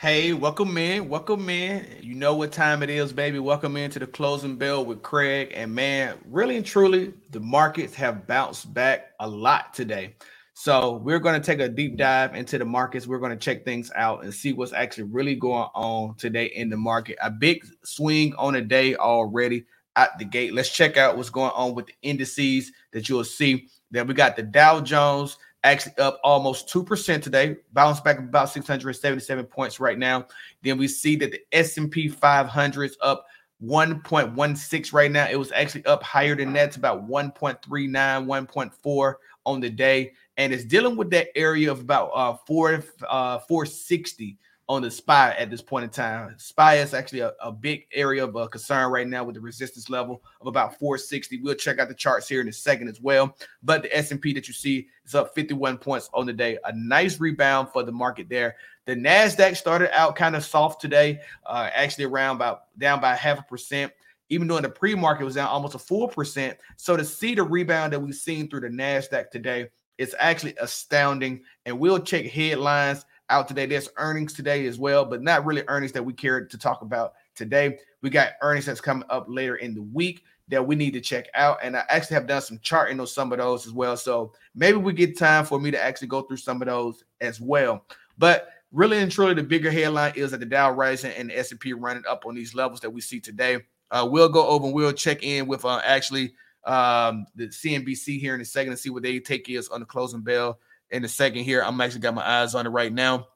Hey, welcome in. Welcome in. You know what time it is, baby. Welcome in to the Closing Bell with Craig. And man, really and truly, the markets have bounced back a lot today. So we're going to take a deep dive into the markets. We're going to check things out and see what's actually really going on today in the market. A big swing on a day already out the gate. Let's check out what's going on with the indices that you'll see. That we got the Dow Jones actually up almost 2% today, bounced back about 677 points right now. Then we see that the S&P 500 is up 1.16 right now. It was actually up higher than that. It's about 1.39, 1.4 on the day. And it's dealing with that area of about 460 on the SPY at this point in time. SPY is actually a big area of concern right now with the resistance level of about 460. We'll check out the charts here in a second as well. But the S&P that you see is up 51 points on the day. A nice rebound for the market there. The NASDAQ started out kind of soft today, actually around about down by 0.5%. Even though in the pre-market was down almost a full %. So to see the rebound that we've seen through the NASDAQ today, it's actually astounding. And we'll check headlines out today. There's earnings today as well, but not really earnings that we care to talk about today. We got earnings that's coming up later in the week that we need to check out. And I actually have done some charting on some of those as well. So maybe we get time for me to actually go through some of those as well. But really and truly, the bigger headline is that the Dow rising and the S&P running up on these levels that we see today. We'll go over and we'll check in with the CNBC here in a second and see what they take is on the Closing Bell in a second here. I'm actually got my eyes on it right now.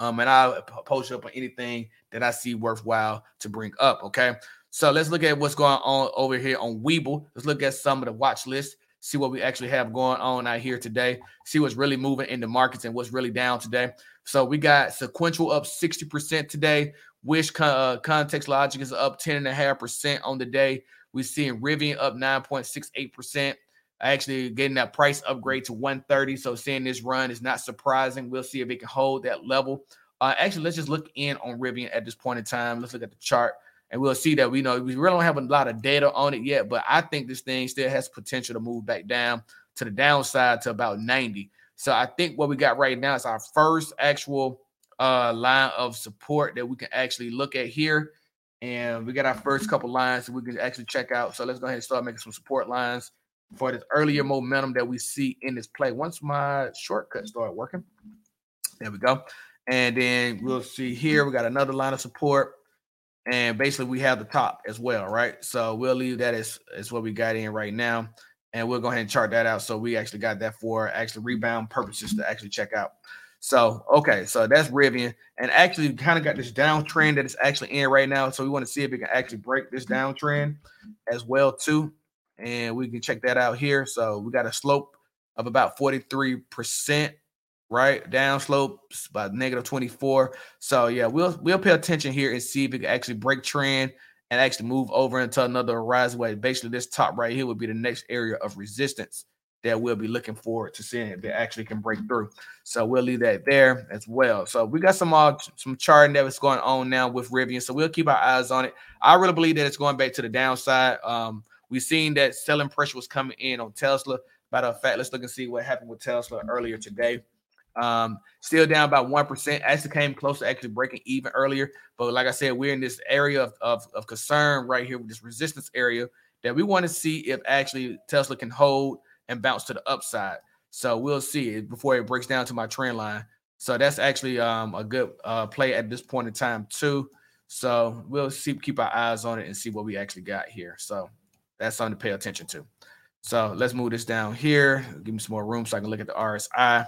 And I'll post up on anything that I see worthwhile to bring up. Okay. So let's look at what's going on over here on Webull. Let's look at some of the watch lists, see what we actually have going on out here today, see what's really moving in the markets and what's really down today. So we got Sequential up 60% today. Wish Context Logic is up 10.5% on the day. We're seeing Rivian up 9.68%. Actually getting that price upgrade to 130. So seeing this run is not surprising. We'll see if it can hold that level. Actually, let's just look in on Rivian at this point in time. Let's look at the chart and we'll see that we really don't have a lot of data on it yet, but I think this thing still has potential to move back down to the downside to about 90. So I think what we got right now is our first actual line of support that we can actually look at here. And we got our first couple lines that we can actually check out. So let's go ahead and start making some support lines for this earlier momentum that we see in this play. Once my shortcut start working, there we go. And then we'll see here, we got another line of support. And basically we have the top as well, right? So we'll leave that as what we got in right now. And we'll go ahead and chart that out. So we actually got that for actually rebound purposes to actually check out. So, okay, so that's Rivian. And actually kind of got this downtrend that it's actually in right now. So we want to see if it can actually break this downtrend as well too. And we can check that out here. So we got a slope of about 43%, right? Down slope about negative 24. So yeah, we'll pay attention here and see if it can actually break trend and actually move over into another horizon way. Basically, this top right here would be the next area of resistance that we'll be looking forward to seeing if it actually can break through. So we'll leave that there as well. So we got some charting that was going on now with Rivian. So we'll keep our eyes on it. I really believe that it's going back to the downside. We've seen that selling pressure was coming in on Tesla. Matter of fact, let's look and see what happened with Tesla earlier today. Still down about 1%. Actually came close to actually breaking even earlier. But like I said, we're in this area of concern right here with this resistance area that we want to see if actually Tesla can hold and bounce to the upside. So we'll see it before it breaks down to my trend line. So that's actually a good play at this point in time too. So we'll keep our eyes on it and see what we actually got here. So that's something to pay attention to. So let's move this down here. Give me some more room so I can look at the RSI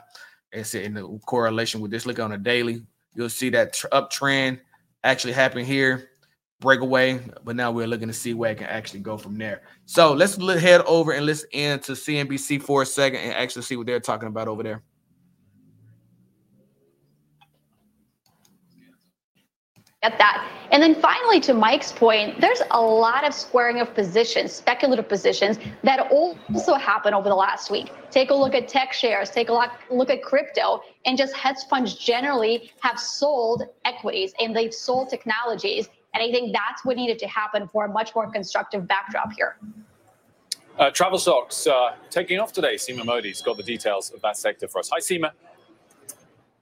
and see in the correlation with this. Look on a daily. You'll see that uptrend actually happen here, breakaway. But now we're looking to see where it can actually go from there. So let's head over and listen in to CNBC for a second and actually see what they're talking about over there. Get that. And then finally, to Mike's point, there's a lot of squaring of positions, speculative positions that also happened over the last week. Take a look at tech shares, take a look at crypto, and just hedge funds generally have sold equities and they've sold technologies. And I think that's what needed to happen for a much more constructive backdrop here. Travel stocks taking off today. Seema Modi's got the details of that sector for us. Hi, Seema.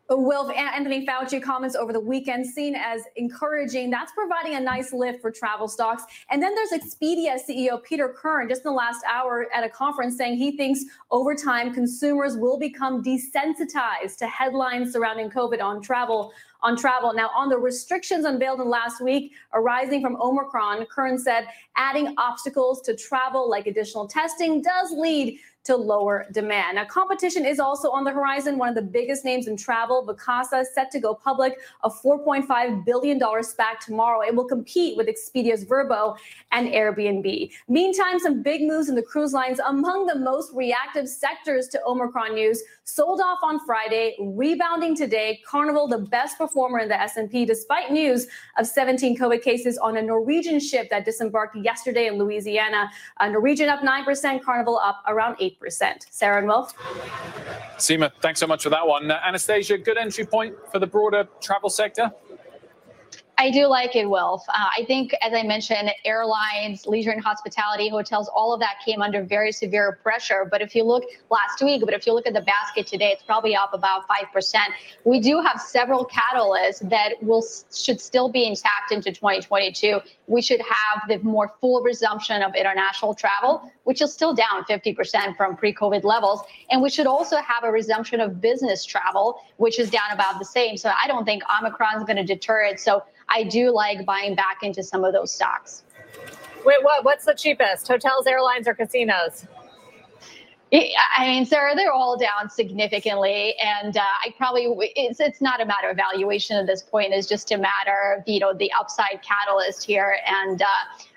Well, Anthony Fauci comments over the weekend seen as encouraging. That's providing a nice lift for travel stocks. And then there's Expedia CEO Peter Kern just in the last hour at a conference saying he thinks over time consumers will become desensitized to headlines surrounding COVID on travel. Now, on the restrictions unveiled in last week arising from Omicron, Kern said adding obstacles to travel like additional testing does lead to lower demand. Now, competition is also on the horizon. One of the biggest names in travel, Vacasa, set to go public, a $4.5 billion SPAC tomorrow. It will compete with Expedia's Vrbo and Airbnb. Meantime, some big moves in the cruise lines, among the most reactive sectors to Omicron news, sold off on Friday, rebounding today. Carnival, the best performer in the S&P, despite news of 17 COVID cases on a Norwegian ship that disembarked yesterday in Louisiana. Norwegian up 9%, Carnival up around 8%. Sarah and Wolf. Seema, thanks so much for that one. Anastasia, good entry point for the broader travel sector? I do like it, Wilf. I think, as I mentioned, airlines, leisure and hospitality, hotels, all of that came under very severe pressure. But if you look last week, but if you look at the basket today, it's probably up about 5%. We do have several catalysts that should still be intact into 2022. We should have the more full resumption of international travel, which is still down 50% from pre-COVID levels. And we should also have a resumption of business travel, which is down about the same. So I don't think Omicron is going to deter it. So I do like buying back into some of those stocks. Wait, what's the cheapest? Hotels, airlines, or casinos? I mean, Sarah, they're all down significantly, and it's not a matter of valuation at this point. It's just a matter of, the upside catalyst here, and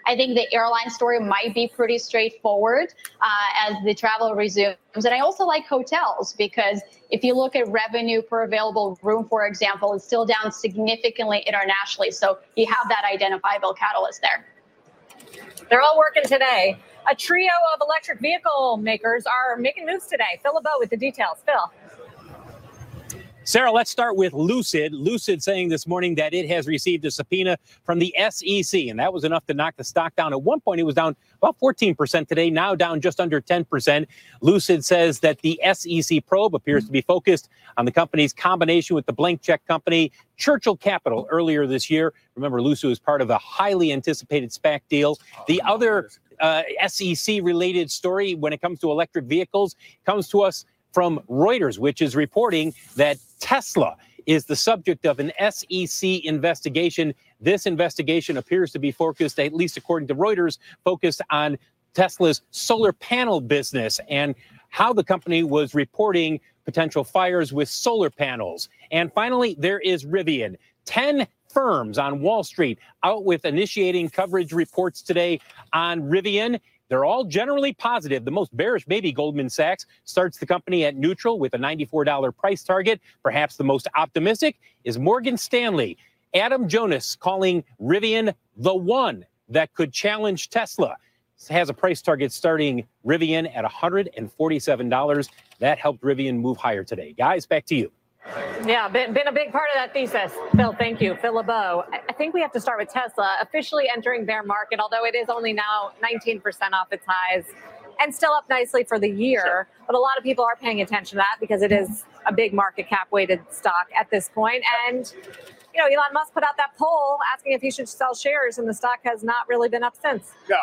I think the airline story might be pretty straightforward as the travel resumes. And I also like hotels because if you look at revenue per available room, for example, it's still down significantly internationally. So you have that identifiable catalyst there. They're all working today. A trio of electric vehicle makers are making moves today. Phil LeBeau with the details. Phil. Sarah, let's start with Lucid. Lucid saying this morning that it has received a subpoena from the SEC, and that was enough to knock the stock down. At one point, it was down about 14% today, now down just under 10%. Lucid says that the SEC probe appears to be focused on the company's combination with the blank check company Churchill Capital earlier this year. Remember, Lucid was part of a highly anticipated SPAC deal. The other SEC-related story when it comes to electric vehicles comes to us from Reuters, which is reporting that Tesla is the subject of an SEC investigation. This investigation appears to be focused, at least according to Reuters, focused on Tesla's solar panel business and how the company was reporting potential fires with solar panels. And finally, there is Rivian. 10 firms on Wall Street out with initiating coverage reports today on Rivian. They're all generally positive. The most bearish, maybe Goldman Sachs, starts the company at neutral with a $94 price target. Perhaps the most optimistic is Morgan Stanley. Adam Jonas calling Rivian the one that could challenge Tesla. Has a price target starting Rivian at $147. That helped Rivian move higher today. Guys, back to you. Yeah, been a big part of that thesis. Phil, thank you. Phil LeBeau. I think we have to start with Tesla officially entering bear market, although it is only now 19% off its highs and still up nicely for the year. But a lot of people are paying attention to that because it is a big market cap weighted stock at this point. And, Elon Musk put out that poll asking if he should sell shares, and the stock has not really been up since. No.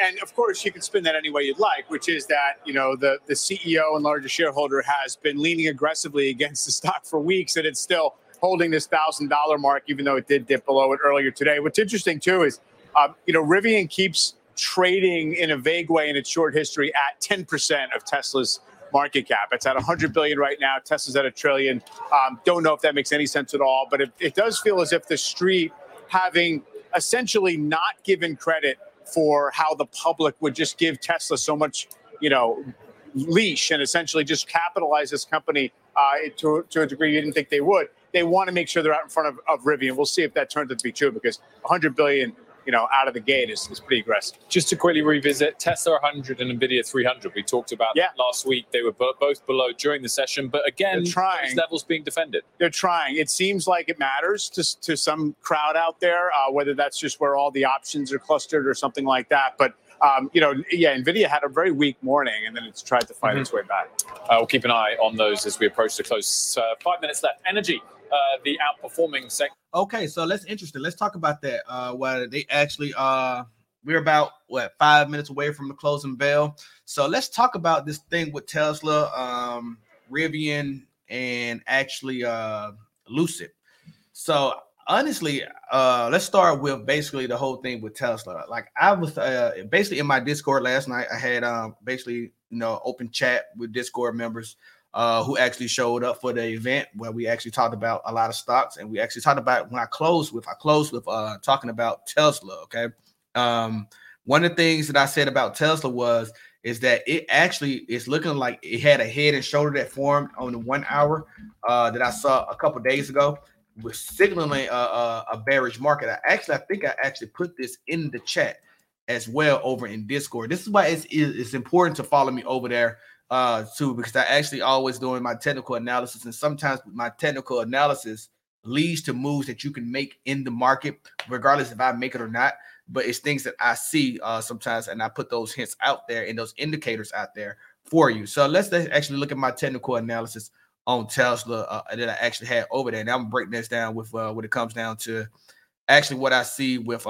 And, of course, you can spin that any way you'd like, which is that, the CEO and largest shareholder has been leaning aggressively against the stock for weeks, and it's still holding this $1,000 mark, even though it did dip below it earlier today. What's interesting, too, is, Rivian keeps trading in a vague way in its short history at 10% of Tesla's market cap. It's at $100 billion right now. Tesla's at $1 trillion. Don't know if that makes any sense at all, but it does feel as if the street having essentially not given credit for how the public would just give Tesla so much, leash and essentially just capitalize this company to a degree you didn't think they would. They want to make sure they're out in front of Rivian. We'll see if that turns out to be true because $100 billion out of the gate is pretty aggressive. Just to quickly revisit, Tesla 100 and NVIDIA 300. We talked about that last week. They were both below during the session, but again, those levels being defended. They're trying. It seems like it matters to some crowd out there, whether that's just where all the options are clustered or something like that. But NVIDIA had a very weak morning, and then it's tried to fight its way back. We'll keep an eye on those as we approach the close. 5 minutes left. Energy, the outperforming sector. Okay, so that's interesting. Let's talk about that. Well, they actually, we're about, 5 minutes away from the closing bell. So let's talk about this thing with Tesla, Rivian, and actually Lucid. So honestly, let's start with basically the whole thing with Tesla. Like I was basically in my Discord last night, I had open chat with Discord members who actually showed up for the event where we actually talked about a lot of stocks. And we actually talked about when I closed with talking about Tesla. Okay. One of the things that I said about Tesla is that it actually is looking like it had a head and shoulder that formed on the 1 hour that I saw a couple days ago, was signaling a bearish market. I think I put this in the chat as well over in Discord. This is why it's important to follow me over there too, because I actually always doing my technical analysis, and sometimes my technical analysis leads to moves that you can make in the market, regardless if I make it or not. But it's things that I see sometimes, and I put those hints out there and those indicators out there for you. So let's actually look at my technical analysis on Tesla that I actually had over there. And I'm breaking this down with when it comes down to actually what I see with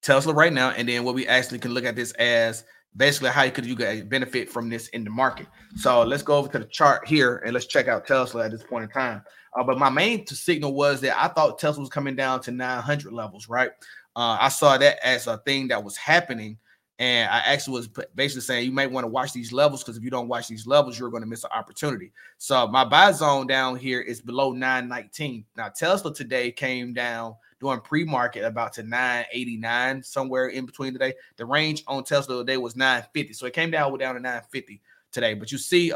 Tesla right now, and then what we actually can look at this as basically how you benefit from this in the market. So let's go over to the chart here and let's check out Tesla at this point in time. But my main signal was that I thought Tesla was coming down to 900 levels, right? I saw that as a thing that was happening. And I actually was basically saying you might want to watch these levels, because if you don't watch these levels, you're going to miss an opportunity. So my buy zone down here is below 919. Now, Tesla today came down during pre-market about to 989, somewhere in between today. The range on Tesla today was 950. So it came down to 950 today. But you see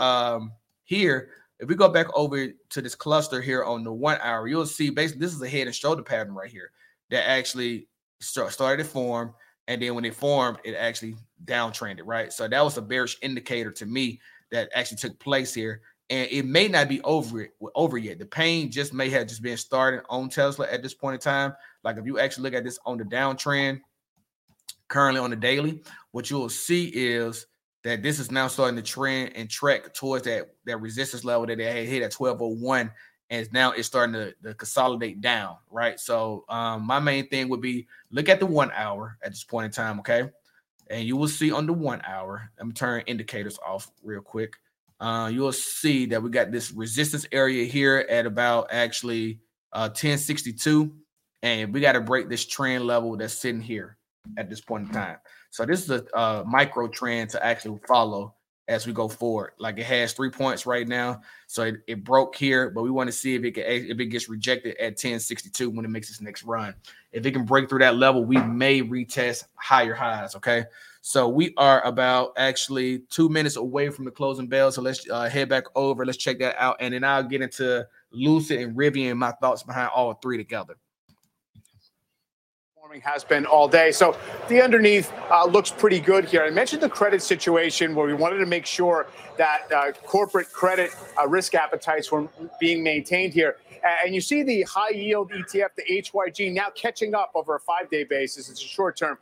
here, if we go back over to this cluster here on the 1 hour, you'll see basically this is a head and shoulder pattern right here that actually started to form. And then when it formed, it actually downtrended, right? So that was a bearish indicator to me that actually took place here. And it may not be over yet. The pain just may have just been started on Tesla at this point in time. Like if you actually look at this on the downtrend currently on the daily, what you will see is that this is now starting to trend and track towards that resistance level that they had hit at 1201. And now it's starting to consolidate down, right? So my main thing would be look at the 1 hour at this point in time, okay? And you will see on the 1 hour, let me turn indicators off real quick. You will see that we got this resistance area here at about 1062. And we got to break this trend level that's sitting here at this point in time. So this is a micro trend to actually follow as we go forward. Like it has 3 points right now. So it broke here, but we want to see if it gets rejected at 1062 when it makes its next run. If it can break through that level, we may retest higher highs, okay? So we are about 2 minutes away from the closing bell. So let's head back over. Let's check that out. And then I'll get into Lucid and Rivian, my thoughts behind all three together. Has been all day. So the underneath looks pretty good here. I mentioned the credit situation where we wanted to make sure that corporate credit risk appetites were being maintained here. And you see the high yield ETF, the HYG, now catching up over a 5-day basis. It's a short term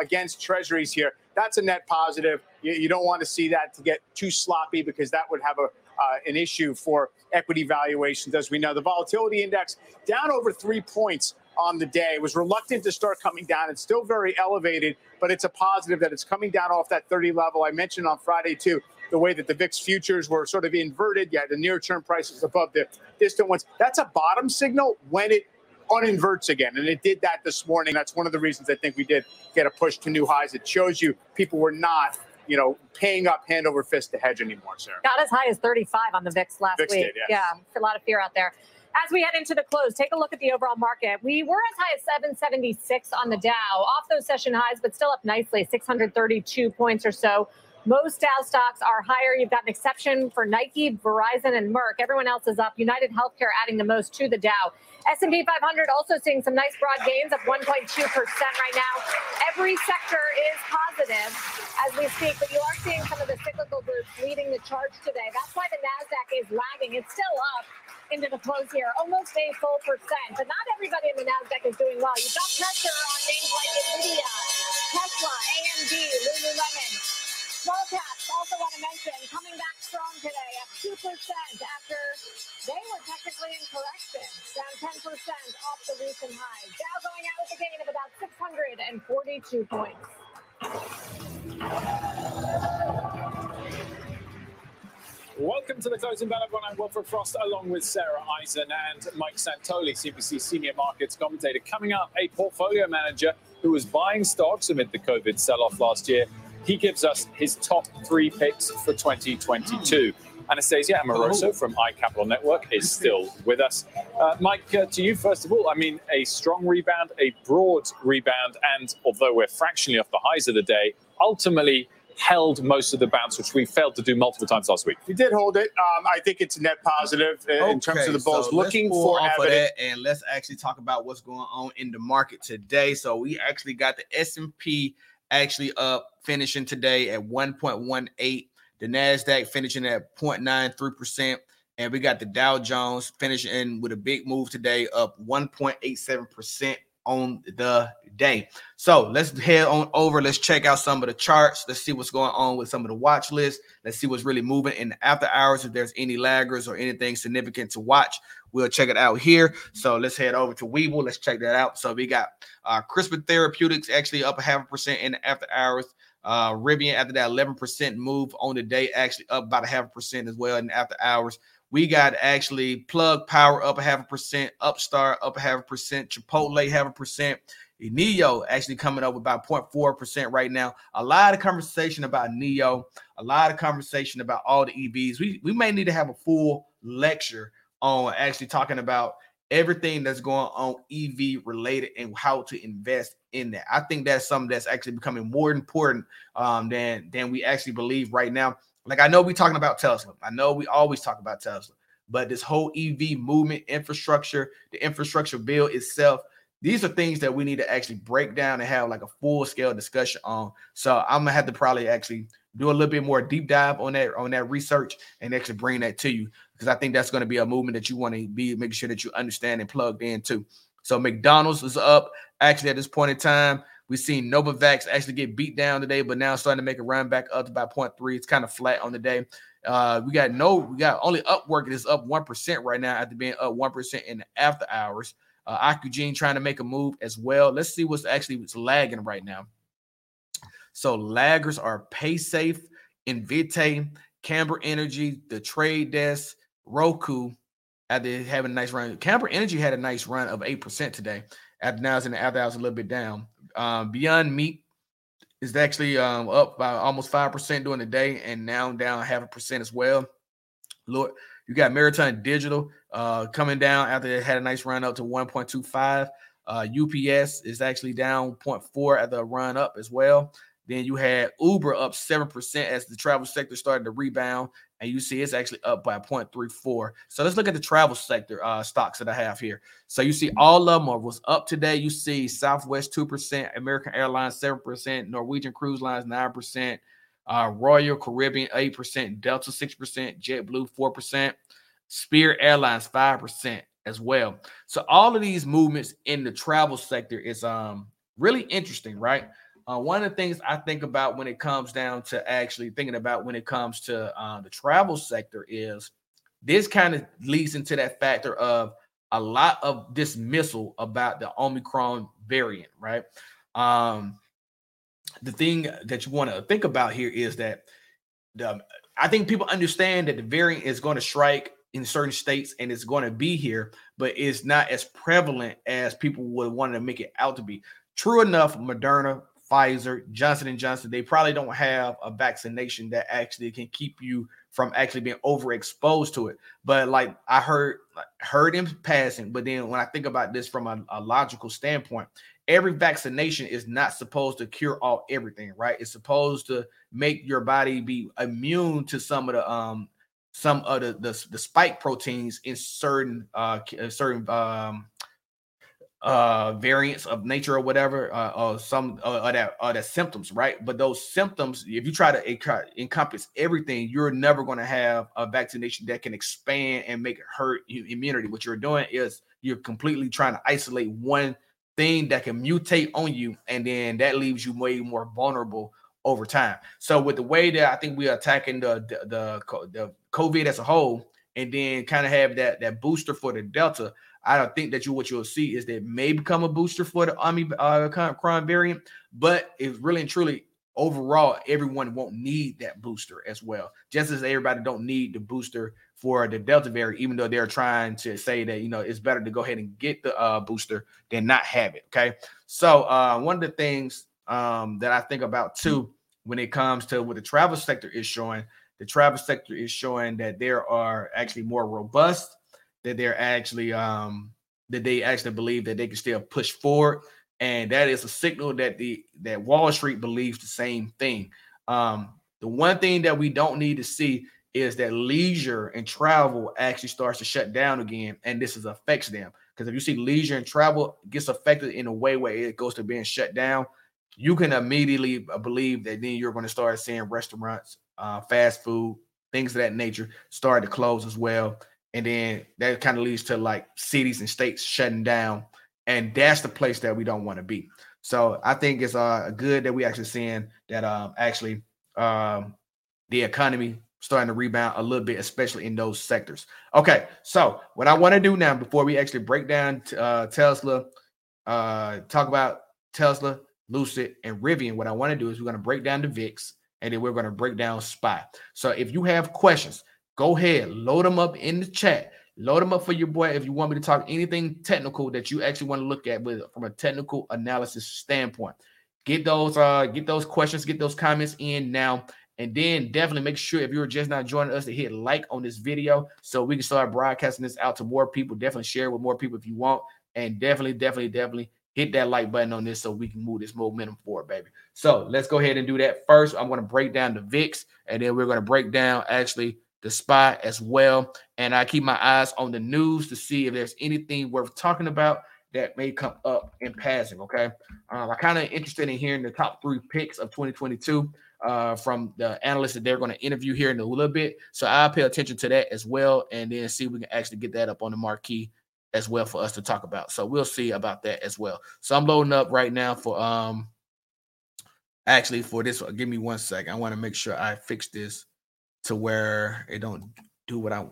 against treasuries here. That's a net positive. You don't want to see that to get too sloppy, because that would have an issue for equity valuations. As we know, the volatility index down over 3 points on the day. It was reluctant to start coming down. It's still very elevated, but it's a positive that it's coming down off that 30 level. I mentioned on Friday, too, the way that the VIX futures were sort of inverted. Yeah, the near-term prices above the distant ones. That's a bottom signal when it uninverts again, and it did that this morning. That's one of the reasons I think we did get a push to new highs. It shows you people were not paying up hand over fist to hedge anymore, Sarah. Got as high as 35 on the VIX last week. Did, yeah, a lot of fear out there. As we head into the close, take a look at the overall market. We were as high as 776 on the Dow, off those session highs, but still up nicely, 632 points or so. Most Dow stocks are higher. You've got an exception for Nike, Verizon, and Merck. Everyone else is up. United Healthcare adding the most to the Dow. S&P 500 also seeing some nice broad gains of 1.2% right now. Every sector is positive as we speak, but you are seeing some of the cyclical groups leading the charge today. That's why the NASDAQ is lagging. It's still up into the close here, almost a full percent. But not everybody in the NASDAQ is doing well. You've got pressure on names like NVIDIA, Tesla, AMD, Lululemon. Small caps, also want to mention, coming back strong today at 2% after they were technically in correction, down 10% off the recent high. Dow going out with a gain of about 642 points. Welcome to the Closing Bell, everyone. I'm Wilfred Frost, along with Sarah Eisen and Mike Santoli, CNBC Senior Markets Commentator. Coming up, a portfolio manager who was buying stocks amid the COVID sell-off last year. He gives us his top three picks for 2022. Anastasia Amoroso from iCapital Network is still with us. Mike, to you, first of all, I mean, a strong rebound, a broad rebound, and although we're fractionally off the highs of the day, ultimately held most of the bounce, which we failed to do multiple times last week. We did hold it. I think it's net positive in terms of the bulls. So looking for evidence. And let's actually talk about what's going on in the market today. So we actually got the S&P actually up, finishing today at 1.18%. The NASDAQ finishing at 0.93%. And we got the Dow Jones finishing with a big move today, up 1.87% on the day. So let's head on over. Let's check out some of the charts. Let's see what's going on with some of the watch lists. Let's see what's really moving in the after hours. If there's any laggers or anything significant to watch, we'll check it out here. So let's head over to Webull. Let's check that out. So we got CRISPR Therapeutics actually up 0.5% in the after hours. Rivian after that 11% move on the day, actually up about 0.5% as well in the after hours. We got actually Plug Power up 0.5%, Upstart up 0.5%, Chipotle 0.5%, NIO actually coming up about 0.4% right now. A lot of conversation about NIO, a lot of conversation about all the EVs. We may need to have a full lecture on actually talking about everything that's going on EV related and how to invest in that. I think that's something that's actually becoming more important than we actually believe right now. Like, I know we're talking about Tesla. I know we always talk about Tesla, but this whole EV movement, infrastructure, the infrastructure bill itself, these are things that we need to actually break down and have like a full scale discussion on. So I'm going to have to probably actually do a little bit more deep dive on that research and actually bring that to you, because I think that's going to be a movement that you want to be making sure that you understand and plugged into. So McDonald's is up actually at this point in time. We've seen Novavax actually get beat down today, but now starting to make a run back up to about 0.3. It's kind of flat on the day. We got only Upwork is up 1% right now after being up 1% in the after hours. Ocugen trying to make a move as well. Let's see what's lagging right now. So laggers are PaySafe, Invitae, Camber Energy, The Trade Desk, Roku. After having a nice run, Camber Energy had a nice run of 8% today. After now it's in the after hours a little bit down. Beyond Meat is actually up by almost 5% during the day and now down 0.5% as well. Lord, you got Maritime Digital coming down after it had a nice run up to 1.25. UPS is actually down 0.4 at the run up as well. Then you had Uber up 7% as the travel sector started to rebound, and you see it's actually up by 0.34. So let's look at the travel sector stocks that I have here. So you see all of them was up today. You see Southwest 2%, American Airlines 7%, Norwegian Cruise Lines 9%, Royal Caribbean 8%, Delta 6%, JetBlue 4%, Spirit Airlines 5% as well. So all of these movements in the travel sector is really interesting, right? One of the things I think about when it comes down to actually thinking about when it comes to the travel sector is this kind of leads into that factor of a lot of dismissal about the Omicron variant, right? The thing that you want to think about here is that I think people understand that the variant is going to strike in certain states and it's going to be here, but it's not as prevalent as people would want to make it out to be. True enough, Moderna, Pfizer, Johnson & Johnson, they probably don't have a vaccination that actually can keep you from actually being overexposed to it. But like I heard in passing, but then when I think about this from a logical standpoint, every vaccination is not supposed to cure all everything, right? It's supposed to make your body be immune to some of the spike proteins in certain variants of nature or whatever, or that symptoms, right? But those symptoms, if you try to encompass everything, you're never going to have a vaccination that can expand and make it hurt immunity. What you're doing is you're completely trying to isolate one thing that can mutate on you, and then that leaves you way more vulnerable over time. So with the way that I think we are attacking the COVID as a whole, and then kind of have that booster for the Delta, I don't think that what you'll see is that it may become a booster for the Omicron variant, but it's really and truly overall, everyone won't need that booster as well. Just as everybody don't need the booster for the Delta variant, even though they're trying to say that, it's better to go ahead and get the booster than not have it. Okay. So one of the things that I think about too, when it comes to what the travel sector is showing, that there are actually more robust, that they're actually, that they actually believe that they can still push forward. And that is a signal that that Wall Street believes the same thing. The one thing that we don't need to see is that leisure and travel actually starts to shut down again. And this affects them. Because if you see leisure and travel gets affected in a way where it goes to being shut down, you can immediately believe that then you're going to start seeing restaurants, fast food, things of that nature start to close as well. And then that kind of leads to like cities and states shutting down. And that's the place that we don't want to be. So I think it's good that we actually seeing that the economy starting to rebound a little bit, especially in those sectors. Okay, so what I want to do now before we actually break down Tesla, talk about Tesla, Lucid, and Rivian, what I want to do is we're going to break down the VIX, and then we're going to break down SPY. So if you have questions, go ahead, load them up in the chat. Load them up for your boy if you want me to talk anything technical that you actually want to look at from a technical analysis standpoint. Get those questions, get those comments in now, and then definitely make sure if you're just not joining us to hit like on this video so we can start broadcasting this out to more people. Definitely share it with more people if you want, and definitely hit that like button on this so we can move this momentum forward, baby. So let's go ahead and do that first. I'm going to break down the VIX, and then we're going to break down actually the SPY as well. And I keep my eyes on the news to see if there's anything worth talking about that may come up in passing. Okay. I'm kind of interested in hearing the top three picks of 2022 from the analysts that they're going to interview here in a little bit. So I'll pay attention to that as well. And then see if we can actually get that up on the marquee as well for us to talk about. So we'll see about that as well. So I'm loading up right now for, actually for this one. Give me 1 second. I want to make sure I fix this to where it don't do what I'm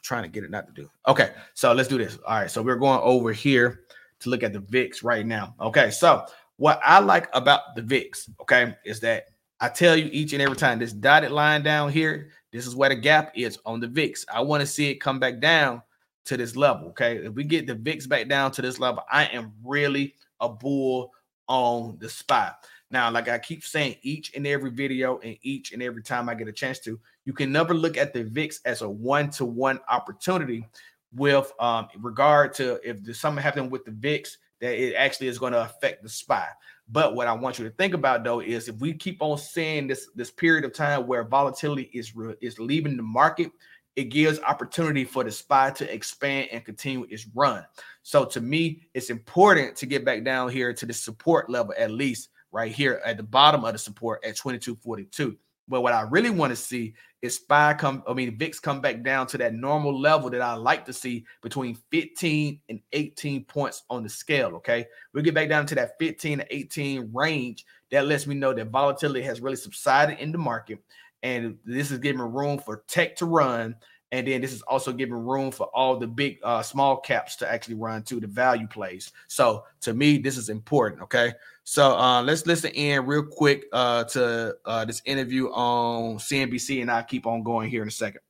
trying to get it not to do. Okay, so let's do this. All right, so we're going over here to look at the VIX right now. Okay, so what I like about the VIX, okay, is that I tell you each and every time, this dotted line down here, this is where the gap is on the VIX. I want to see it come back down to this level, okay? If we get the VIX back down to this level, I am really a bull on the SPY. Now, like I keep saying each and every video and each and every time I get a chance to, you can never look at the VIX as a one-to-one opportunity with regard to if there's something happening with the VIX that it actually is going to affect the SPY. But what I want you to think about, though, is if we keep on seeing this period of time where volatility is leaving the market, it gives opportunity for the SPY to expand and continue its run. So to me, it's important to get back down here to the support level, at least right here at the bottom of the support at 2242. But what I really want to see is VIX come back down to that normal level that I like to see between 15 and 18 points on the scale, okay? We'll get back down to that 15 to 18 range. That lets me know that volatility has really subsided in the market, and this is giving room for tech to run, and then this is also giving room for all the big small caps to actually run to the value plays. So to me, this is important, okay? So let's listen in real quick to this interview on CNBC, and I'll keep on going here in a second.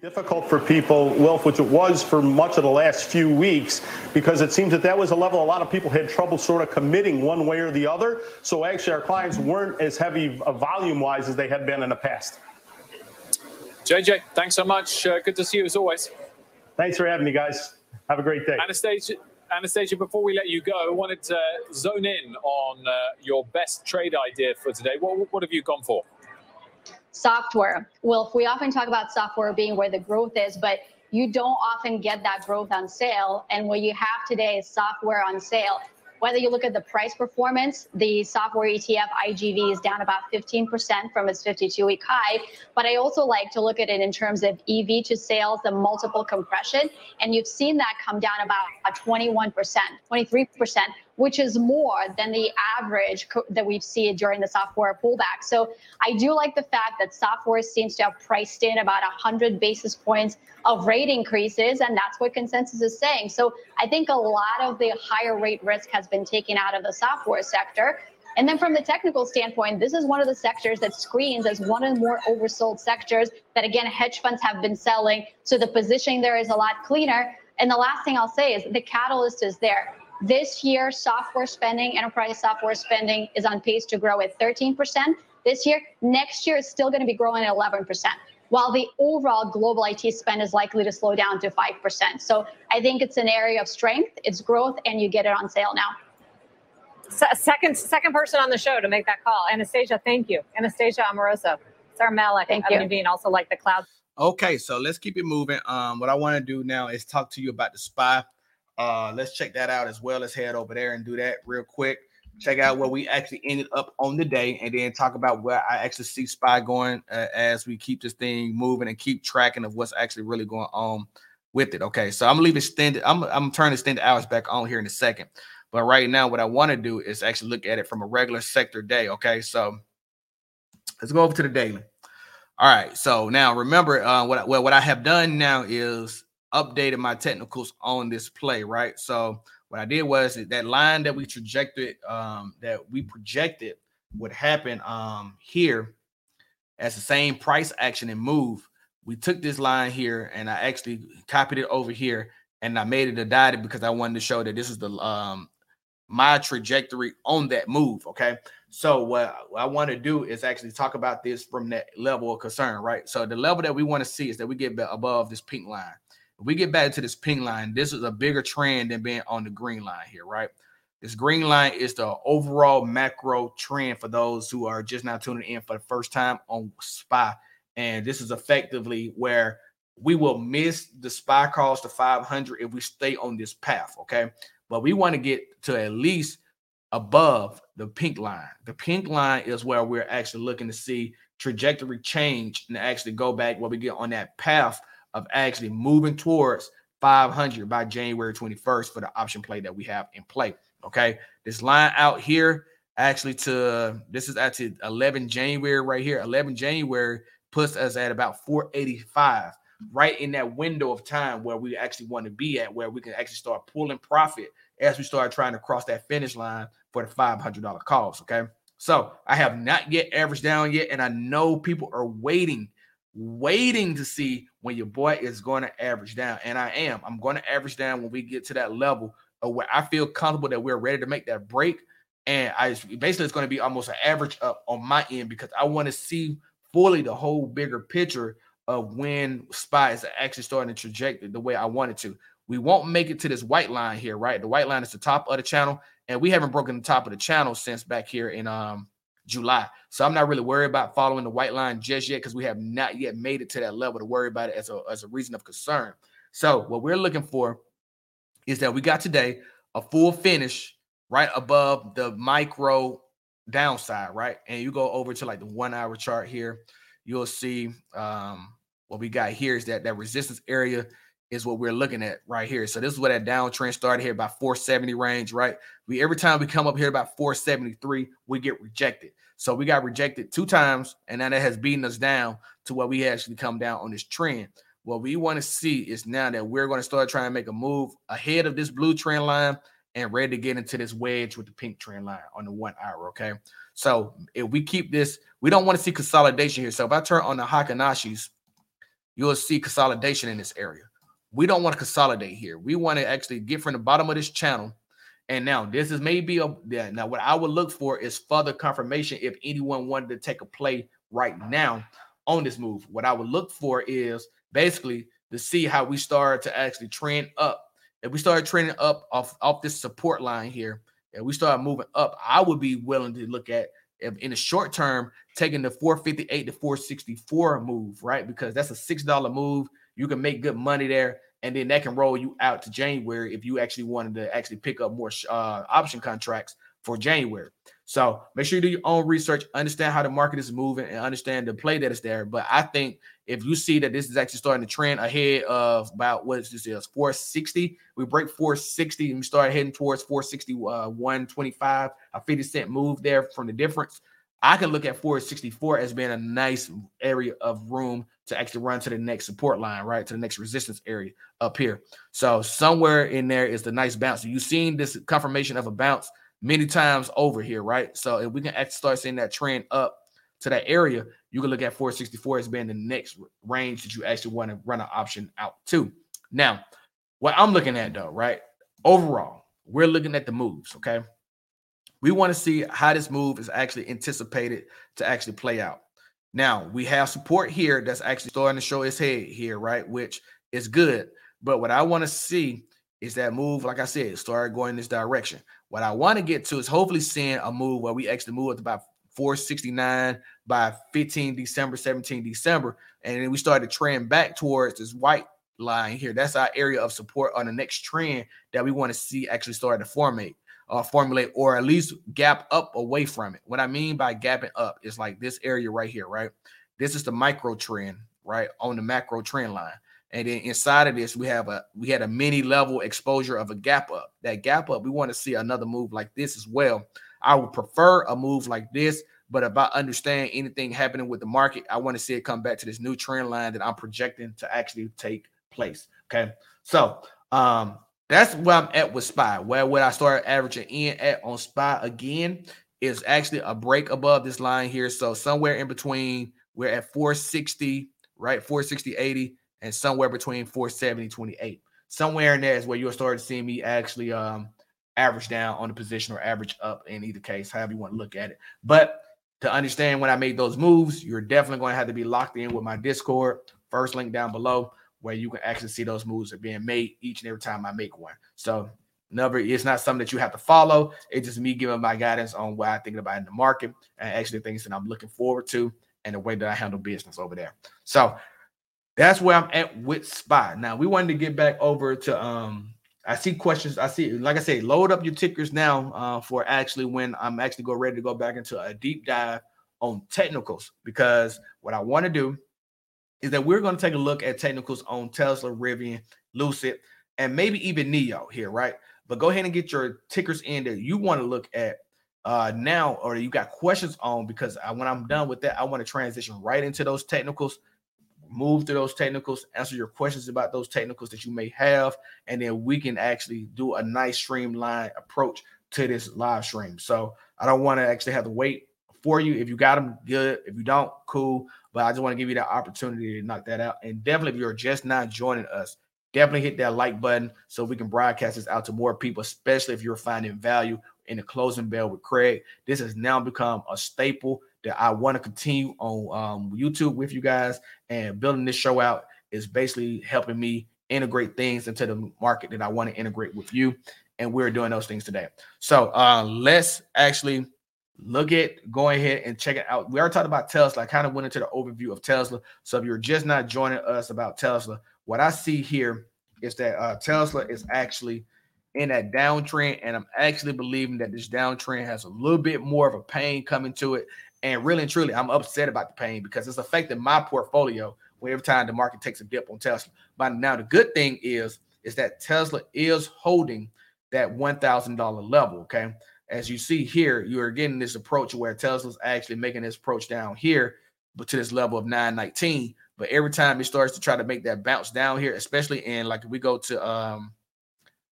Difficult for people, Wilf, which it was for much of the last few weeks, because it seems that was a level a lot of people had trouble sort of committing one way or the other. So actually our clients weren't as heavy volume-wise as they had been in the past. JJ, thanks so much. Good to see you as always. Thanks for having me, guys. Have a great day. Anastasia, before we let you go, I wanted to zone in on your best trade idea for today. What have you gone for? Software. Well, we often talk about software being where the growth is, but you don't often get that growth on sale. And what you have today is software on sale. Whether you look at the price performance, the software ETF IGV is down about 15% from its 52-week high. But I also like to look at it in terms of EV to sales, the multiple compression. And you've seen that come down about 21%, 23%, which is more than the average that we've seen during the software pullback. So I do like the fact that software seems to have priced in about 100 basis points of rate increases, and that's what consensus is saying. So I think a lot of the higher rate risk has been taken out of the software sector. And then from the technical standpoint, this is one of the sectors that screens as one of the more oversold sectors that, again, hedge funds have been selling. So the positioning there is a lot cleaner. And the last thing I'll say is the catalyst is there. This year, software spending, enterprise software spending is on pace to grow at 13% this year. Next year, it's still going to be growing at 11%, while the overall global IT spend is likely to slow down to 5%. So I think it's an area of strength, it's growth, and you get it on sale now. Second person on the show to make that call. Anastasia, thank you. Anastasia Amoroso. Sarah Malik, thank you. Bean, also like the cloud. Okay, so let's keep it moving. What I want to do now is talk to you about the SPY. Let's check that out as well. Let's head over there and do that real quick. Check out where we actually ended up on the day and then talk about where I actually see SPY going as we keep this thing moving and keep tracking of what's actually really going on with it. Okay, so I'm going to leave extended. I'm turning extended hours back on here in a second. But right now, what I want to do is actually look at it from a regular sector day. Okay, so let's go over to the daily. All right, so now remember what I have done now is updated my technicals on this play, right? So what I did was that line that we projected would happen here as the same price action and move. We took this line here and I actually copied it over here and I made it a dotted because I wanted to show that this is the my trajectory on that move. Okay, so what I want to do is actually talk about this from that level of concern, right? So the level that we want to see is that we get above this pink line. We get back to this pink line. This is a bigger trend than being on the green line here, right? This green line is the overall macro trend for those who are just now tuning in for the first time on SPY. And this is effectively where we will miss the SPY calls to 500 if we stay on this path, okay? But we want to get to at least above the pink line. The pink line is where we're actually looking to see trajectory change and actually go back where we get on that path of actually moving towards 500 by January 21st for the option play that we have in play. Okay, this line out here actually this is actually 11 January right here. 11 January puts us at about 485, right in that window of time where we actually want to be at, where we can actually start pulling profit as we start trying to cross that finish line for the $500 calls. Okay, so I have not yet averaged down yet, and I know people are waiting to see when your boy is going to average down. And I'm going to average down when we get to that level of where I feel comfortable that we're ready to make that break. And basically it's going to be almost an average up on my end because I want to see fully the whole bigger picture of when SPY is actually starting to trajectory the way I want it to. We won't make it to this white line here, right? The white line is the top of the channel, and we haven't broken the top of the channel since back here in July. So I'm not really worried about following the white line just yet because we have not yet made it to that level to worry about it as a reason of concern. So what we're looking for is that we got today a full finish right above the micro downside, right? And you go over to like the 1 hour chart here, you'll see what we got here is that resistance area is what we're looking at right here. So this is where that downtrend started here by 470 range, right? Every time we come up here about 473, we get rejected. So we got rejected two times, and now that has beaten us down to where we actually come down on this trend. What we want to see is now that we're going to start trying to make a move ahead of this blue trend line and ready to get into this wedge with the pink trend line on the 1 hour, okay? So if we keep this, we don't want to see consolidation here. So if I turn on the Hakanashis, you'll see consolidation in this area. We don't want to consolidate here. We want to actually get from the bottom of this channel. And now this is maybe now what I would look for is further confirmation. If anyone wanted to take a play right now on this move, what I would look for is basically to see how we start to actually trend up. If we start trending up off this support line here and we start moving up, I would be willing to look at if in the short term, taking the 458 to 464 move, right? Because that's a $6 move. You can make good money there. And then that can roll you out to January if you actually wanted to actually pick up more option contracts for January. So make sure you do your own research, understand how the market is moving, and understand the play that is there. But I think if you see that this is actually starting to trend ahead of about what is this is 460, we break 460 and we start heading towards 461.25, a 50-cent move there from the difference. I could look at 464 as being a nice area of room to actually run to the next support line, right? To the next resistance area up here. So somewhere in there is the nice bounce. So you've seen this confirmation of a bounce many times over here, right? So if we can actually start seeing that trend up to that area, you can look at 464 as being the next range that you actually want to run an option out to. Now, what I'm looking at though, right? Overall, we're looking at the moves, okay? We want to see how this move is actually anticipated to actually play out. Now, we have support here that's actually starting to show its head here, right? Which is good. But what I want to see is that move, like I said, start going this direction. What I want to get to is hopefully seeing a move where we actually move up to about 469 by 17 December. And then we start to trend back towards this white line here. That's our area of support on the next trend that we want to see actually start to formulate or at least gap up away from it. What I mean by gapping up is like this area right here, right? This is the micro trend, right, on the macro trend line. And then inside of this, we had a mini level exposure of a gap up. That gap up, we want to see another move like this as well. I would prefer a move like this, but if I understand anything happening with the market, I want to see it come back to this new trend line that I'm projecting to actually take place. Okay, so that's where I'm at with SPY. Where would I start averaging in at on SPY again is actually a break above this line here. So somewhere in between, we're at 460, right? 460.80, and somewhere between 470.28. Somewhere in there is where you'll start to see me actually average down on the position or average up in either case, however you want to look at it. But to understand when I made those moves, you're definitely going to have to be locked in with my Discord. First link down below, where you can actually see those moves are being made each and every time I make one. So number, it's not something that you have to follow. It's just me giving my guidance on what I think about in the market and actually things that I'm looking forward to and the way that I handle business over there. So that's where I'm at with SPY. Now we wanted to get back over to, I see questions. I see, like I say, load up your tickers now for actually when I'm actually ready to go back into a deep dive on technicals, because what I want to do is that we're going to take a look at technicals on Tesla, Rivian, Lucid, and maybe even NIO here, right? But go ahead and get your tickers in that you want to look at now, or you got questions on, because when I'm done with that, I want to transition right into those technicals, move through those technicals, answer your questions about those technicals that you may have, and then we can actually do a nice streamlined approach to this live stream. So I don't want to actually have to wait for you. If you got them, good. If you don't, cool. But I just want to give you that opportunity to knock that out. And definitely, if you're just not joining us, definitely hit that like button so we can broadcast this out to more people, especially if you're finding value in the closing bell with Craig. This has now become a staple that I want to continue on YouTube with you guys, and building this show out is basically helping me integrate things into the market that I want to integrate with you. And we're doing those things today. So let's actually look at, go ahead and check it out. We already talked about Tesla. I kind of went into the overview of Tesla. So if you're just not joining us about Tesla, what I see here is that Tesla is actually in that downtrend. And I'm actually believing that this downtrend has a little bit more of a pain coming to it. And really and truly, I'm upset about the pain because it's affecting my portfolio every time the market takes a dip on Tesla. But now the good thing is that Tesla is holding that $1,000 level, okay? As you see here, you are getting this approach where Tesla's actually making this approach down here, but to this level of 919. But every time it starts to try to make that bounce down here, especially in, like, if we go to,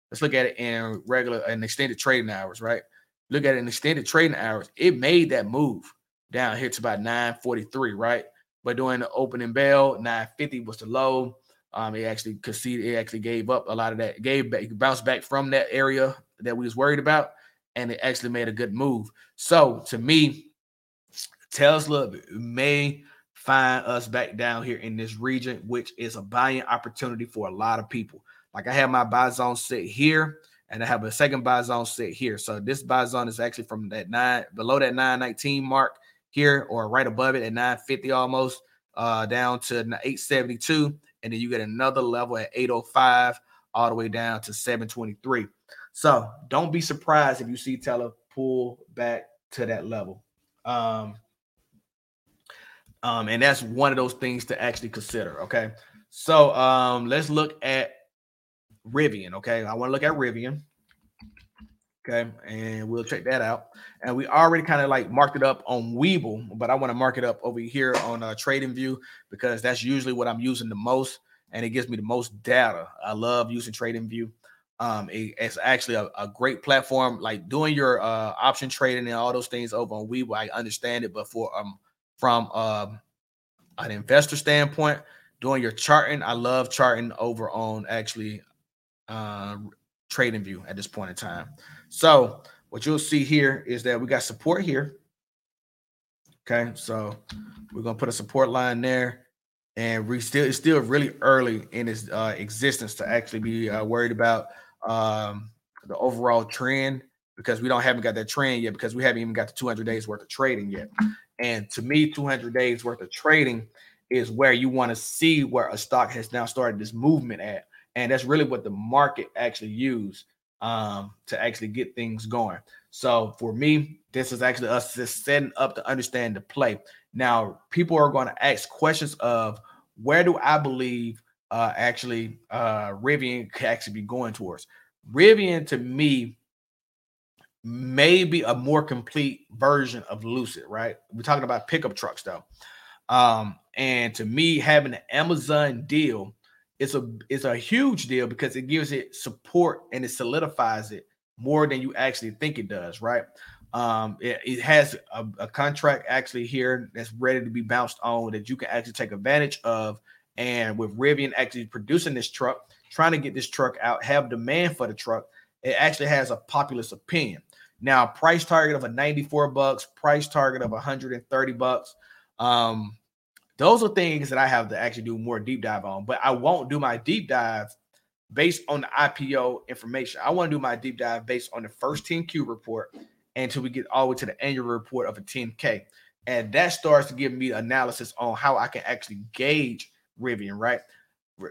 let's look at it in regular and extended trading hours, right? Look at it in extended trading hours. It made that move down here to about 943, right? But during the opening bell, 950 was the low. It actually conceded. It actually gave up a lot of that, bounced back from that area that we was worried about. And it actually made a good move. So to me, Tesla may find us back down here in this region, which is a buying opportunity for a lot of people. Like I have my buy zone set here, and I have a second buy zone set here. So this buy zone is actually from that below that 919 mark here, or right above it at 950 almost, down to 872. and then you get another level at 805 all the way down to 723. So don't be surprised if you see Tele pull back to that level. And that's one of those things to actually consider. Okay. So let's look at Rivian. Okay. I want to look at Rivian. Okay. And we'll check that out. And we already kind of like marked it up on Webull, but I want to mark it up over here on TradingView because that's usually what I'm using the most. And it gives me the most data. I love using TradingView. It's actually a great platform, like doing your option trading and all those things over on Webull. I understand it, but for from an investor standpoint, doing your charting, I love charting over on actually TradingView at this point in time. So what you'll see here is that we got support here. Okay, so we're gonna put a support line there. And we still, it's still really early in its existence to actually be worried about the overall trend, because we haven't got that trend yet, because we haven't even got the 200 days worth of trading yet. And to me, 200 days worth of trading is where you want to see where a stock has now started this movement at. And that's really what the market actually used to actually get things going. So for me, this is actually us just setting up to understand the play. Now, people are going to ask questions of where do I believe Rivian could actually be going towards. Rivian, to me, may be a more complete version of Lucid, right? We're talking about pickup trucks, though. And to me, having an Amazon deal, it's a huge deal because it gives it support and it solidifies it more than you actually think it does, right? It has a contract actually here that's ready to be bounced on that you can actually take advantage of. And with Rivian actually producing this truck, trying to get this truck out, have demand for the truck, it actually has a populist opinion. Now, price target of $94, price target of $130. Those are things that I have to actually do more deep dive on, but I won't do my deep dive based on the IPO information. I want to do my deep dive based on the first 10Q report until we get all the way to the annual report of a 10K. And that starts to give me analysis on how I can actually gauge Rivian, right?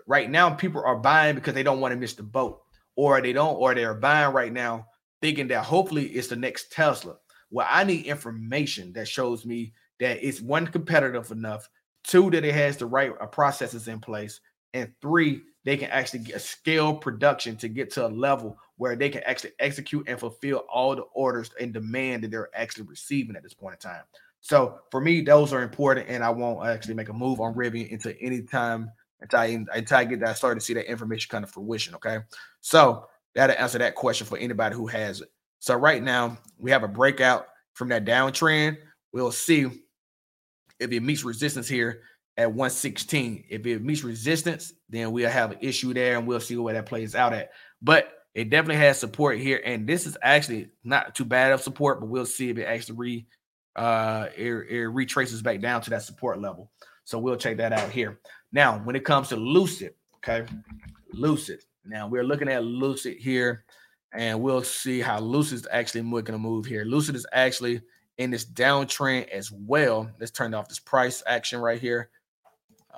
Right now, people are buying because they don't want to miss the boat, or they're buying right now thinking that hopefully it's the next Tesla. Well, I need information that shows me that it's one, competitive enough, two, that it has the right processes in place, and three, they can actually get scale production to get to a level where they can actually execute and fulfill all the orders and demand that they're actually receiving at this point in time. So for me, those are important, and I won't actually make a move on Rivian until any time until I get that started to see that information kind of fruition. Okay, so that'll answer that question for anybody who has it. So right now we have a breakout from that downtrend. We'll see if it meets resistance here at 116. If it meets resistance, then we'll have an issue there, and we'll see where that plays out at. But it definitely has support here, and this is actually not too bad of support, but we'll see if it actually it retraces back down to that support level. So we'll check that out here. Now, when it comes to Lucid, okay, Lucid. Now, we're looking at Lucid here, and we'll see how Lucid's actually going to move here. Lucid is actually in this downtrend as well. Let's turn off this price action right here.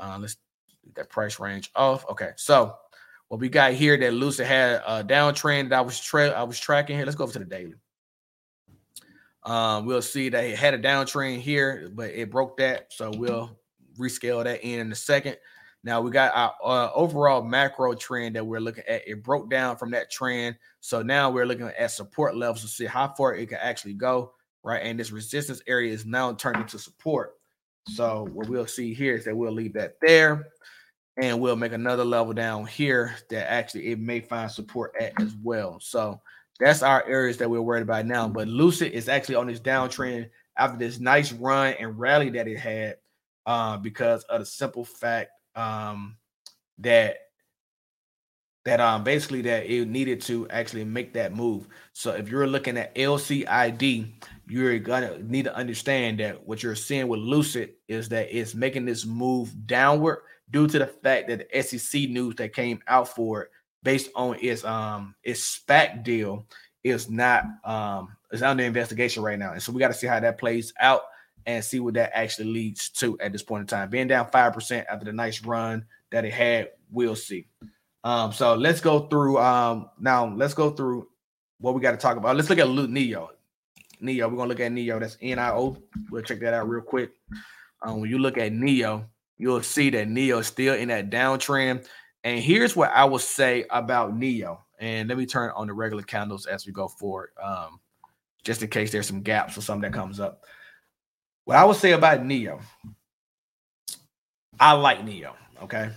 Let's get that price range off. Okay, so what we got here that Lucid had a downtrend that I was tracking here. Let's go over to the daily. We'll see that it had a downtrend here, but it broke that. So we'll rescale that in a second. Now we got our overall macro trend that we're looking at. It broke down from that trend. So now we're looking at support levels to see how far it can actually go, right? And this resistance area is now turned into support. So what we'll see here is that we'll leave that there, and we'll make another level down here that actually it may find support at as well. So that's our areas that we're worried about now. But Lucid is actually on this downtrend after this nice run and rally that it had because of the simple fact basically that it needed to actually make that move. So if you're looking at LCID, you're gonna need to understand that what you're seeing with Lucid is that it's making this move downward due to the fact that the SEC news that came out for it based on its SPAC deal is not is under investigation right now. And so we got to see how that plays out and see what that actually leads to at this point in time. Being down 5% after the nice run that it had, we'll see. So let's go through. Now let's go through what we got to talk about. Let's look at NIO. NIO, we're gonna look at NIO. That's NIO. We'll check that out real quick. When you look at NIO, you'll see that NIO is still in that downtrend. And here's what I will say about NIO. And let me turn on the regular candles as we go forward, just in case there's some gaps or something that comes up. What I would say about NIO, I like NIO. Okay,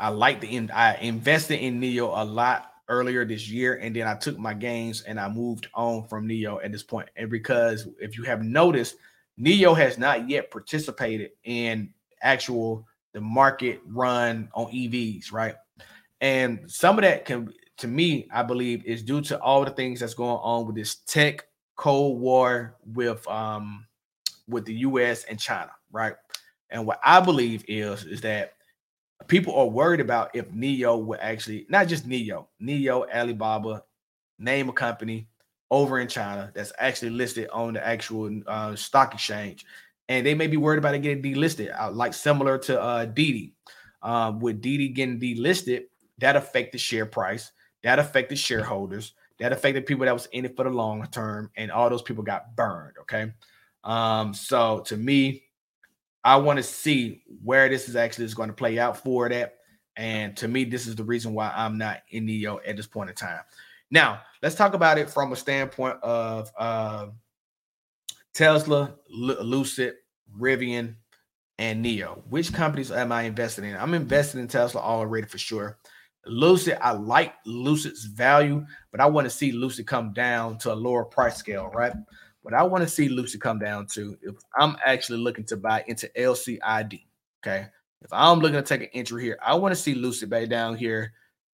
I like the end. I invested in NIO a lot earlier this year, and then I took my gains and I moved on from NIO at this point. And because if you have noticed, NIO has not yet participated in the market run on EVs, right? And some of that can, to me, I believe, is due to all the things that's going on with this tech Cold War with the U.S. and China, right? And what I believe is that people are worried about if NIO will actually, not just NIO, Alibaba, name a company over in China that's actually listed on the actual stock exchange, and they may be worried about it getting delisted, like similar to Didi. With Didi getting delisted, that affected share price, that affected shareholders, that affected people that was in it for the long term, and all those people got burned, okay? So to me, I want to see where this is going to play out for that. And to me, this is the reason why I'm not in NIO at this point in time. Now, let's talk about it from a standpoint of Tesla, Lucid, Rivian, and NIO. Which companies am I invested in? I'm invested in Tesla already for sure. Lucid, I like Lucid's value, but I want to see Lucid come down to a lower price scale, right? What I want to see Lucid come down to, if I'm actually looking to buy into LCID, okay? If I'm looking to take an entry here, I want to see Lucid back down here,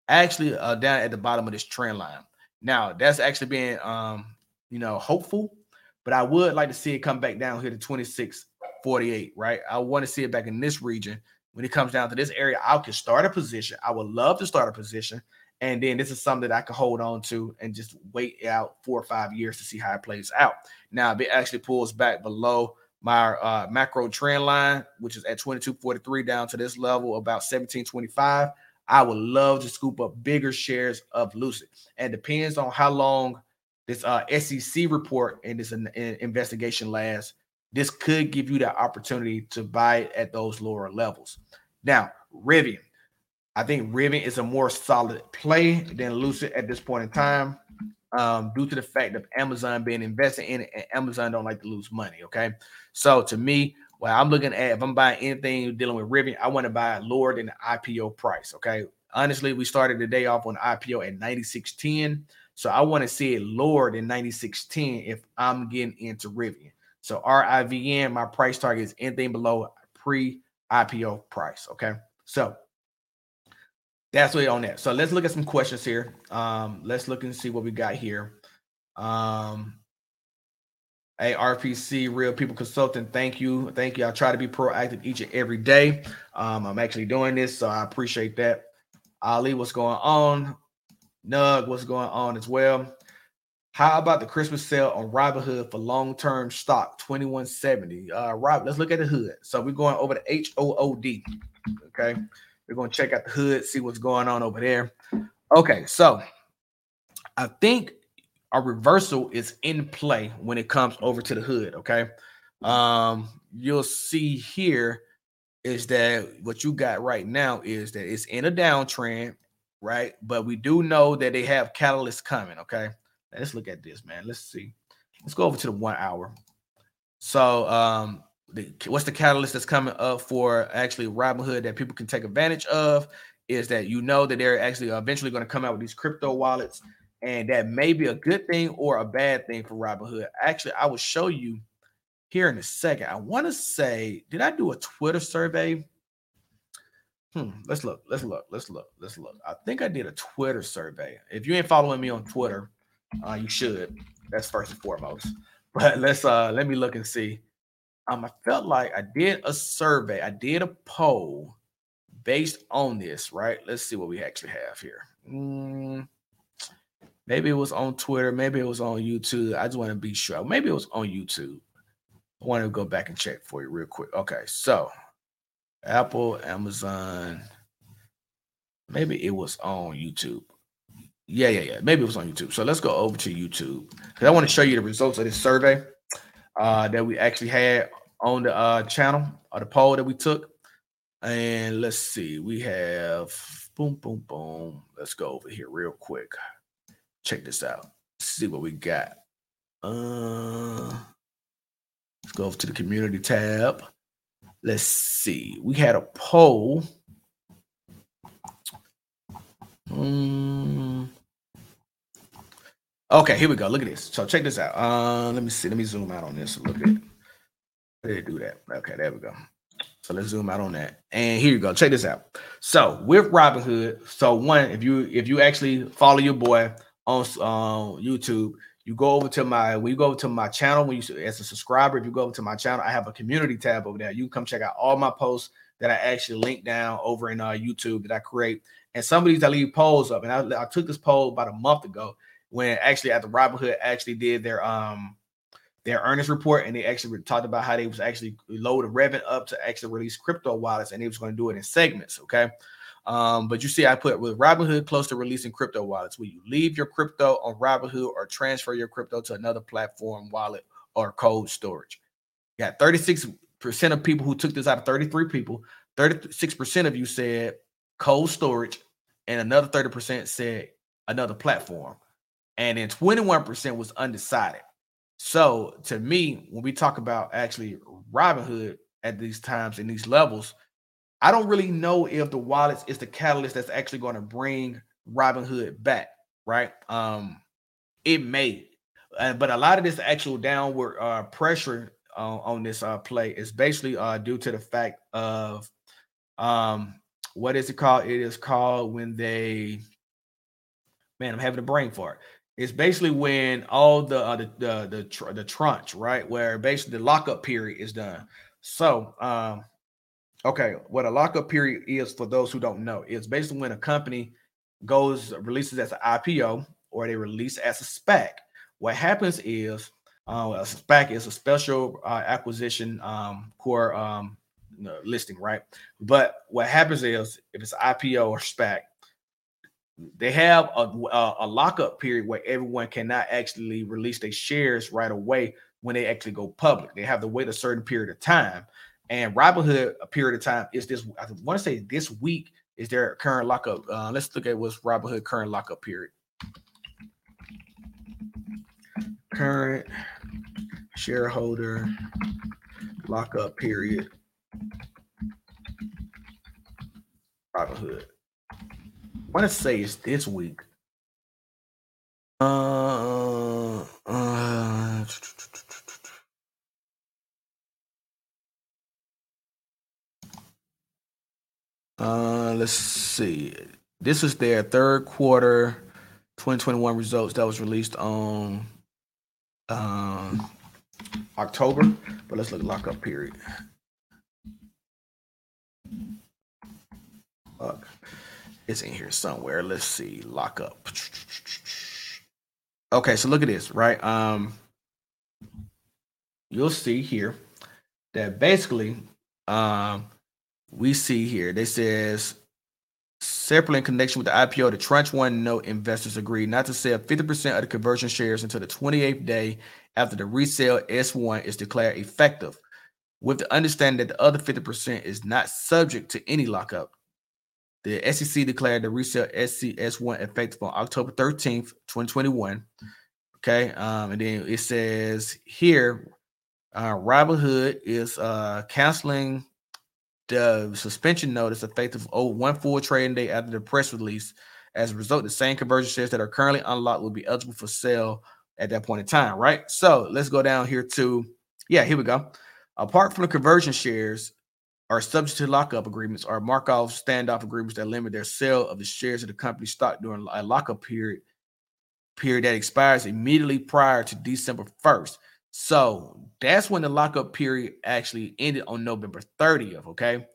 actually down at the bottom of this trend line. Now, that's actually being, hopeful, but I would like to see it come back down here to 2648, right? I want to see it back in this region. When it comes down to this area, I can start a position. I would love to start a position. And then this is something that I can hold on to and just wait out 4 or 5 years to see how it plays out. Now, if it actually pulls back below my macro trend line, which is at 22.43 down to this level, about 17.25, I would love to scoop up bigger shares of Lucid. And depends on how long this SEC report and this investigation lasts. This could give you the opportunity to buy at those lower levels. Now, Rivian. I think Rivian is a more solid play than Lucid at this point in time, due to the fact of Amazon being invested in it, and Amazon don't like to lose money, okay? So to me, what I'm looking at, if I'm buying anything dealing with Rivian, I want to buy it lower than the IPO price, okay? Honestly, we started the day off on IPO at 96.10, so I want to see it lower than 96.10 if I'm getting into Rivian. So RIVN, my price target is anything below pre-IPO price, okay? So that's what on that. So let's look at some questions here. Let's look and see what we got here. Hey, RPC, Real People Consultant, thank you. Thank you. I try to be proactive each and every day. I'm actually doing this, so I appreciate that. Ali, what's going on? Nug, what's going on as well? How about the Christmas sale on Robinhood for long-term stock, 2170? Rob, let's look at the HOOD. So we're going over to HOOD, okay? We're going to check out the HOOD, see what's going on over there. Okay, so I think a reversal is in play when it comes over to the HOOD, okay? You'll see here is that what you got right now is that it's in a downtrend, right? But we do know that they have catalysts coming, okay? Now let's look at this, man. Let's see. Let's go over to the 1 hour. So, what's the catalyst that's coming up for actually Robinhood that people can take advantage of is that you know that they're actually eventually going to come out with these crypto wallets, and that may be a good thing or a bad thing for Robinhood. Actually, I will show you here in a second. I want to say, did I do a Twitter survey? Let's look. I think I did a Twitter survey. If you ain't following me on Twitter, you should. That's first and foremost. But let me look and see. I felt like I did a survey. I did a poll based on this, right? Let's see what we actually have here. Maybe it was on Twitter. Maybe it was on YouTube. I just want to be sure. Maybe it was on YouTube. I want to go back and check for you real quick. Okay, so Apple, Amazon. Maybe it was on YouTube. Yeah. Maybe it was on YouTube. So let's go over to YouTube because I want to show you the results of this survey that we actually had on the channel, or the poll that we took. And let's see, we have boom. Let's go over here real quick. Check this out. Let's see what we got. Let's go over to the community tab. Let's see. We had a poll. Okay, here we go. Look at this. So check this out. Let me see. Let me zoom out on this a little bit. How did it do that? Okay, there we go. So let's zoom out on that. And here you go. Check this out. So with Robinhood, so one, if you actually follow your boy on YouTube, you go over to my, when you go over to my channel, when you as a subscriber, if you go over to my channel, I have a community tab over there. You can come check out all my posts that I actually link down over in YouTube that I create. And some of these I leave polls up. And I took this poll about a month ago when actually at the Robinhood actually did their earnings report, and they actually talked about how they was actually load the revenue up to actually release crypto wallets, and they was going to do it in segments. Okay. But you see, I put with Robinhood close to releasing crypto wallets. Will you leave your crypto on Robinhood or transfer your crypto to another platform, wallet, or cold storage? You got 36% of people who took this out of 33 people. 36% of you said cold storage, and another 30% said another platform. And then 21% was undecided. So to me, when we talk about actually Robinhood at these times and these levels, I don't really know if the wallets is the catalyst that's actually going to bring Robinhood back, right? It may, but a lot of this actual downward pressure on this play is basically due to the fact of what is it called? It is called when they, man, I'm having a brain fart. It's basically when all the tranche, right, where basically the lockup period is done. So, okay, what a lockup period is for those who don't know, it's basically when a company releases as an IPO or they release as a SPAC. What happens is a SPAC is a special acquisition core listing, right? But what happens is if it's IPO or SPAC, they have a lockup period where everyone cannot actually release their shares right away when they actually go public. They have to wait a certain period of time. And Robinhood, a period of time is this, I want to say this week is their current lockup. Let's look at what's Robinhood current lockup period. Current shareholder lockup period. Robinhood. I want to say it's this week. Let's see. This is their third quarter 2021 results that was released on October. But let's look at lockup period. It's in here somewhere. Let's see. Lock up. Okay, so look at this, right? You'll see here that basically we see here. They says separately in connection with the IPO, the tranche one note investors agreed not to sell 50% of the conversion shares until the 28th day after the resale S1 is declared effective, with the understanding that the other 50% is not subject to any lockup. The SEC declared the resale SCS1 effective on October 13th, 2021. Okay. And then it says here, Robinhood is canceling the suspension notice effective over one full trading day after the press release. As a result, the same conversion shares that are currently unlocked will be eligible for sale at that point in time, right? So let's go down here to, yeah, here we go. Apart from the conversion shares, are subject to lockup agreements or mark-off standoff agreements that limit their sale of the shares of the company stock during a lockup period that expires immediately prior to December 1st. So that's when the lockup period actually ended on November 30th, okay?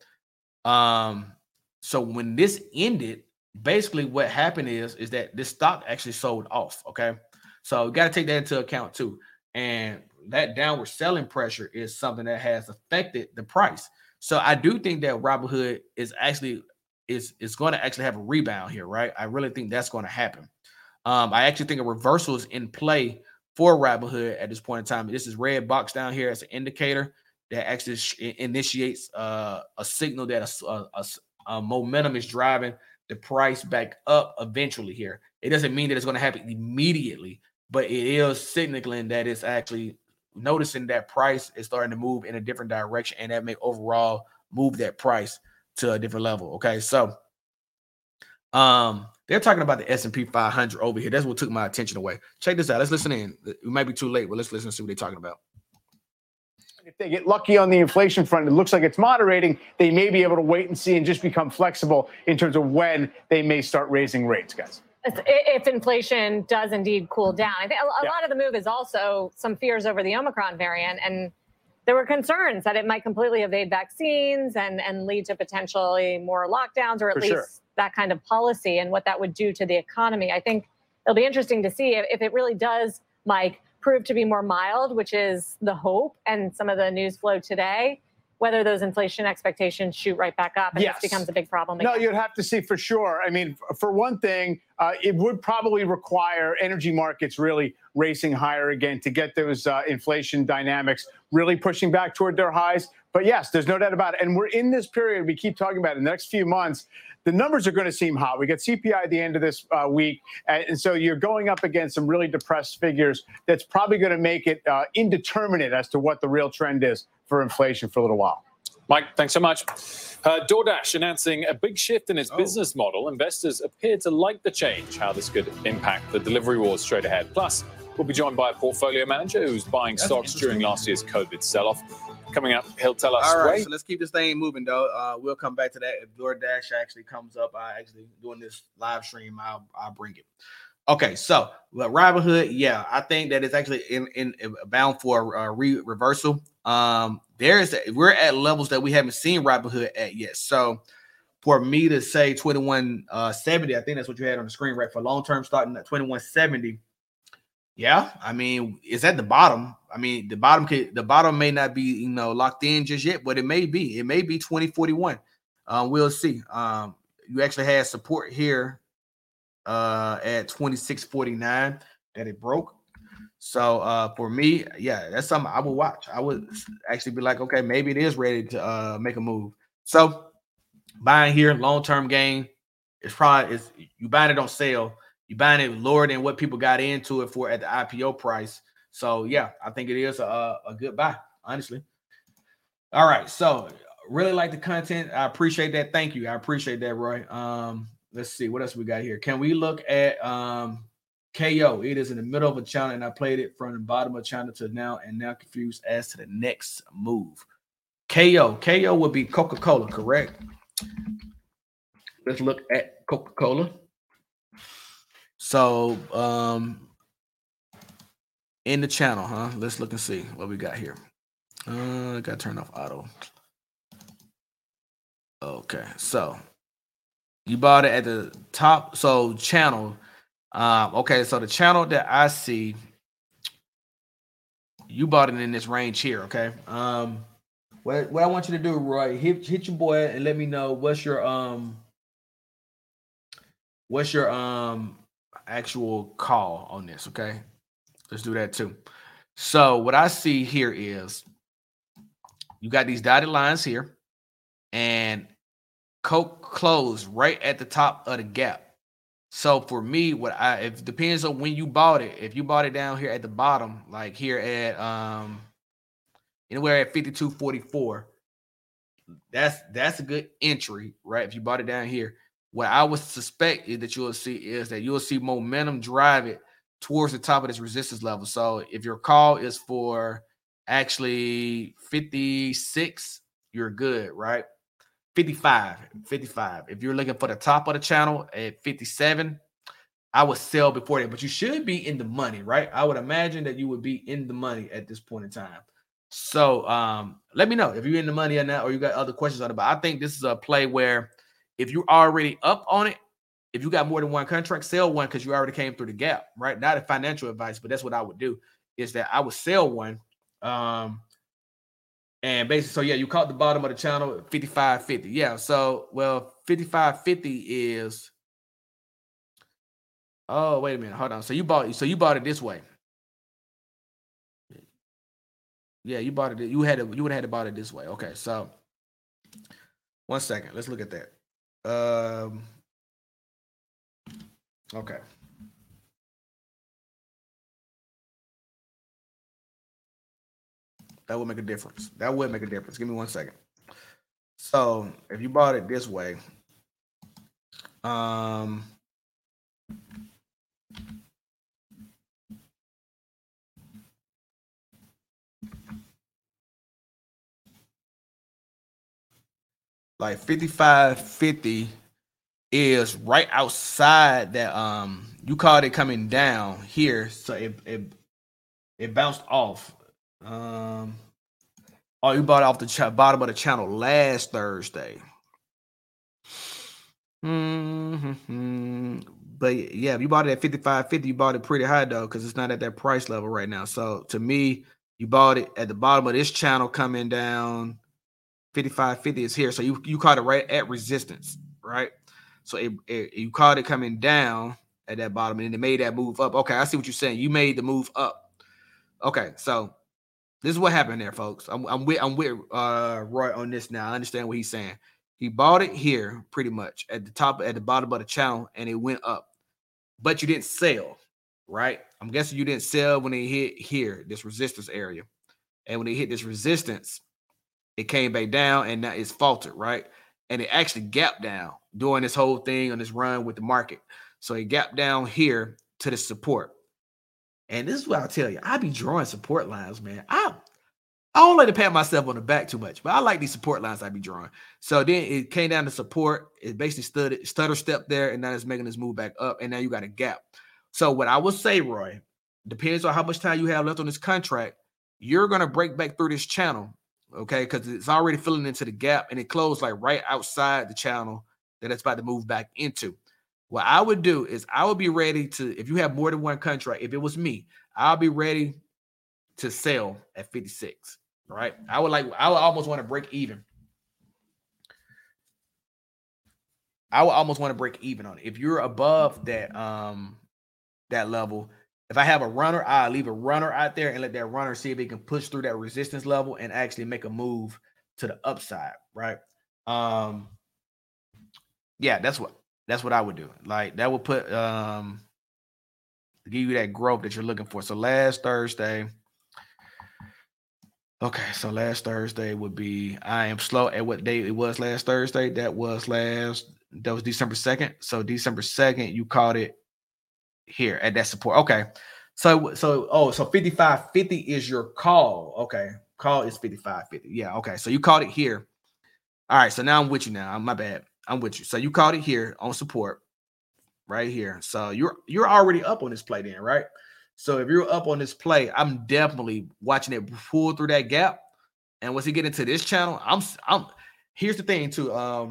So when this ended, basically what happened is that this stock actually sold off, okay? So you got to take that into account too. And that downward selling pressure is something that has affected the price. So I do think that Robinhood is actually is going to actually have a rebound here, right? I really think that's going to happen. I actually think a reversal is in play for Robinhood at this point in time. This is red box down here as an indicator that actually initiates a signal that a momentum is driving the price back up eventually here. It doesn't mean that it's going to happen immediately, but it is signaling that it's actually noticing that price is starting to move in a different direction, and that may overall move that price to a different level. Okay, so they're talking about the S&P 500 over here. That's what took my attention away. Check this out. Let's listen in. It might be too late, but let's listen and see what they're talking about. If they get lucky on the inflation front, it looks like it's moderating. They may be able to wait and see and just become flexible in terms of when they may start raising rates, guys. If inflation does indeed cool down. I think a lot of the move is also some fears over the Omicron variant. And there were concerns that it might completely evade vaccines and lead to potentially more lockdowns, or at least that kind of policy, and what that would do to the economy. I think it'll be interesting to see if it really does, Mike, prove to be more mild, which is the hope, and some of the news flow today, whether those inflation expectations shoot right back up and this becomes a big problem again. No, you'd have to see for sure. I mean, for one thing, it would probably require energy markets really racing higher again to get those inflation dynamics really pushing back toward their highs. But yes, there's no doubt about it. And we're in this period we keep talking about in the next few months. The numbers are going to seem hot. We get CPI at the end of this week. And so you're going up against some really depressed figures. That's probably going to make it indeterminate as to what the real trend is for inflation for a little while. Mike, thanks so much. DoorDash announcing a big shift in its business model. Investors appear to like the change, how this could impact the delivery wars straight ahead. Plus, we'll be joined by a portfolio manager who's buying stocks during last year's COVID sell-off. Coming up, he'll tell us. All right, so let's keep this thing moving, though. We'll come back to that. If DoorDash actually comes up, I actually doing this live stream, I'll bring it. Okay, so Robinhood, I think that it's actually in bound for a reversal. We're at levels that we haven't seen Robinhood at yet. So for me to say 2170, I think that's what you had on the screen, right? For long-term starting at 2170. Yeah, I mean, it's at the bottom. I mean, the bottom may not be, locked in just yet, but it may be. It may be 2041. We'll see. You actually had support here at 2649 that it broke. So for me, that's something I would watch. I would actually be like, okay, maybe it is ready to make a move. So buying here, long-term gain, it's you buying it on sale. You're buying it lower than what people got into it for at the IPO price. So, I think it is a good buy, honestly. All right. So, really like the content. I appreciate that. Thank you. I appreciate that, Roy. Let's see. What else we got here? Can we look at KO? It is in the middle of a channel, and I played it from the bottom of China to now, and now confused as to the next move. KO. KO would be Coca-Cola, correct? Let's look at Coca-Cola. So, in the channel, huh? Let's look and see what we got here. I got to turn off auto. Okay, so you bought it at the top. So channel, okay. So the channel that I see, you bought it in this range here. Okay. What I want you to do, Roy, hit your boy and let me know what's your actual call on this, okay? Let's do that too. So what I see here is you got these dotted lines here, and Coke closed right at the top of the gap. So for me, it depends on when you bought it. If you bought it down here at the bottom, like here at anywhere at 52.44, that's a good entry, right? If you bought it down here. What I would suspect is that you'll see momentum drive it towards the top of this resistance level. So if your call is for actually 56, you're good, right? 55. If you're looking for the top of the channel at 57, I would sell before that. But you should be in the money, right? I would imagine that you would be in the money at this point in time. So let me know if you're in the money or not, or you got other questions on it. But I think this is a play where if you're already up on it, if you got more than one contract, sell one because you already came through the gap, right? Not a financial advice, but that's what I would do, is that I would sell one And basically, so yeah, you caught the bottom of the channel at 55.50. Yeah, so, well, 55.50 is, oh, wait a minute, hold on. So you bought it this way. Yeah, you bought it. You would have had to bought it this way. Okay, so 1 second. Let's look at that. Okay. That would make a difference. That would make a difference. Give me 1 second. So if you bought it this way, like 55.50 is right outside that. You called it coming down here, so it bounced off. Oh, you bought off the bottom of the channel last Thursday. But yeah, if you bought it at 55.50, you bought it pretty high though, because it's not at that price level right now. So to me, you bought it at the bottom of this channel coming down. 55.50 is here, so you caught it right at resistance, right? So you caught it coming down at that bottom, and then it made that move up. Okay, I see what you're saying. You made the move up. Okay, so this is what happened there, folks. I'm with Roy on this now. I understand what he's saying. He bought it here pretty much at the bottom of the channel, and it went up. But you didn't sell, right? I'm guessing you didn't sell when it hit here, this resistance area. And when it hit this resistance, it came back down, and now it's faltered, right? And it actually gapped down doing this whole thing on this run with the market. So it gapped down here to the support. And this is what I'll tell you. I be drawing support lines, man. I don't like to pat myself on the back too much, but I like these support lines I be drawing. So then it came down to support. It basically stutter step there, and now it's making this move back up, and now you got a gap. So what I will say, Roy, depends on how much time you have left on this contract, you're going to break back through this channel. Okay, because it's already filling into the gap, and it closed like right outside the channel that it's about to move back into. What I would do is I would be ready to, if you have more than one contract, if it was me, I'll be ready to sell at 56, right? I would almost want to break even. I would almost want to break even on it. If you're above that, that level, if I have a runner, I'll leave a runner out there and let that runner see if it can push through that resistance level and actually make a move to the upside, right? Yeah, that's what I would do. Like that would put give you that growth that you're looking for. So last Thursday, okay. So last Thursday would be I am slow at what day it was last Thursday. That was December 2nd. So December 2nd, you caught it here at that support. Okay. So 55.50 is your call. Okay. Call is 55.50. Yeah. Okay. So you called it here. All right. So now I'm with you now. My bad. I'm with you. So you called it here on support right here. So you're already up on this play then, right? So if you're up on this play, I'm definitely watching it pull through that gap. And once you get into this channel, I'm here's the thing too. I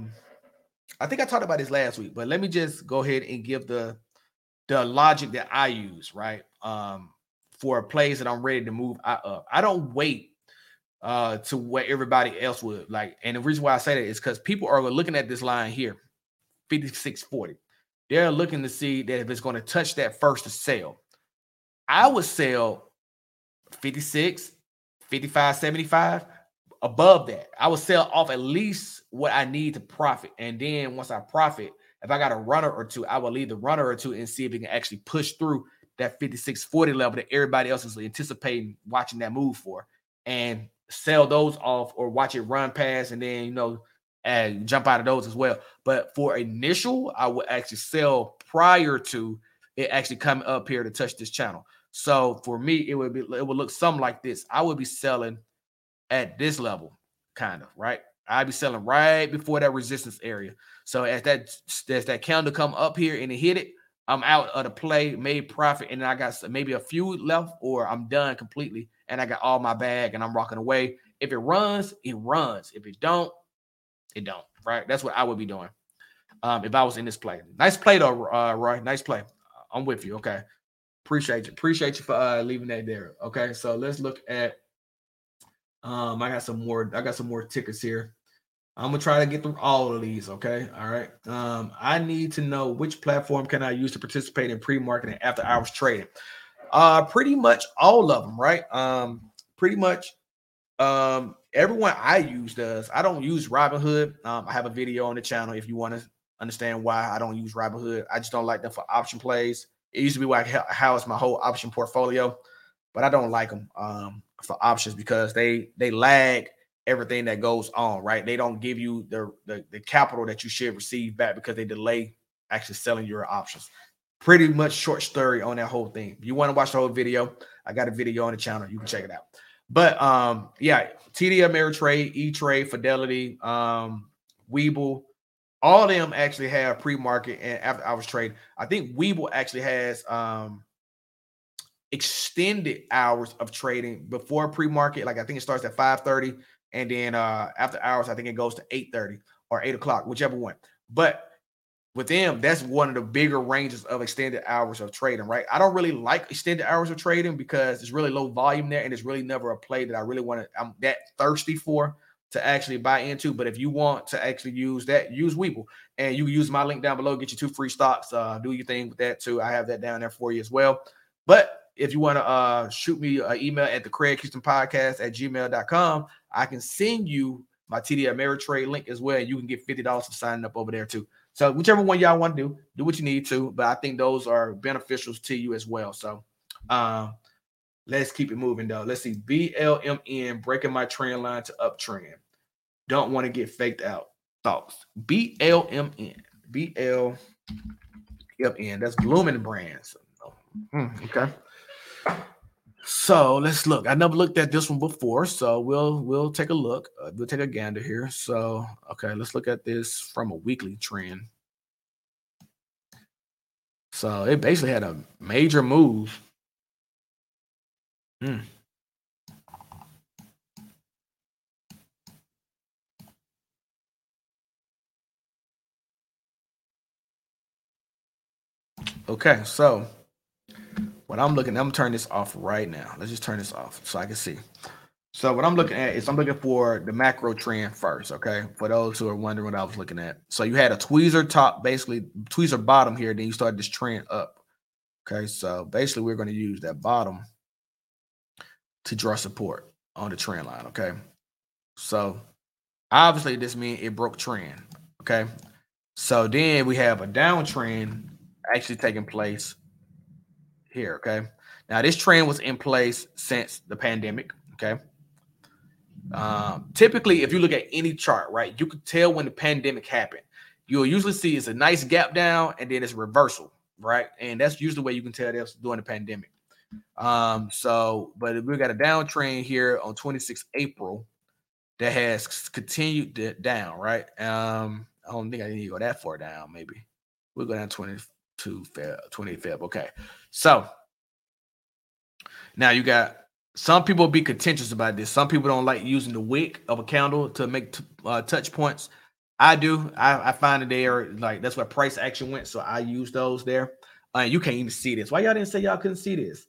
think I talked about this last week, but let me just go ahead and give the logic that I use, right? For plays that I'm ready to move up. I don't wait to what everybody else would like. And the reason why I say that is because people are looking at this line here, 56.40. They're looking to see that if it's going to touch that first to sell. I would sell 56, 55.75 above that. I would sell off at least what I need to profit. And then once I profit, if I got a runner or two, I will leave the runner or two and see if it can actually push through that 56.40 level that everybody else is anticipating watching that move for, and sell those off or watch it run past and then, and jump out of those as well. But for initial, I would actually sell prior to it actually coming up here to touch this channel. So for me, it would look something like this. I would be selling at this level, kind of, right? I'd be selling right before that resistance area. So as that candle come up here and it hit it, I'm out of the play, made profit, and I got maybe a few left, or I'm done completely, and I got all my bag, and I'm rocking away. If it runs, it runs. If it don't, right? That's what I would be doing if I was in this play. Nice play, though, Roy. Nice play. I'm with you, okay? Appreciate you. Appreciate you for leaving that there, okay? So let's look at I got some more tickers here. I'm gonna try to get through all of these. Okay. All right. I need to know which platform can I use to participate in pre-market and after hours trading? Pretty much all of them, right? Pretty much everyone I use does. I don't use Robinhood. I have a video on the channel if you want to understand why I don't use Robinhood. I just don't like them for option plays. It used to be where I housed my whole option portfolio, but I don't like them for options because they lag everything that goes on, right? They don't give you the capital that you should receive back because they delay actually selling your options. Pretty much short story on that whole thing. If you want to watch the whole video, I got a video on the channel. You can check it out. But yeah, TD Ameritrade, E-Trade, Fidelity, Webull, all of them actually have pre-market and after hours trade. I think Webull actually has extended hours of trading before pre-market. Like I think it starts at 5:30. And then after hours, I think it goes to 8:30 or 8 o'clock, whichever one. But with them, that's one of the bigger ranges of extended hours of trading, right? I don't really like extended hours of trading because it's really low volume there, and it's really never a play that I really want to, I'm that thirsty for to actually buy into. But if you want to actually use that, use Webull. And you use my link down below, get you 2 free stocks. Do your thing with that too. I have that down there for you as well. But if you want to shoot me an email at the Craig Houston Podcast at gmail.com, I can send you my TD Ameritrade link as well. You can get $50 for signing up over there too. So whichever one y'all want to do what you need to. But I think those are beneficial to you as well. So let's keep it moving though. Let's see. BLMN, breaking my trend line to uptrend. Don't want to get faked out. Thoughts. BLMN. BLMN. That's Bloomin' Brands. Okay. So let's look. I never looked at this one before, so we'll take a look. We'll take a gander here. So, okay, let's look at this from a weekly trend. So it basically had a major move. Okay, so what I'm looking, I'm gonna turn this off right now. Let's just turn this off so I can see. So what I'm looking at is I'm looking for the macro trend first, okay? For those who are wondering what I was looking at. So you had a tweezer top, basically tweezer bottom here, then you started this trend up. Okay, so basically we're gonna use that bottom to draw support on the trend line, okay? So obviously this means it broke trend, okay? So then we have a downtrend actually taking place here, okay. Now this trend was in place since the pandemic, okay. Typically, if you look at any chart, right, you could tell when the pandemic happened. You'll usually see it's a nice gap down and then it's a reversal, right? And that's usually the way you can tell that's during the pandemic. So, but we got a downtrend here on 26 April that has continued down, right? I don't think I need to go that far down. Maybe we'll go down 20 Feb. Okay. So now you got some people be contentious about this. Some people don't like using the wick of a candle to make touch points. I do. I find that they are like, that's where price action went. So I use those there. You can't even see this. Why y'all didn't say y'all couldn't see this?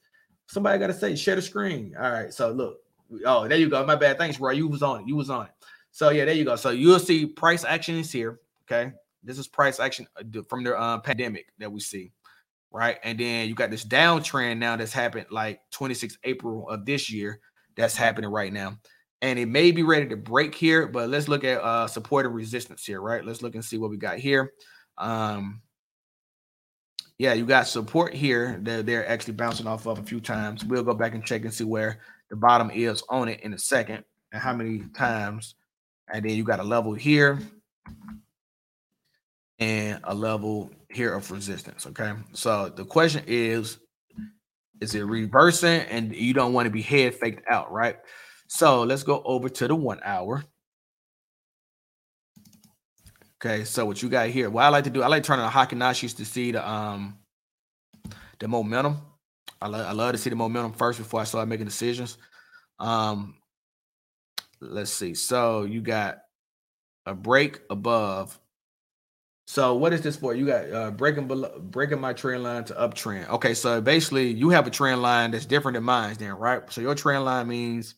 Somebody got to say, share the screen. All right. So look, oh, there you go. My bad. Thanks, Roy. You was on it. So yeah, there you go. So you'll see price action is here. Okay. This is price action from the pandemic that we see, right? And then you got this downtrend now that's happened like 26 April of this year that's happening right now. And it may be ready to break here, but let's look at support and resistance here, right? Let's look and see what we got here. Yeah, you got support here. They're actually bouncing off of a few times. We'll go back and check and see where the bottom is on it in a second and how many times. And then you got a level here and a level here of resistance, okay? So the question is it reversing? And you don't want to be head faked out, right? So let's go over to the 1 hour. Okay, so what you got here, what I like to do, I like turning the Hakanashis to see the momentum. I love to see the momentum first before I start making decisions. Let's see. So you got a break above. So what is this for? You got breaking my trend line to uptrend. Okay, so basically you have a trend line that's different than mine then, right? So your trend line means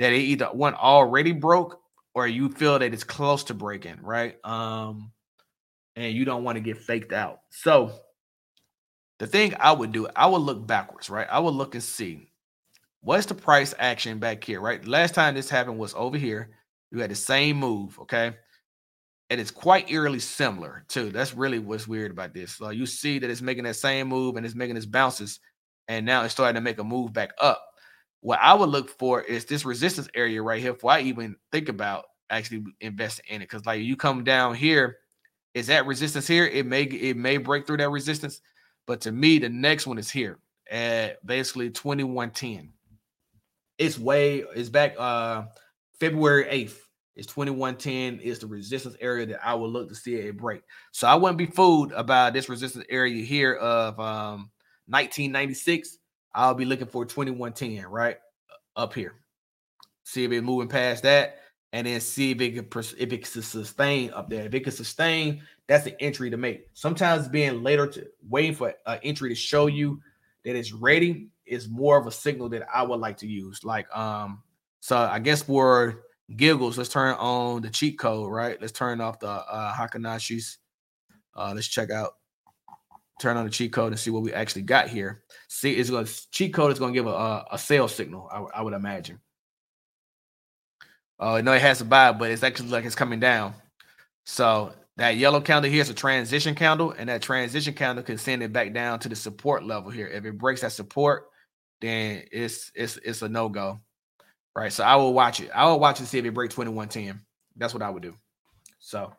that it either one already broke or you feel that it's close to breaking, right? And you don't want to get faked out. So the thing I would do, I would look backwards, right? I would look and see what's the price action back here, right? Last time this happened was over here. You had the same move, okay? And it's quite eerily similar too. That's really what's weird about this. So you see that it's making that same move and it's making its bounces, and now it's starting to make a move back up. What I would look for is this resistance area right here before I even think about actually investing in it. Because like you come down here, is that resistance here? It may break through that resistance, but to me, the next one is here at basically 2110. It's back February 8th. It's 2110 is the resistance area that I would look to see it break. So I wouldn't be fooled about this resistance area here of 1996. I'll be looking for 2110 right up here. See if it's moving past that, and then see if it can sustain up there. If it can sustain, that's an entry to make. Sometimes being later to waiting for an entry to show you that it's ready is more of a signal that I would like to use. Like so I guess for giggles, let's turn on the cheat code, right? Let's turn off the Hakanashi's. Let's check out. Turn on the cheat code and see what we actually got here. See, it's going to cheat code is going to give a sell signal, I would imagine. Oh, no, it has to buy, but it's actually like it's coming down. So that yellow candle here is a transition candle, and that transition candle can send it back down to the support level here. If it breaks that support, then it's a no-go, right? So I will watch it. I will watch and see if it breaks 2110. That's what I would do. So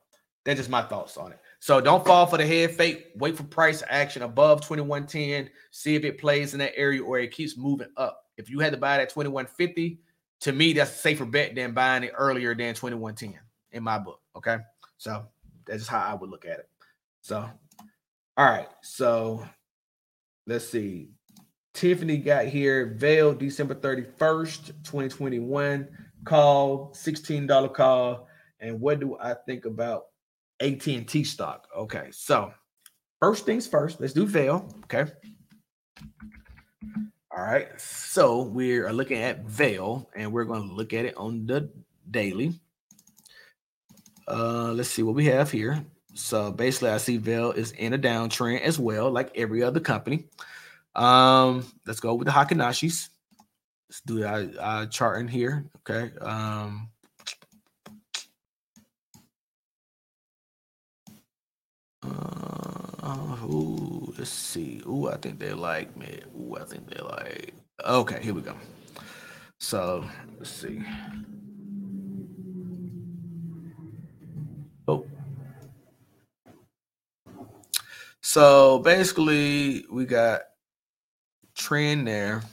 that's just my thoughts on it. So don't fall for the head fake. Wait for price action above 2110. See if it plays in that area or it keeps moving up. If you had to buy it at 2150, to me, that's a safer bet than buying it earlier than 2110 in my book. Okay. So that's just how I would look at it. So, all right. So let's see. Tiffany got here. Vail, December 31st, 2021. Call, $16 call. And what do I think about AT&T stock? Okay, so first things first, let's do Vail. Okay. All right, so we are looking at Vail, and we're going to look at it on the daily. Let's see what we have here. So basically, I see Vail is in a downtrend as well, like every other company. Let's go with the Hakanashis. Let's do our chart in here. Okay. Let's see. I think they like me. I think they like. Okay, here we go. So let's see. Oh. So basically, we got trend there.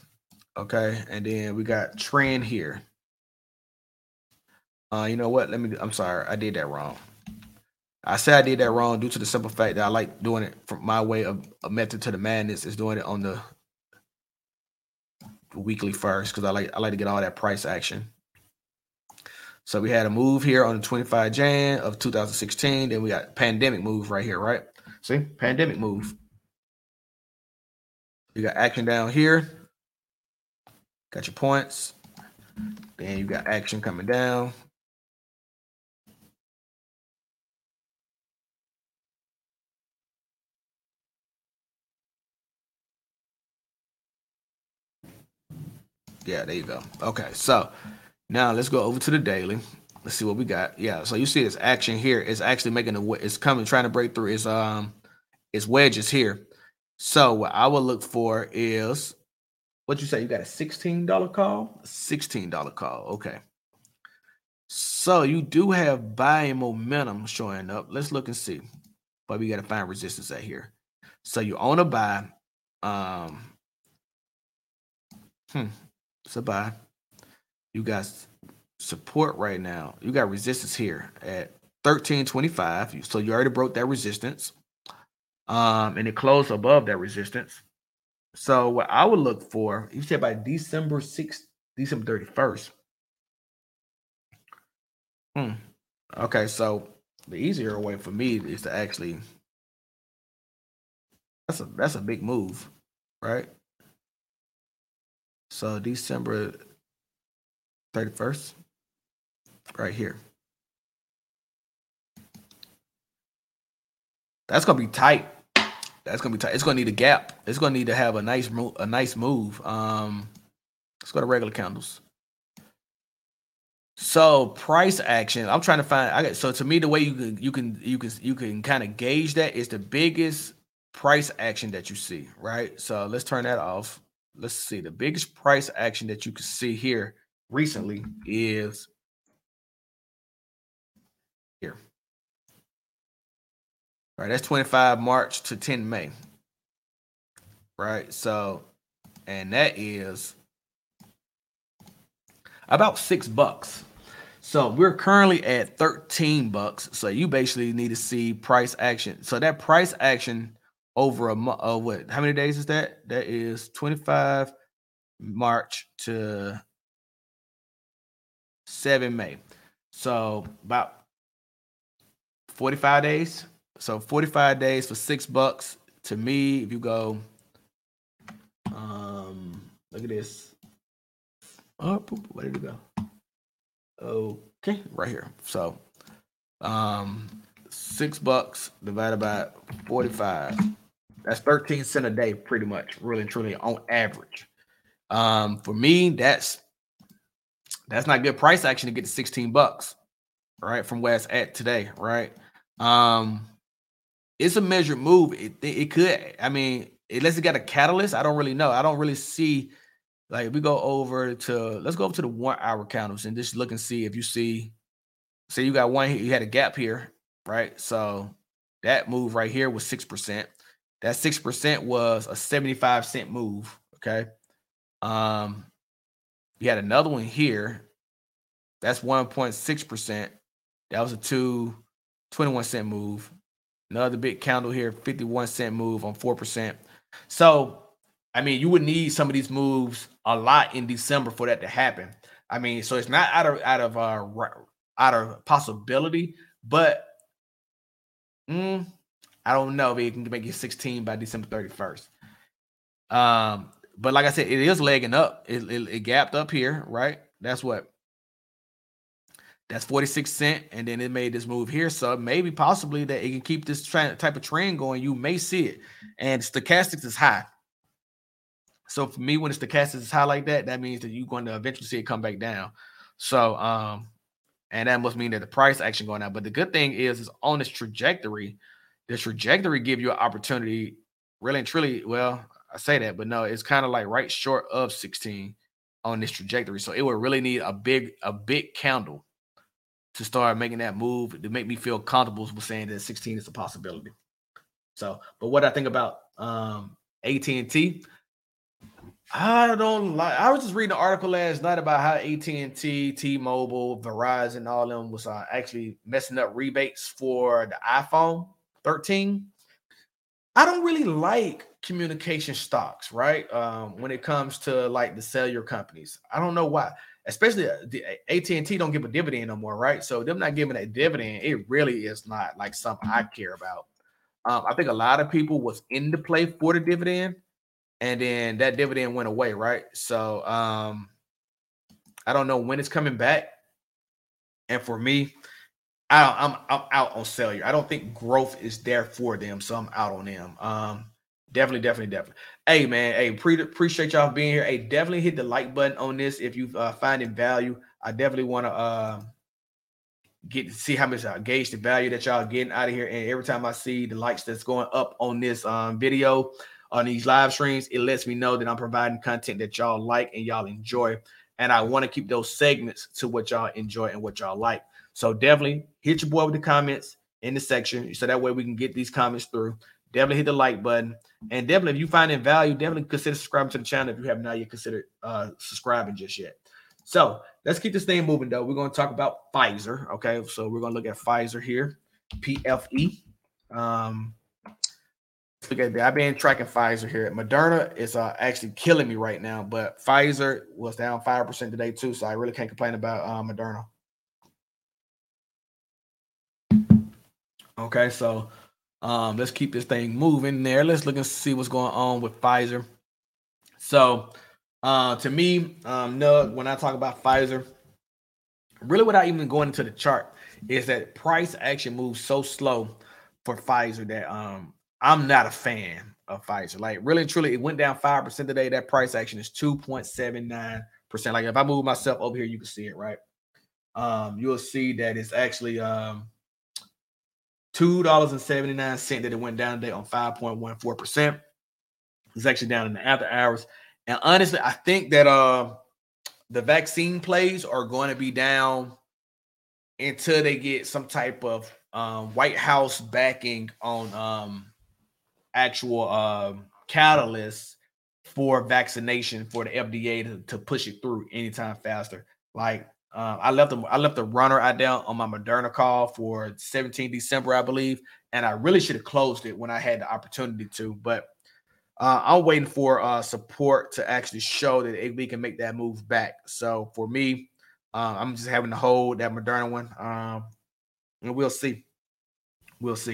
Okay, and then we got trend here. You know what? I'm sorry, I did that wrong. I said I did that wrong due to the simple fact that I like doing it from my way of a method to the madness is doing it on the weekly first, because I like to get all that price action. So we had a move here on the 25 Jan of 2016. Then we got pandemic move right here, right? See, pandemic move. You got action down here. Got your points. Then you got action coming down. Yeah, there you go. Okay, so now let's go over to the daily. Let's see what we got. Yeah, so you see this action here. It's actually it's coming, trying to break through its wedges here. So what I would look for is, what you say, you got a $16 call? $16 call, okay. So you do have buying momentum showing up. Let's look and see. But we got to find resistance at here. So you own a buy. It's a buy. You got support right now. You got resistance here at 1325. So you already broke that resistance. And it closed above that resistance. So what I would look for, you said by December 6th, December 31st. Okay, so the easier way for me is to actually, that's a big move, right? So December 31st, right here. That's gonna be tight. That's gonna be tight. It's gonna need a gap. It's gonna need to have a nice move. Let's go to regular candles. So price action. I'm trying to find. So to me, the way you can kind of gauge that is the biggest price action that you see, right? So let's turn that off. Let's see. The biggest price action that you can see here recently is here. All right, that's 25 March to 10 May. Right? So, and that is about $6. So we're currently at $13. So you basically need to see price action. So that price action over a month, how many days is that? That is 25 March to 7 May. So about 45 days. So 45 days for $6 to me. If you go, look at this. Oh, where did it go? Okay, right here. So, $6 divided by 45. That's 13 cents a day, pretty much, really and truly, on average. For me, that's not good price action to get to $16, right? From where it's at today, right? It's a measured move. It could, I mean, unless it got a catalyst, I don't really know. I don't really see, like, if we go over to, let's go over to the 1 hour candles and just look and see if you see, say you got one, you had a gap here, right? So that move right here was 6%. That 6% was a 75 cent move, okay? You had another one here. That's 1.6%. That was a 21 cent move. Another big candle here, 51 cent move on 4%. So, I mean, you would need some of these moves a lot in December for that to happen. I mean, so it's not out of possibility, but I don't know if it can make it 16 by December 31st. But like I said, it is legging up. It gapped up here, right? That's 46 cent, and then it made this move here. So maybe possibly that it can keep this type of trend going. You may see it. And stochastics is high. So for me, when the stochastics is high like that, that means that you're going to eventually see it come back down. So, and that must mean that the price action going out. But the good thing is on this trajectory, the trajectory give you an opportunity really and truly. Well, I say that, but no, it's kind of like right short of 16 on this trajectory. So it would really need a big candle to start making that move to make me feel comfortable with saying that 16 is a possibility. So, but what I think about AT&T, I don't like. I was just reading an article last night about how AT&T, T-Mobile, Verizon, all them was actually messing up rebates for the iPhone 13. I don't really like communication stocks, right? When it comes to like the cellular companies, I don't know why. Especially the AT&T don't give a dividend no more, right? So them not giving a dividend, it really is not like something I care about. I think a lot of people was in the play for the dividend, and then that dividend went away, right? So I don't know when it's coming back. And for me, I'm out on cellular. I don't think growth is there for them, so I'm out on them. Definitely. Hey, man. Hey, appreciate y'all being here. Hey, definitely hit the like button on this if you find it value. I definitely want to get to see how much I gauge the value that y'all getting out of here. And every time I see the likes that's going up on this video, on these live streams, it lets me know that I'm providing content that y'all like and y'all enjoy. And I want to keep those segments to what y'all enjoy and what y'all like. So definitely hit your boy with the comments in the section so that way we can get these comments through. Definitely hit the like button. And definitely, if you find it value, definitely consider subscribing to the channel if you have not yet considered subscribing just yet. So let's keep this thing moving, though. We're going to talk about Pfizer, okay? So we're going to look at Pfizer here, PFE. Look at that. I've been tracking Pfizer here. Moderna is actually killing me right now, but Pfizer was down 5% today, too, so I really can't complain about Moderna. Okay, so... let's keep this thing moving there. Let's look and see what's going on with Pfizer. So, to me, no, when I talk about Pfizer, really without even going into the chart, is that price action moves so slow for Pfizer that I'm not a fan of Pfizer. Like, really and truly, it went down 5% today. That price action is 2.79%. Like, if I move myself over here, you can see it, right? You'll see that it's actually $2.79 that it went down today on 5.14%. It's actually down in the after hours. And honestly, I think that the vaccine plays are going to be down until they get some type of White House backing on actual catalysts for vaccination for the FDA to push it through anytime faster. Like, I left the runner I down on my Moderna call for 17 December, I believe, and I really should have closed it when I had the opportunity to, but I'm waiting for support to actually show that we can make that move back. So for me, I'm just having to hold that Moderna one. And we'll see. It's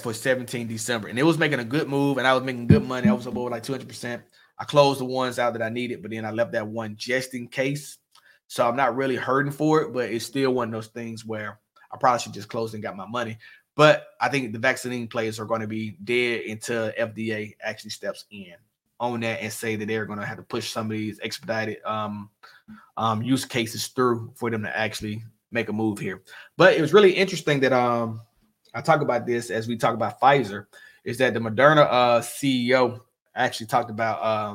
for 17 December. And it was making a good move, and I was making good money. I was up over like 200%. I closed the ones out that I needed, but then I left that one just in case. So I'm not really hurting for it, but it's still one of those things where I probably should just close and got my money. But I think the vaccine players are going to be dead until FDA actually steps in on that and say that they're going to have to push some of these expedited use cases through for them to actually make a move here. But it was really interesting that I talk about this as we talk about Pfizer, is that the Moderna CEO actually talked about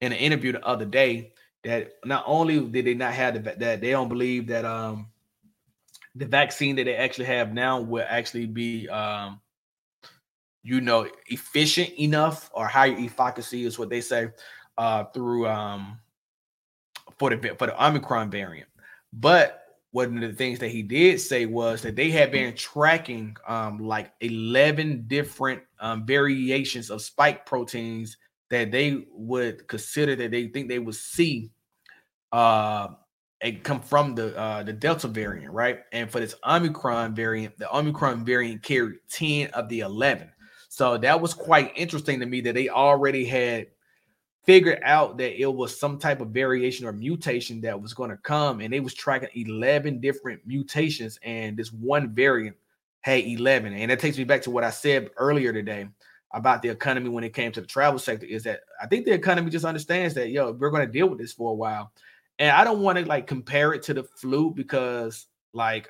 in an interview the other day that not only did they not have that they don't believe that the vaccine that they actually have now will actually be, efficient enough or higher efficacy is what they say through for the Omicron variant. But one of the things that he did say was that they had been tracking like 11 different variations of spike proteins that they would consider that they think they would see and come from the Delta variant, right? And for this Omicron variant, the Omicron variant carried 10 of the 11. So that was quite interesting to me that they already had figured out that it was some type of variation or mutation that was going to come, and they was tracking 11 different mutations, and this one variant had 11. And that takes me back to what I said earlier today about the economy when it came to the travel sector, is that I think the economy just understands that, we're going to deal with this for a while. And I don't want to like compare it to the flu because I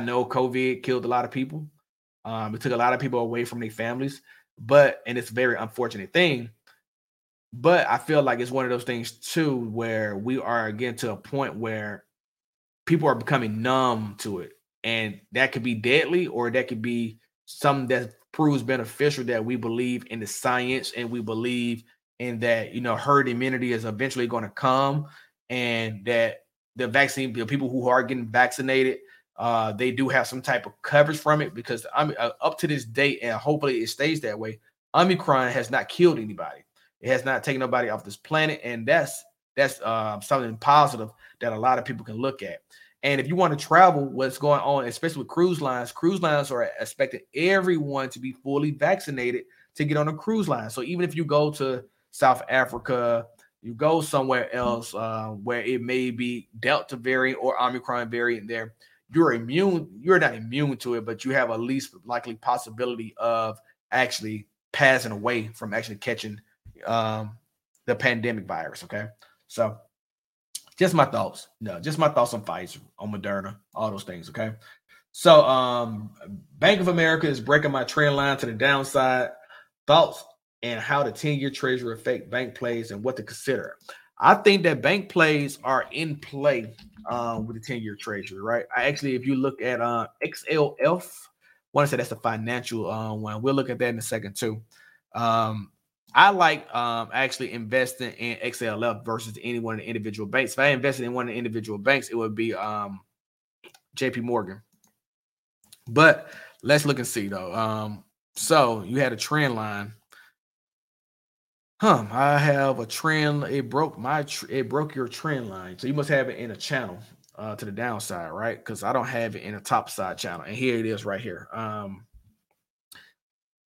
know COVID killed a lot of people. It took a lot of people away from their families, and it's a very unfortunate thing. But I feel like it's one of those things too, where we are getting to a point where people are becoming numb to it. And that could be deadly, or that could be something that proves beneficial, that we believe in the science and we believe in that, herd immunity is eventually going to come, and that the vaccine, the people who are getting vaccinated, they do have some type of coverage from it, because up to this date, and hopefully it stays that way, Omicron has not killed anybody. It has not taken nobody off this planet, and that's something positive that a lot of people can look at. And if you want to travel, what's going on, especially with cruise lines are expecting everyone to be fully vaccinated to get on a cruise line. So even if you go to South Africa, you go somewhere else where it may be Delta variant or Omicron variant there, you're not immune to it, but you have a least likely possibility of actually passing away from actually catching the pandemic virus. Okay, so just my thoughts on Pfizer, on Moderna, all those things. Okay, so Bank of America is breaking my trend line to the downside. Thoughts and how the 10-year treasury affect bank plays and what to consider. I think that bank plays are in play with the 10-year treasury, right? If you look at XLF, want to say that's the financial one. We'll look at that in a second too. I like actually investing in XLF versus any one of the individual banks. If I invested in one of the individual banks, it would be JP Morgan. But let's look and see, though. So you had a trend line. I have a trend. It broke your trend line. So you must have it in a channel to the downside, right? Because I don't have it in a top side channel. And here it is right here.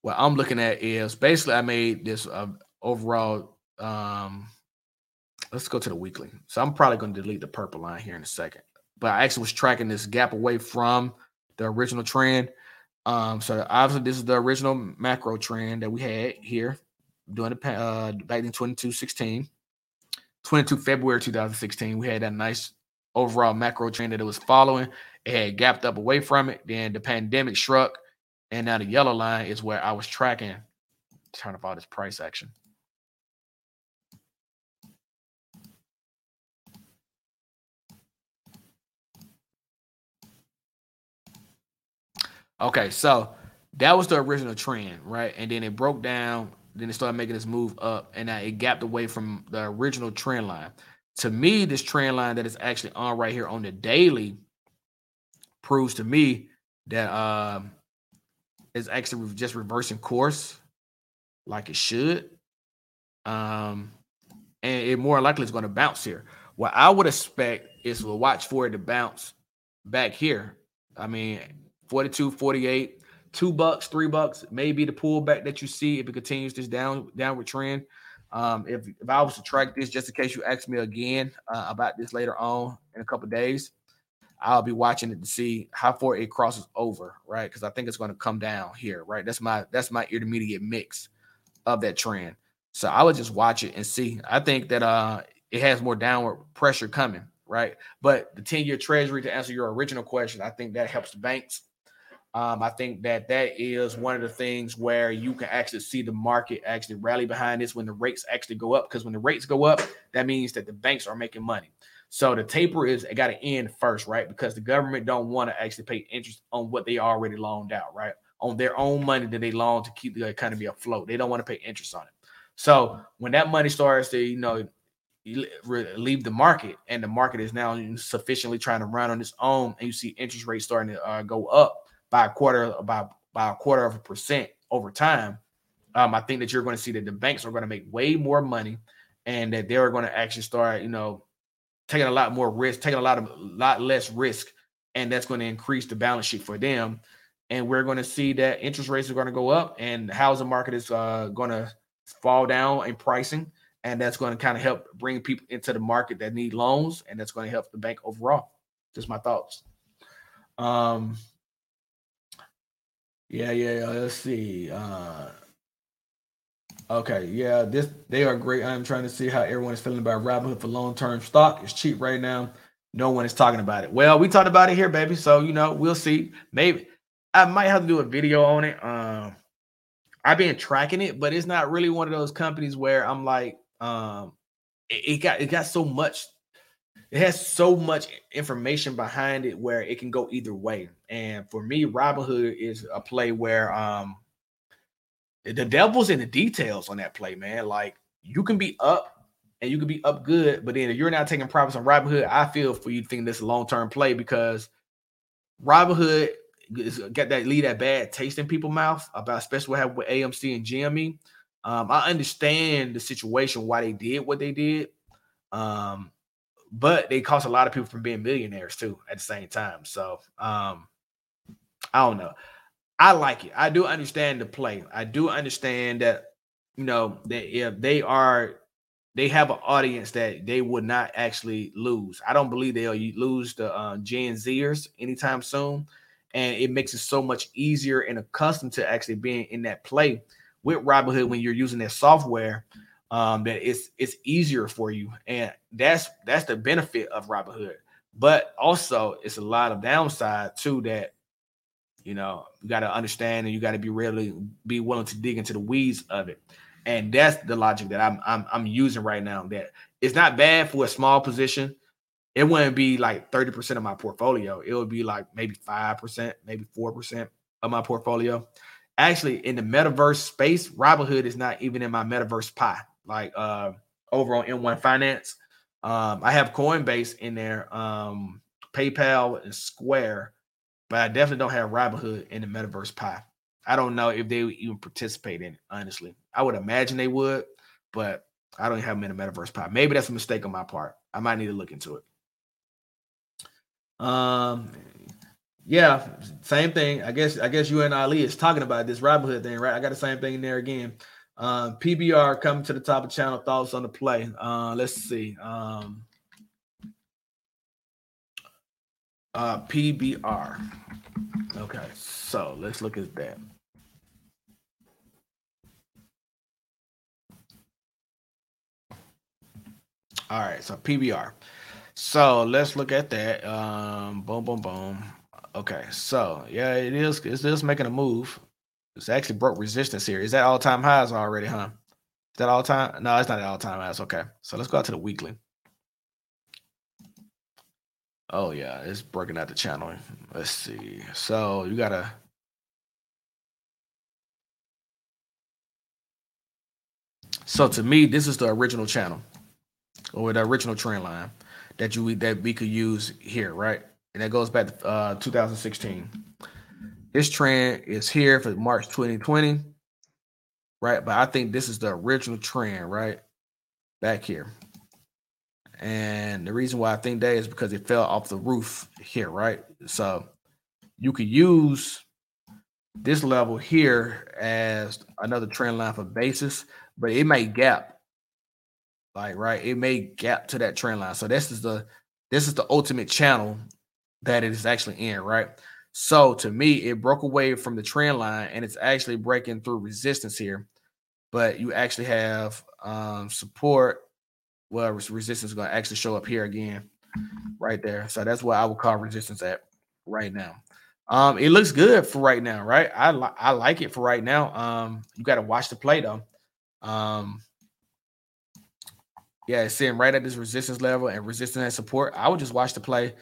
What I'm looking at is basically I made this overall Let's go to the weekly. So I'm probably going to delete the purple line here in a second. But I actually was tracking this gap away from the original trend. So obviously this is the original macro trend that we had here during the back in 22 February 2016. We had that nice overall macro trend that it was following. It had gapped up away from it. Then the pandemic struck. And now the yellow line is where I was tracking. Turn off all this price action. Okay, so that was the original trend, right? And then it broke down. Then it started making this move up. And now it gapped away from the original trend line. To me, this trend line that is actually on right here on the daily proves to me that it's actually just reversing course like it should. And it more likely is going to bounce here. What I would expect is to watch for it to bounce back here. I mean, 42, 48, $2, $3, maybe the pullback that you see if it continues this downward trend. If I was to track this, just in case you ask me again about this later on in a couple of days, I'll be watching it to see how far it crosses over, right? Because I think it's going to come down here, right? That's my intermediate mix of that trend. So I would just watch it and see. I think that it has more downward pressure coming, right? But the 10-year Treasury, to answer your original question, I think that helps banks. I think that is one of the things where you can actually see the market actually rally behind this when the rates actually go up, because when the rates go up, that means that the banks are making money. So the taper is got to end first, right? Because the government don't want to actually pay interest on what they already loaned out, right? On their own money that they loaned to keep the economy afloat. They don't want to pay interest on it. So when that money starts to, leave the market, and the market is now sufficiently trying to run on its own, and you see interest rates starting to go up by a quarter of a percent over time, I think that you're going to see that the banks are going to make way more money, and that they're going to actually start, taking a lot more risk, taking a lot less risk, and that's going to increase the balance sheet for them. And we're going to see that interest rates are going to go up, and the housing market is going to fall down in pricing, and that's going to kind of help bring people into the market that need loans, and that's going to help the bank overall. Just my thoughts. Let's see. They are great. I'm trying to see how everyone is feeling about Robinhood for long-term stock. It's cheap right now. No one is talking about it. Well, we talked about it here, baby. So, we'll see. Maybe I might have to do a video on it. I've been tracking it, but it's not really one of those companies where I'm like, it got so much. It has so much information behind it where it can go either way. And for me, Robinhood is a play where the devil's in the details on that play, man. Like, you can be up and you can be up good, but then if you're not taking profits on Robinhood, I feel for you to think this is a long-term play, because Robinhood got that leave that bad taste in people's mouth about, especially what happened with AMC and GME. I understand the situation, why they did what they did. But they cost a lot of people from being millionaires too at the same time. So I don't know. I like it. I do understand the play. I do understand that, that if they have an audience that they would not actually lose. I don't believe they'll lose the Gen Zers anytime soon. And it makes it so much easier and accustomed to actually being in that play with Robinhood when you're using their software. That it's easier for you, and that's the benefit of Robinhood. But also, it's a lot of downside too. That you got to understand, and you got to be willing to dig into the weeds of it. And that's the logic that I'm using right now. That it's not bad for a small position. It wouldn't be like 30% of my portfolio. It would be like maybe 5%, maybe 4% of my portfolio. Actually, in the metaverse space, Robinhood is not even in my metaverse pie. Like over on M1 Finance, I have Coinbase in there, PayPal and Square, but I definitely don't have Robinhood in the metaverse pie. I don't know if they would even participate in it, honestly. I would imagine they would, but I don't have them in the metaverse pie. Maybe that's a mistake on my part. I might need to look into it. Yeah, same thing. I guess you and Ali is talking about this Robinhood thing, right? I got the same thing in there again. PBR coming to the top of channel. Thoughts on the play? Let's see. PBR. Okay, so let's look at that. All right, so PBR. So let's look at that. Boom, boom, boom. Okay, so yeah, it is. It's just making a move. It's actually broke resistance here. Is that all-time highs already, huh? Is that all-time? No, it's not at all-time highs. Okay, so let's go out to the weekly. Oh, yeah, it's breaking out the channel. Let's see. So you got to... So to me, this is the original channel or the original trend line that we could use here, right? And that goes back to 2016. This trend is here for March 2020, right? But I think this is the original trend, right? Back here. And the reason why I think that is because it fell off the roof here, right? So you could use this level here as another trend line for basis, but it may gap, like, right? It may gap to that trend line. So this is the ultimate channel that it is actually in, right? So to me, it broke away from the trend line and it's actually breaking through resistance here, but you actually have support. Well, resistance is going to actually show up here again right there. So that's what I would call resistance at right now. It looks good for right now, right? I like it for right now. You got to watch the play though. Yeah, it's sitting right at this resistance level and resistance and support. I would just watch the play.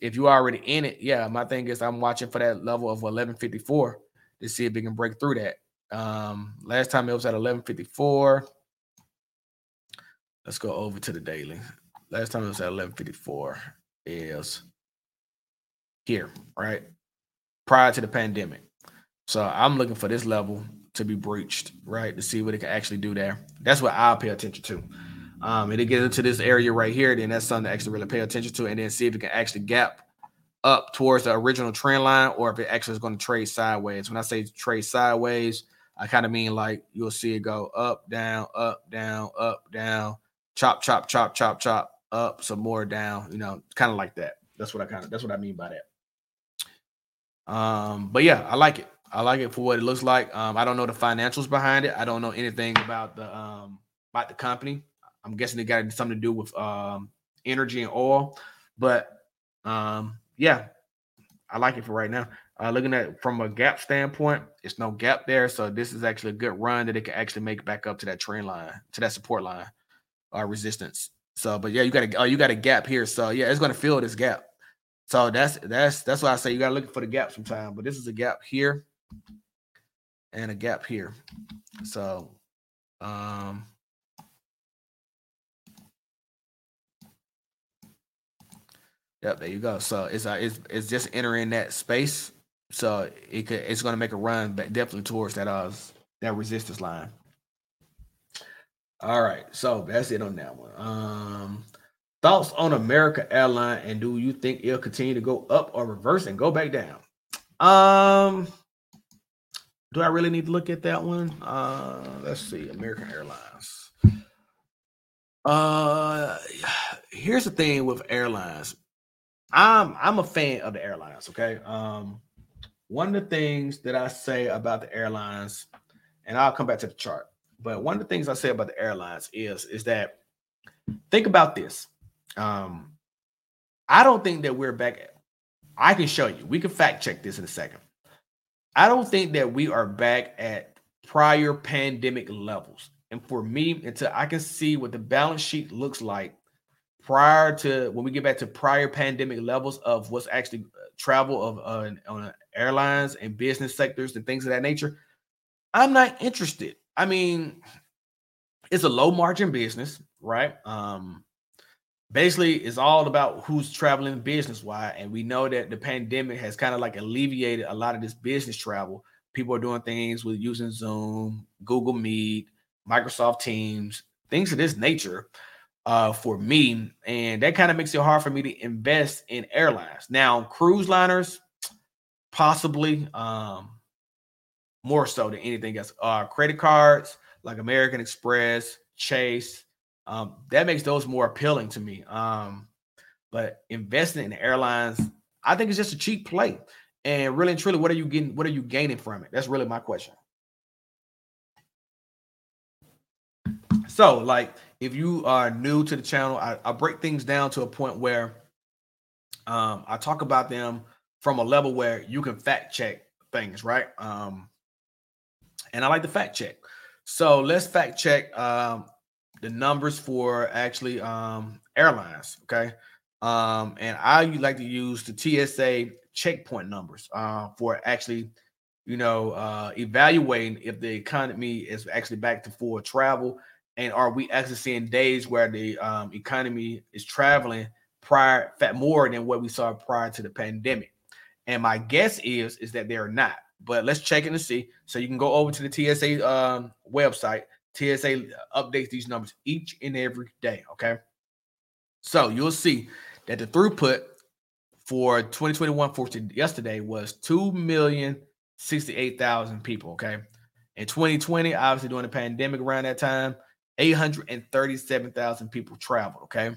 If you're already in it, yeah, my thing is I'm watching for that level of 1154 to see if it can break through that. Last time it was at 1154. Let's go over to the daily. Last time it was at 1154 is here, right? Prior to the pandemic. So I'm looking for this level to be breached, right? To see what it can actually do there. That's what I'll pay attention to. And it gets into this area right here, then that's something to actually really pay attention to and then see if it can actually gap up towards the original trend line or if it actually is going to trade sideways. When I say trade sideways, I kind of mean like you'll see it go up, down, up, down, up, down, chop, chop, chop, chop, chop, up, some more down, you know, kind of like that. That's what I mean by that. But yeah, I like it. I like it for what it looks like. I don't know the financials behind it. I don't know anything about the company. I'm guessing it got something to do with energy and oil, but yeah, I like it for right now. Looking at it from a gap standpoint, it's no gap there, so this is actually a good run that it can actually make back up to that trend line, to that support line or resistance. So, but yeah, you got a gap here, so yeah, it's going to fill this gap. So that's why I say you got to look for the gap sometime. But this is a gap here and a gap here, so. Yep, there you go. So it's just entering that space. So it's going to make a run, but definitely towards that resistance line. All right, so that's it on that one. Thoughts on American Airlines, and do you think it'll continue to go up or reverse and go back down? Do I really need to look at that one? Let's see, American Airlines. Here's the thing with airlines. I'm a fan of the airlines, okay? One of the things that I say about the airlines, and I'll come back to the chart, but one of the things I say about the airlines is that, think about this. I don't think that we're back. I can show you. We can fact check this in a second. I don't think that we are back at prior pandemic levels. And for me, until I can see what the balance sheet looks like prior to when we get back to prior pandemic levels of what's actually travel of on airlines and business sectors and things of that nature, I'm not interested. I mean, it's a low margin business, right? Basically, it's all about who's traveling business wise. And we know that the pandemic has kind of like alleviated a lot of this business travel. People are doing things with using Zoom, Google Meet, Microsoft Teams, things of this nature. For me, and that kind of makes it hard for me to invest in airlines. Now, cruise liners, possibly more so than anything else. Credit cards, like American Express, Chase, that makes those more appealing to me. But investing in airlines, I think it's just a cheap play. And really and truly, what are you getting? What are you gaining from it? That's really my question. So, like, if you are new to the channel, I break things down to a point where I talk about them from a level where you can fact check things, right? And I like to fact check. So let's fact check the numbers for actually airlines, okay? And I like to use the TSA checkpoint numbers for actually, you know, evaluating if the economy is actually back to full travel, and are we actually seeing days where the economy is traveling prior, more than what we saw prior to the pandemic. And my guess is that they're not. But let's check in to see. So you can go over to the TSA website. TSA updates these numbers each and every day, okay? So you'll see that the throughput for 2021 for yesterday was 2,068,000 people, okay? In 2020, obviously during the pandemic around that time, 837,000 people traveled, okay?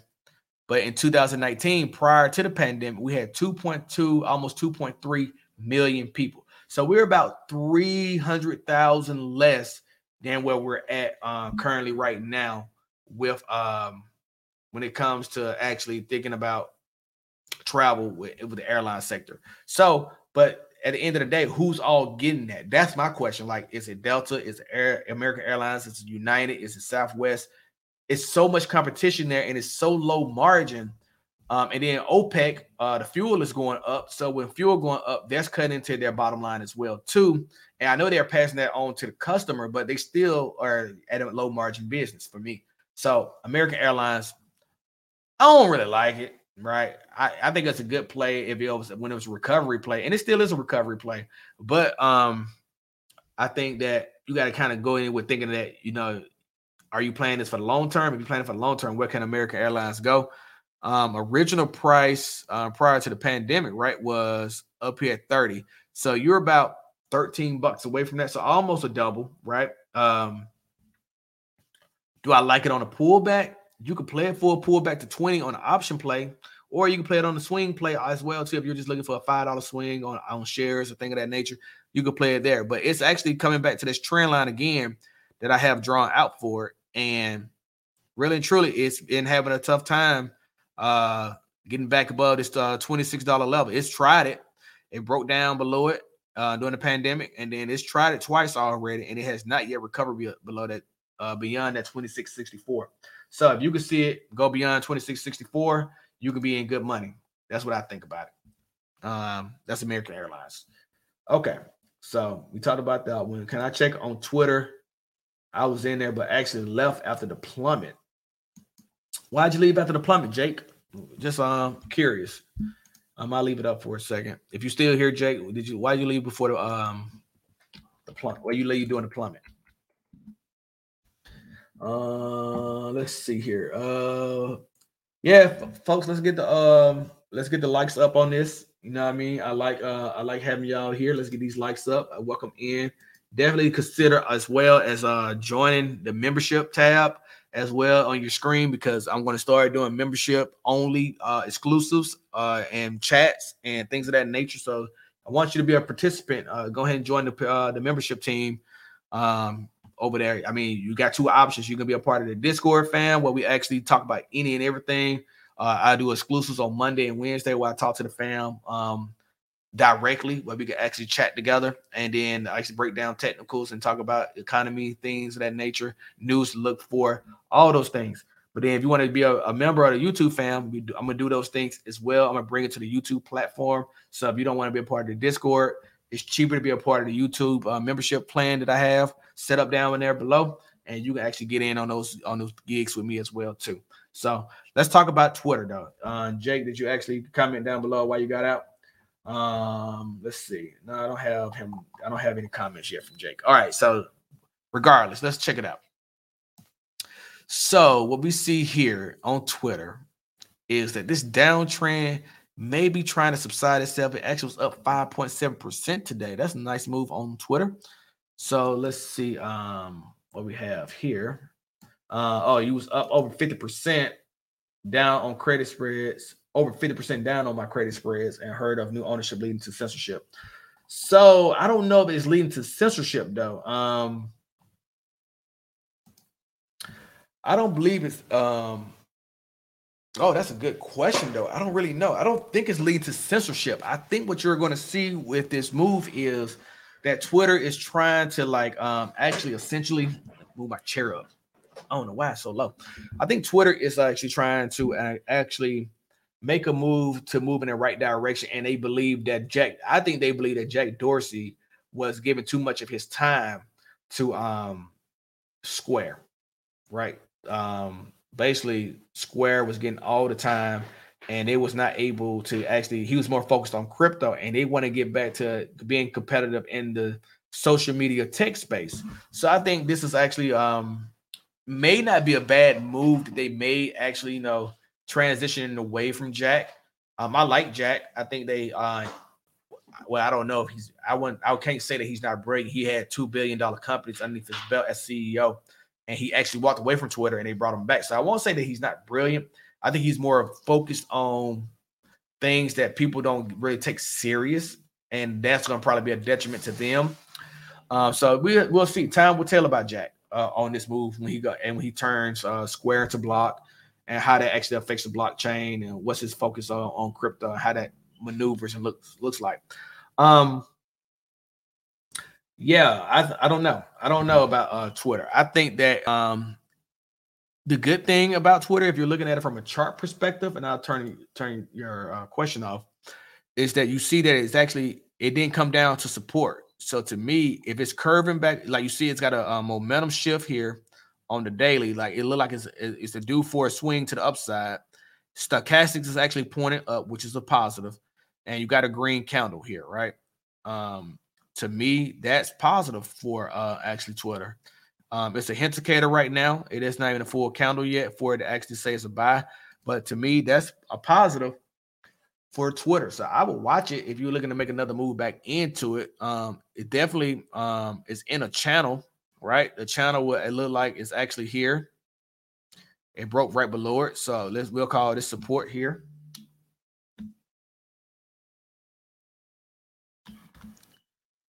But in 2019, prior to the pandemic, we had 2.2, almost 2.3 million people. So we're about 300,000 less than where we're at currently right now with when it comes to actually thinking about travel with the airline sector. So, but at the end of the day, who's all getting that? That's my question. Like, is it Delta? Is it American Airlines? Is it United? Is it Southwest? It's so much competition there, and it's so low margin. And then OPEC, the fuel is going up. So when fuel going up, that's cutting into their bottom line as well, too. And I know they're passing that on to the customer, but they still are at a low margin business for me. So American Airlines, I don't really like it, right? I think it's a good play if it was, when it was a recovery play, and it still is a recovery play. But I think that you got to kind of go in with thinking that, you know, are you playing this for the long term? If you're playing for the long term, where can American Airlines go? Original price prior to the pandemic, right, was up here at 30. So you're about $13 away from that. So almost a double, right? Do I like it on a pullback? You could play it for a pullback to 20 on an option play, or you can play it on the swing play as well, too. If you're just looking for a $5 swing on shares or thing of that nature, you could play it there. But it's actually coming back to this trend line again that I have drawn out for it. And really and truly, it's been having a tough time getting back above this $26 level. It's tried it. It broke down below it during the pandemic, and then it's tried it twice already, and it has not yet recovered below that, beyond that $26.64. So if you can see it go beyond $26.64, you can be in good money. That's what I think about it. That's American Airlines. Okay, so we talked about that one. Can I check on Twitter? I was in there, but actually left after the plummet. Why'd you leave after the plummet, Jake? Just curious. I'll leave it up for a second. If you're still here, Jake, why'd you leave before the plummet? Why you leave during the plummet? Let's see here. Yeah, folks, let's get the likes up on this. You know what I mean? I like having y'all here. Let's get these likes up. I welcome in. Definitely consider as well as joining the membership tab as well on your screen, because I'm going to start doing membership only exclusives and chats and things of that nature. So I want you to be a participant. Go ahead and join the membership team over there. I mean, you got two options. You can be a part of the Discord fam, where we actually talk about any and everything. I do exclusives on Monday and Wednesday where I talk to the fam directly, where we can actually chat together, and then I actually break down technicals and talk about economy, things of that nature, news to look for, all those things. But then if you want to be a member of the YouTube fam, I'm going to do those things as well. I'm going to bring it to the YouTube platform. So if you don't want to be a part of the Discord, it's cheaper to be a part of the YouTube membership plan that I have set up down in there below, and you can actually get in on those gigs with me as well, too. So let's talk about Twitter, though. Jake, did you actually comment down below why you got out? Let's see. No, I don't have him. I don't have any comments yet from Jake. All right. So regardless, let's check it out. So what we see here on Twitter is that this downtrend may be trying to subside itself. It actually was up 5.7% today. That's a nice move on Twitter. So let's see. what we have here. You was up over 50% down on credit spreads, over 50% down on my credit spreads, and heard of new ownership leading to censorship. So I don't know if it's leading to censorship, though. I don't believe it's that's a good question, though. I don't really know. I don't think it's leading to censorship. I think what you're going to see with this move is that Twitter is trying to move my chair up. I don't know why it's so low. I think Twitter is actually trying to actually make a move to move in the right direction. And they believe that Jack Dorsey was giving too much of his time to Square, right? Basically, Square was getting all the time, and they was not able to he was more focused on crypto, and they want to get back to being competitive in the social media tech space. So I think this is actually may not be a bad move that they made, actually, transitioning away from Jack. I like Jack. I think they I don't know if I can't say that he's not brilliant. He had $2 billion companies underneath his belt as CEO, and he actually walked away from Twitter and they brought him back. So I won't say that he's not brilliant. I think he's more focused on things that people don't really take serious, and that's going to probably be a detriment to them. So we'll see. Time will tell about Jack on this move when he turns Square to Block, and how that actually affects the blockchain, and what's his focus on crypto, and how that maneuvers and looks like. I don't know. I don't know about Twitter. I think that the good thing about Twitter, if you're looking at it from a chart perspective, and I'll turn your question off, is that you see that it didn't come down to support. So to me, if it's curving back, like you see, it's got a momentum shift here on the daily. Like it looked like it's due for a swing to the upside. Stochastics is actually pointed up, which is a positive, and you got a green candle here, right? To me, that's positive for actually Twitter. It's a indicator right now. It is not even a full candle yet for it to actually say it's a buy. But to me, that's a positive for Twitter. So I would watch it if you're looking to make another move back into it. It definitely is in a channel, right? The channel, what it looked like, is actually here. It broke right below it. So we'll call this support here.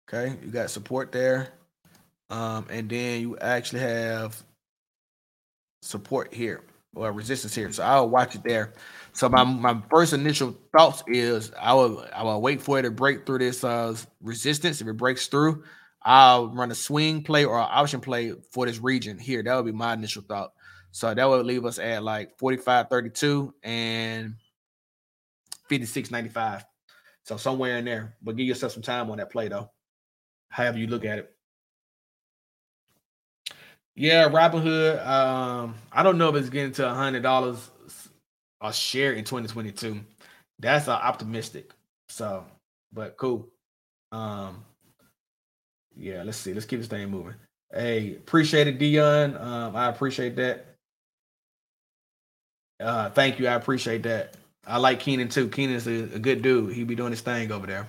Okay, you got support there. And then you actually have support here or resistance here. So I'll watch it there. So my first initial thoughts is I will wait for it to break through this resistance. If it breaks through, I'll run a swing play or an option play for this region here. That would be my initial thought. So that would leave us at like 45.32 and 56.95. So somewhere in there, but give yourself some time on that play though. However you look at it. Yeah, Robinhood. I don't know if it's getting to $100 a share in 2022. That's optimistic. So, but cool. Let's see. Let's keep this thing moving. Hey, appreciate it, Dion. I appreciate that. Thank you. I appreciate that. I like Keenan too. Keenan's a good dude. He be doing his thing over there.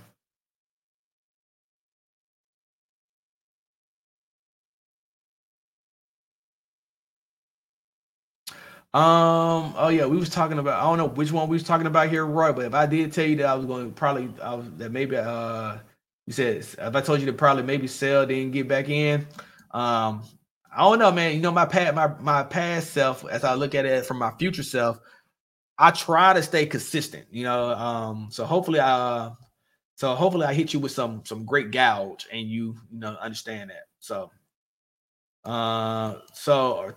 We was talking about, I don't know which one we was talking about here, Roy, but if I did tell you that you said, if I told you to probably maybe sell, then get back in, I don't know, man. My past self, as I look at it from my future self, I try to stay consistent, so hopefully I hit you with some great gouge and you understand that. So our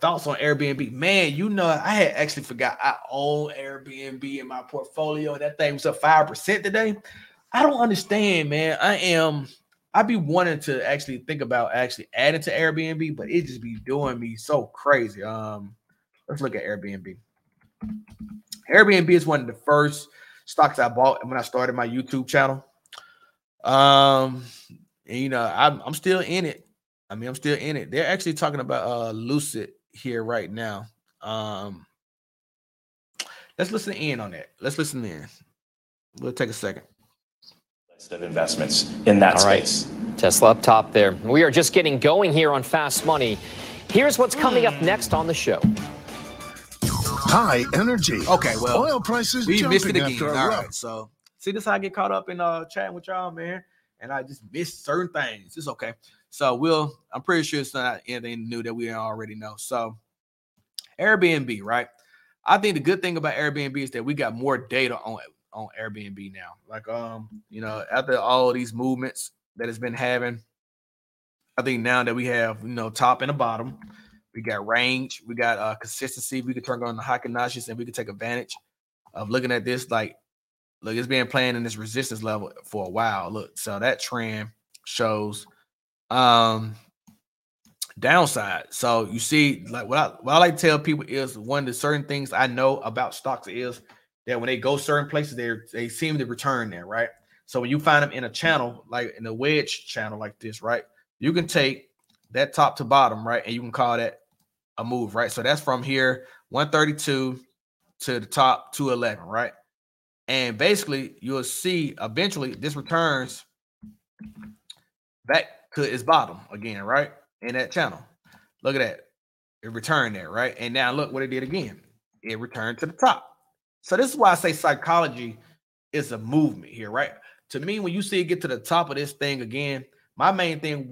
thoughts on Airbnb, man. I had actually forgot I own Airbnb in my portfolio, and that thing was up 5% today. I don't understand, man. I be wanting to actually think about actually adding to Airbnb, but it just be doing me so crazy. Let's look at Airbnb. Airbnb is one of the first stocks I bought when I started my YouTube channel. I'm still in it. I'm still in it. They're actually talking about Lucid here right now. Let's listen in on that. Let's listen in. We'll take a second. List of investments in that space. All right. Tesla up top there. We are just getting going here on Fast Money. Here's what's coming up next on the show. High energy. Okay, well, oil prices we jumping missed it again. All right, so see, this is how I get caught up in chatting with y'all, man, and I just miss certain things. It's okay. So I'm pretty sure it's not anything new that we already know. So Airbnb, right? I think the good thing about Airbnb is that we got more data on Airbnb now. Like, after all of these movements that it's been having, I think now that we have, top and the bottom, we got range, we got consistency. We can turn on the high Kanashis and we can take advantage of looking at this. Like, look, it's been playing in this resistance level for a while. Look, so that trend shows downside. So you see, like what I like to tell people is one of the certain things I know about stocks is that when they go certain places, they seem to return there, right? So when you find them in a channel, like in a wedge channel like this, right? You can take that top to bottom, right? And you can call that a move, right? So that's from here, 132 to the top 211, right? And basically you'll see eventually this returns back to its bottom again, right? In that channel. Look at that. It returned there, right? And now look what it did again. It returned to the top. So this is why I say psychology is a movement here, right? To me, when you see it get to the top of this thing again, my main thing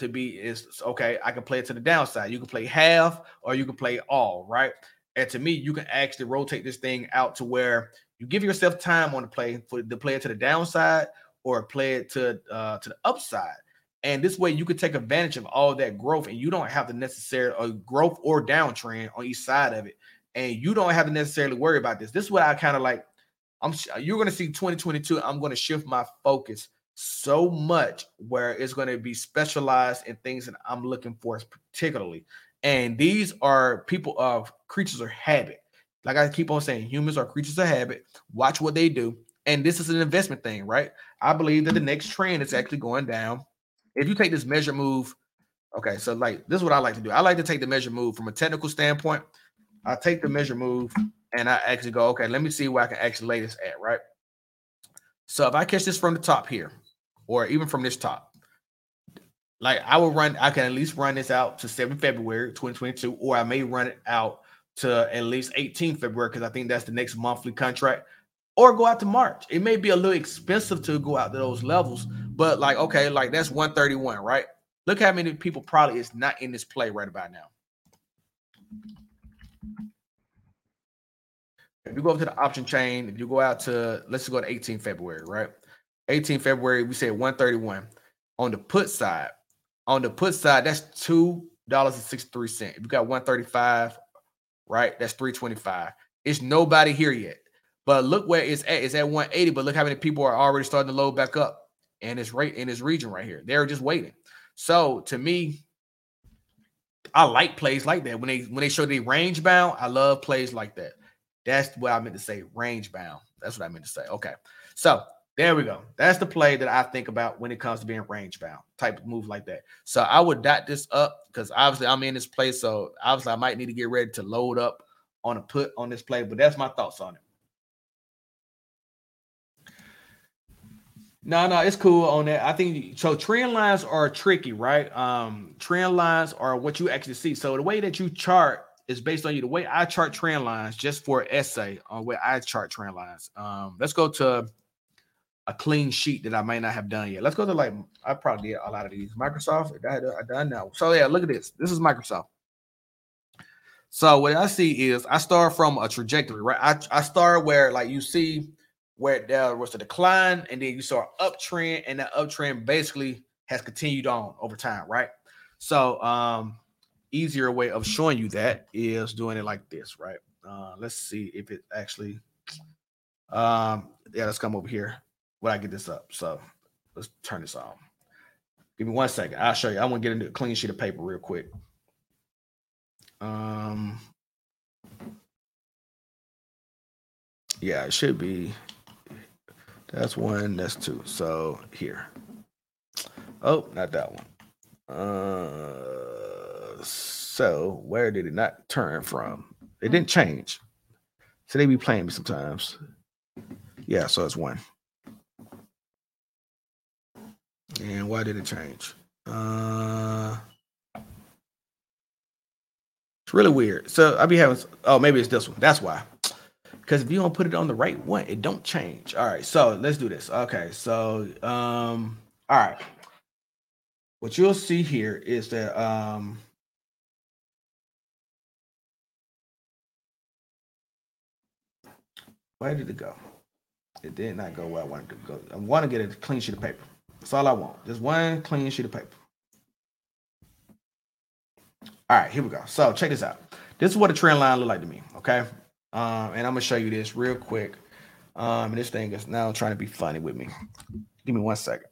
is, okay, I can play it to the downside. You can play half or you can play all, right? And to me, you can actually rotate this thing out to where you give yourself time on the play for the play it to the downside or play it to the upside. And this way you can take advantage of all that growth and you don't have to necessarily growth or downtrend on each side of it. And you don't have to necessarily worry about this. This is what I kind of like. You're going to see 2022. I'm going to shift my focus so much where it's going to be specialized in things that I'm looking for particularly. And these are creatures of habit. Like I keep on saying, humans are creatures of habit. Watch what they do. And this is an investment thing, right? I believe that the next trend is actually going down. If you take this measure move, okay, so like this is what I like to do. I like to take the measure move from a technical standpoint. I take the measure move and I actually go, okay, let me see where I can actually lay this at, right? So if I catch this from the top here, or even from this top, like I can at least run this out to 7 February 2022, or I may run it out to at least 18 February because I think that's the next monthly contract, or go out to March. It may be a little expensive to go out to those levels, but like, okay, like that's 131, right? Look how many people probably is not in this play right about now. If you go up to the option chain, if you go out to, let's go to 18 February, right? 18 February, we said 131. On the put side, that's $2.63. If you got 135, right? That's 325. It's nobody here yet. But look where it's at. It's at 180, but look how many people are already starting to load back up and it's right in this region right here. They're just waiting. So to me, I like plays like that. When they show they range bound, I love plays like that. That's what I meant to say, range bound. That's what I meant to say. Okay. So there we go. That's the play that I think about when it comes to being range bound, type of move like that. So I would dot this up because obviously I'm in this play. So obviously I might need to get ready to load up on a put on this play, but that's my thoughts on it. No, it's cool on that. I think so. Trend lines are tricky, right? Trend lines are what you actually see. So the way that you chart is based on you. The way I chart trend lines, just for an essay on where I chart trend lines. Let's go to a clean sheet that I may not have done yet. Let's go to like I probably did a lot of these. Microsoft, I done now. So yeah, look at this. This is Microsoft. So what I see is I start from a trajectory, right? I start where like you see where there was a decline and then you saw an uptrend, and that uptrend basically has continued on over time, right? So easier way of showing you that is doing it like this, right? Let's see if it actually let's come over here when I get this up. So let's turn this on. Give me 1 second. I'll show you. I want to get into a clean sheet of paper real quick. Yeah, it should be. That's one, that's two. So here. Oh, not that one. So where did it not turn from? It didn't change. So they be playing me sometimes. Yeah, so it's one. And why did it change? It's really weird. So I'll be having, oh, maybe it's this one. That's why. Because if you don't put it on the right one, it don't change. All right, so let's do this. Okay, so, all right. What you'll see here is that, where did it go? It did not go where I wanted to go. I want to get a clean sheet of paper. That's all I want. Just one clean sheet of paper. All right, here we go. So check this out. This is what a trend line looked like to me, okay? And I'm going to show you this real quick. And this thing is now trying to be funny with me. Give me 1 second.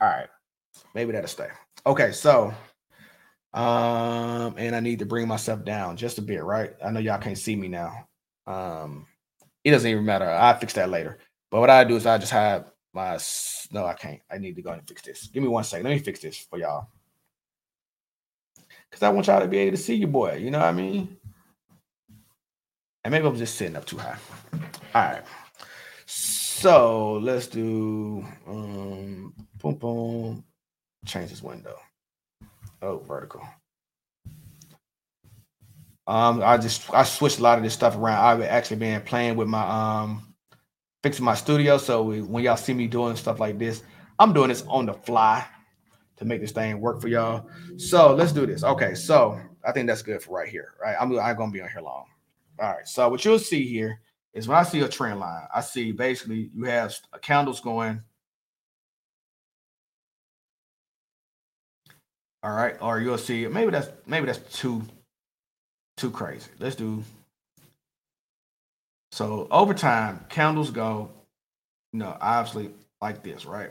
All right. Maybe that'll stay. Okay, so... and I need to bring myself down just a bit, right? I know y'all can't see me now. It doesn't even matter. I'll fix that later. But what I do is I just hide my, no, I can't. I need to go and fix this. Give me 1 second. Let me fix this for y'all. Because I want y'all to be able to see your boy. You know what I mean? And maybe I'm just sitting up too high. All right. So let's do, boom, boom. Change this window. Oh, vertical. I switched a lot of this stuff around. I've actually been playing with my fixing my studio. So when y'all see me doing stuff like this, I'm doing this on the fly to make this thing work for y'all. So let's do this. Okay, so I think that's good for right here. Right, I'm gonna be on here long. All right. So what you'll see here is when I see a trend line, I see basically you have candles going. All right, or you'll see maybe that's too crazy. Let's do, so over time, candles go, you know, obviously like this, right?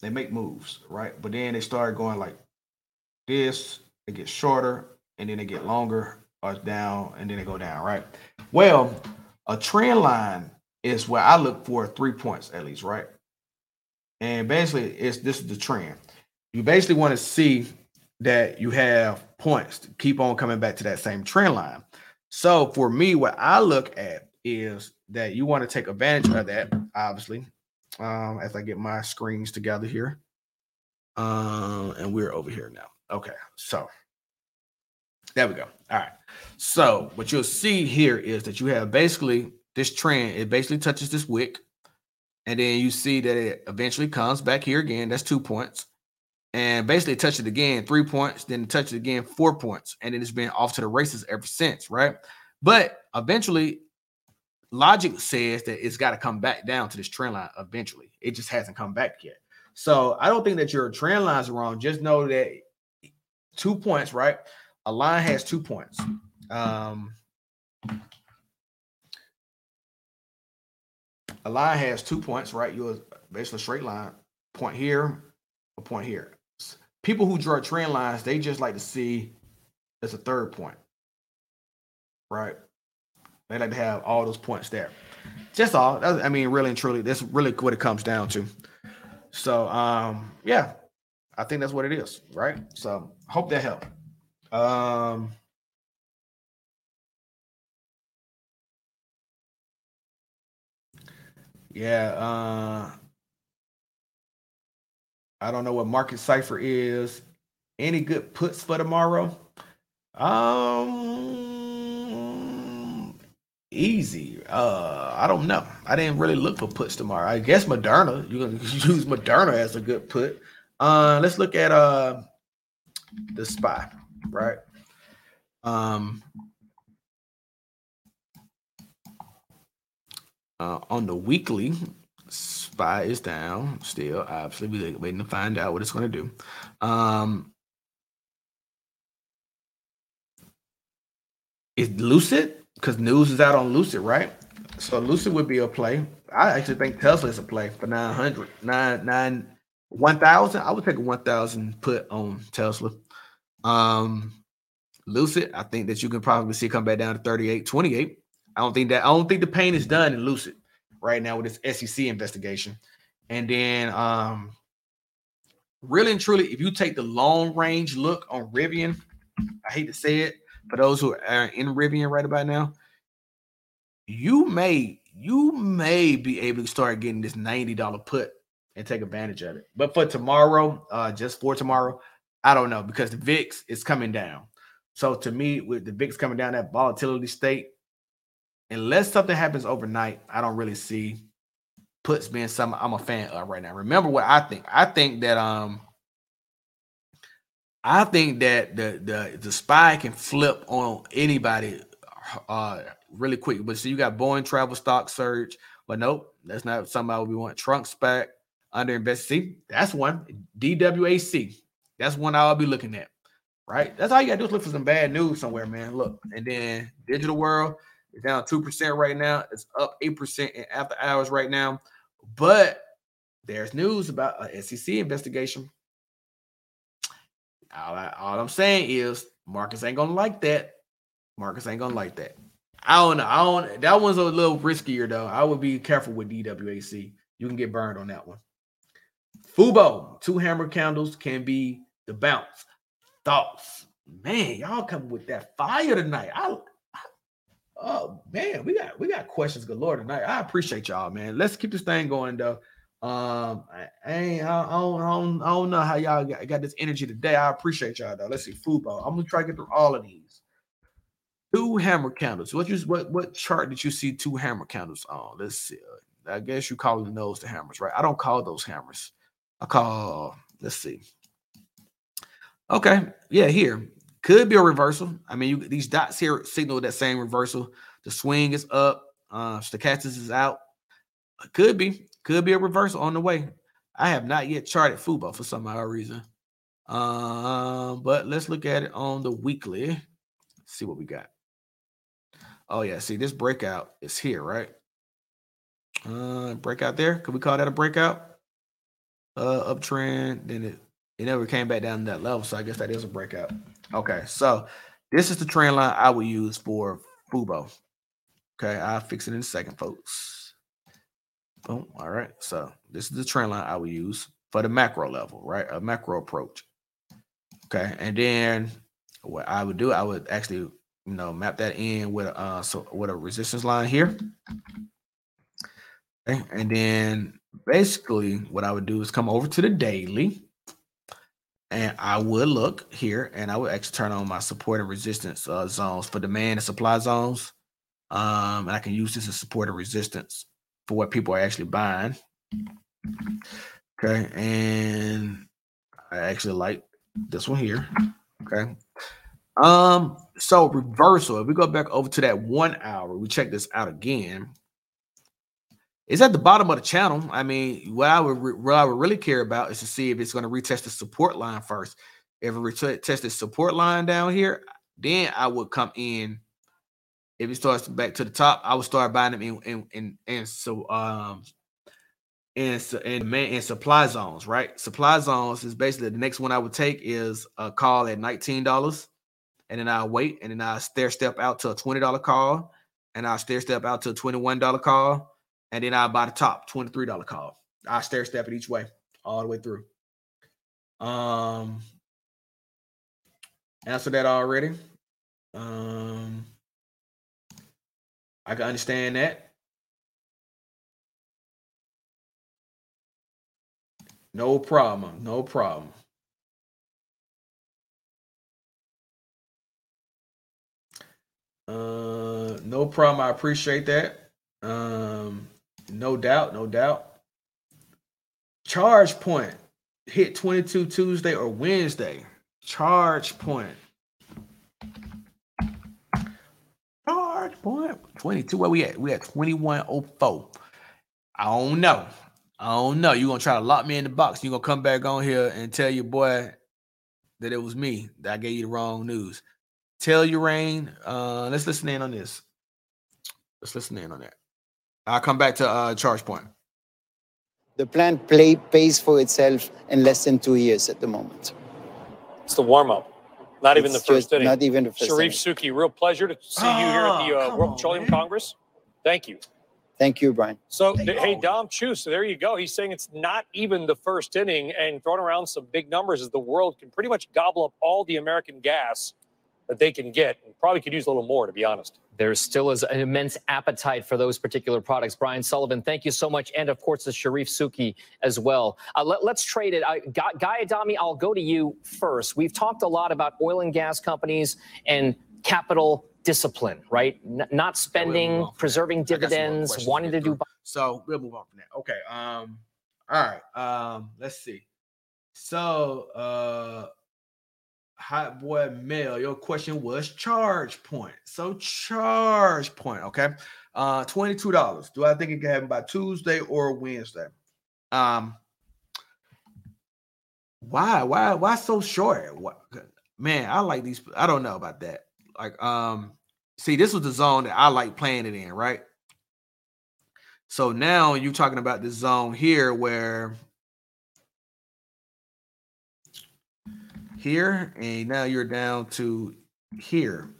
They make moves, right? But then they start going like this, they get shorter, and then they get longer or down, and then they go down, right? Well, a trend line is where I look for 3 points at least, right? And basically this is the trend. You basically want to see that you have points to keep on coming back to that same trend line. So for me, what I look at is that you want to take advantage of that, obviously, as I get my screens together here. And we're over here now. Okay, so there we go. All right. So what you'll see here is that you have basically this trend. It basically touches this wick. And then you see that it eventually comes back here again. That's 2 points. And basically touch it again, 3 points, then touch it again, 4 points. And it has been off to the races ever since, right? But eventually, logic says that it's got to come back down to this trend line eventually. It just hasn't come back yet. So I don't think that your trend lines are wrong. Just know that 2 points, right? A line has 2 points. A line has 2 points, right? You're basically a straight line, point here, a point here. People who draw trend lines, they just like to see there's a third point, right? They like to have all those points there. Just all. I mean, really and truly, that's really what it comes down to. So, yeah, I think that's what it is, right? So, hope that helped. I don't know what market cipher is. Any good puts for tomorrow? Easy. I don't know. I didn't really look for puts tomorrow. I guess Moderna. You're gonna use Moderna as a good put. Let's look at the SPY, right? On the weekly. SPY is down still. Obviously, we're waiting to find out what it's going to do. Is Lucid? Because news is out on Lucid, right? So Lucid would be a play. I actually think Tesla is a play for 900. 1,000. I would take a 1,000 put on Tesla. Lucid, I think that you can probably see come back down to 38.28. I don't think the pain is done in Lucid right now with this SEC investigation. And then really and truly, if you take the long range look on Rivian, I hate to say it, for those who are in Rivian right about now, you may be able to start getting this $90 put and take advantage of it. But for tomorrow, I don't know, because the VIX is coming down. So to me, with the VIX coming down, that volatility state, unless something happens overnight, I don't really see puts being something I'm a fan of right now. Remember what I think. I think that the SPY can flip on anybody really quick. But so you got Boeing travel stock surge, but nope, that's not somebody we want. Trunks back under invested. See, that's one. DWAC. That's one I'll be looking at. Right. That's all you gotta do is look for some bad news somewhere, man. Look, and then Digital World is down 2% right now. It's up 8% in after hours right now. But there's news about an SEC investigation. All I'm saying is markets ain't gonna like that. Markets ain't gonna like that. I don't know. That one's a little riskier though. I would be careful with DWAC. You can get burned on that one. Fubo, two hammer candles can be the bounce. Thoughts, man. Y'all coming with that fire tonight. Oh man, we got questions galore tonight. I appreciate y'all, man. Let's keep this thing going though. I don't know how y'all got this energy today. I appreciate y'all though. Let's see, Fubo. I'm gonna try to get through all of these. Two hammer candles. What chart did you see two hammer candles on? Let's see. I guess you call those the hammers, right? I don't call those hammers. I call. Let's see. Okay, yeah, here could be a reversal. I mean, these dots here signal that same reversal. The swing is up. Stochastics is out. Could be a reversal on the way. I have not yet charted Fubo for some odd reason. But let's look at it on the weekly. Let's see what we got. Oh yeah, see this breakout is here, right? Breakout there. Could we call that a breakout? Uptrend. Then it never came back down to that level, so I guess that is a breakout. Okay, so this is the trend line I would use for Fubo. Okay, I'll fix it in a second, folks. Boom. All right, so this is the trend line I would use for the macro level, right? A macro approach. Okay, and then what I would do, I would actually, map that in with a resistance line here. Okay, and then basically what I would do is come over to the daily, and I would look here, and I would actually turn on my support and resistance zones for demand and supply zones. And I can use this as support and resistance for what people are actually buying. Okay, and I actually like this one here. Okay, so reversal. If we go back over to that 1 hour, we check this out again. It's at the bottom of the channel. I mean, what I would really care about is to see if it's going to retest the support line first. If it retests the support line down here, then I would come in. If it starts back to the top, I would start buying them in supply zones, right? Supply zones is basically the next one I would take is a call at $19, and then I'll wait, and then I'll stair step out to a $20 call, and I'll stair step out to a $21 call. And then I buy the top $23 call. I stair step it each way, all the way through. Answer that already. I can understand that. No problem. No problem. I appreciate that. No doubt. Charge point hit 22 Tuesday or Wednesday. Charge point 22. Where we at? We at 2104. I don't know. You're gonna try to lock me in the box. You're gonna come back on here and tell your boy that it was me that I gave you the wrong news. Tell your rain. Let's listen in on this. I'll come back to charge point. The plan pays for itself in less than 2 years at the moment. It's the warm-up. Not even the first inning. Sharif Suki, real pleasure to see you here at the World Petroleum Congress. Thank you. Thank you, Brian. So, hey, Dom Chu, so there you go. He's saying it's not even the first inning and throwing around some big numbers as the world can pretty much gobble up all the American gas that they can get and probably could use a little more, to be honest. there still is an immense appetite for those particular products. Brian Sullivan, thank you so much. And, of course, to Sharif Suki as well. Let's trade it. Guy Adami, I'll go to you first. We've talked a lot about oil and gas companies and capital discipline, right? Not spending, preserving dividends, wanting to do. So we'll move on from that. Okay. All right. Let's see. So, Hot Boy Mail, your question was ChargePoint. So ChargePoint, okay, $22. Do I think it can happen by Tuesday or Wednesday? Why so short? What, man, I like these. I don't know about that. Like, see, this was the zone that I like playing it in, right? So now you're talking about this zone here where. Here, and now you're down to here,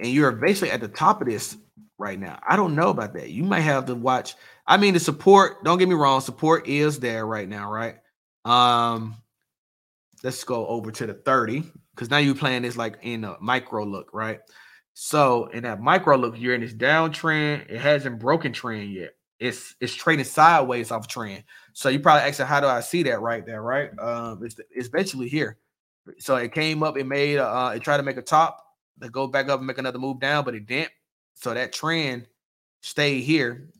and you're basically at the top of this right now. I don't know about that. You might have to watch. I mean, the support, don't get me wrong, support is there right now, right? Let's go over to the 30, because now you're playing this like in a micro look, right? So in that micro look, you're in this downtrend. It hasn't broken trend yet. It's trading sideways off trend. So you probably asking, how do I see that right there, right? It's basically here. So it came up, it tried to make a top, to go back up and make another move down, but it didn't. So that trend stayed here,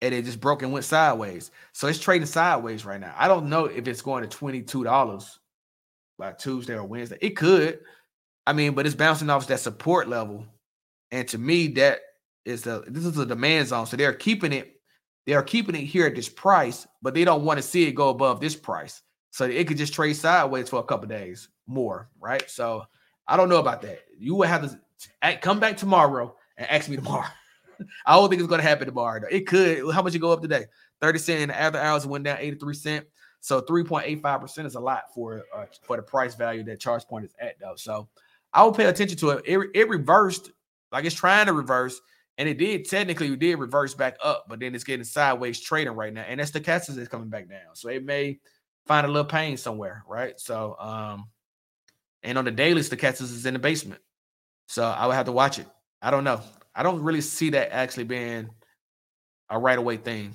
and it just broke and went sideways. So it's trading sideways right now. I don't know if it's going to $22 by Tuesday or Wednesday. It could. I mean, but it's bouncing off that support level. And to me, that is this is a demand zone. So they're keeping it. They are keeping it here at this price, but they don't want to see it go above this price. So it could just trade sideways for a couple of days more, right? So I don't know about that. You would have to come back tomorrow and ask me tomorrow. I don't think it's going to happen tomorrow, though. It could. How much it go up today? 30 cents, and after hours went down 83 cents. So 3.85% is a lot for the price value that ChargePoint is at, though. So I would pay attention to it. It reversed, like it's trying to reverse, and it did technically. It did reverse back up, but then it's getting sideways trading right now, and that's the stochastic is coming back down. So it may find a little pain somewhere, right? So and on the daily, stochastic is in the basement. So I would have to watch it. I don't know. I don't really see that actually being a right away thing.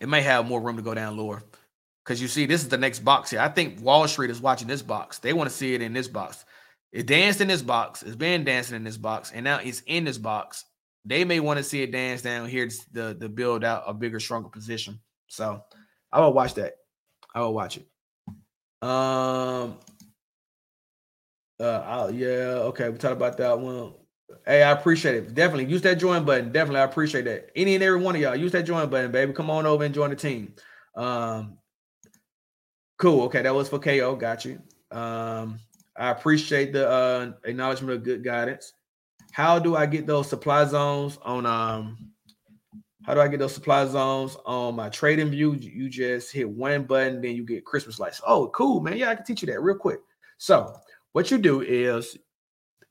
It may have more room to go down lower. Because you see, this is the next box here. I think Wall Street is watching this box. They want to see it in this box. It danced in this box. It's been dancing in this box. And now it's in this box. They may want to see it dance down here to build out a bigger, stronger position. So I will watch that. I will watch it. We talked about that one. Hey, I appreciate it. Definitely use that join button. Definitely, I appreciate that. Any and every one of y'all, use that join button, baby. Come on over and join the team. Cool. Okay, that was for KO. Got you. I appreciate the acknowledgement of good guidance. How do I get those supply zones on? How do I get those supply zones on my trading view? You just hit one button, then you get Christmas lights. Oh, cool, man. Yeah, I can teach you that real quick. So what you do is,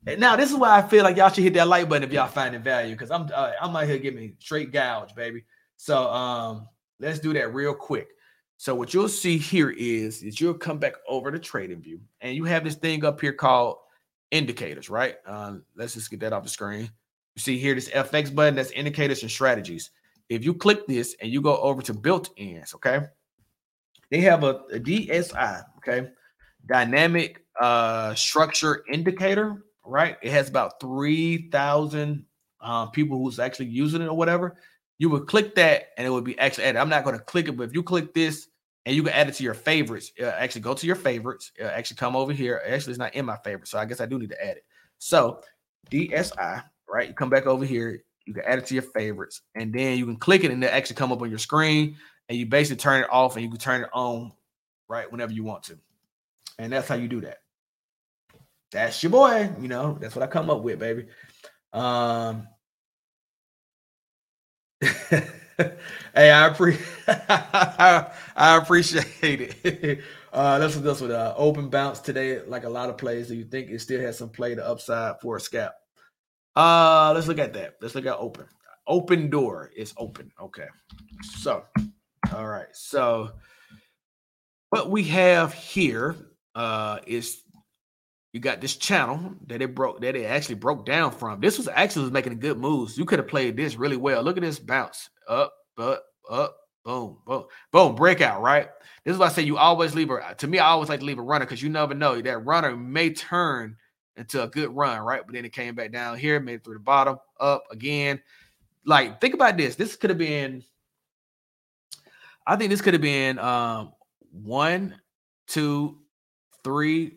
and now this is why I feel like y'all should hit that like button if y'all finding value, because I'm out here giving straight gouge, baby. So let's do that real quick. So what you'll see here is you'll come back over to TradingView, and you have this thing up here called indicators, right? Let's just get that off the screen. You see here this FX button, that's indicators and strategies. If you click this and you go over to built-ins, okay, they have a DSI, okay, dynamic structure indicator, right? It has about 3,000 people who's actually using it or whatever. You would click that and it would be actually added. I'm not going to click it, but if you click this and you can add it to your favorites, it'll actually go to your favorites. It'll actually come over here. Actually, it's not in my favorites, so I guess I do need to add it. So DSI, right? You come back over here, you can add it to your favorites, and then you can click it and it'll actually come up on your screen, and you basically turn it off and you can turn it on, right, whenever you want to. And that's how you do that. That's your boy. You know, that's what I come up with, baby. Hey, I appreciate it. That's what open bounce today. Like a lot of plays, do you think it still has some play to upside for a scalp? Let's look at that. Let's look at open. Open door is open. Okay. So, all right. So what we have here is You got this channel that it actually broke down from. This was actually making good moves. You could have played this really well. Look at this bounce up, boom, boom, boom, breakout. Right. This is why I say you always leave a. To me, I always like to leave a runner because you never know, that runner may turn into a good run, right? But then it came back down here, made it through the bottom, up again. Like, think about this. This could have been. I think this could have been 1, 2, 3,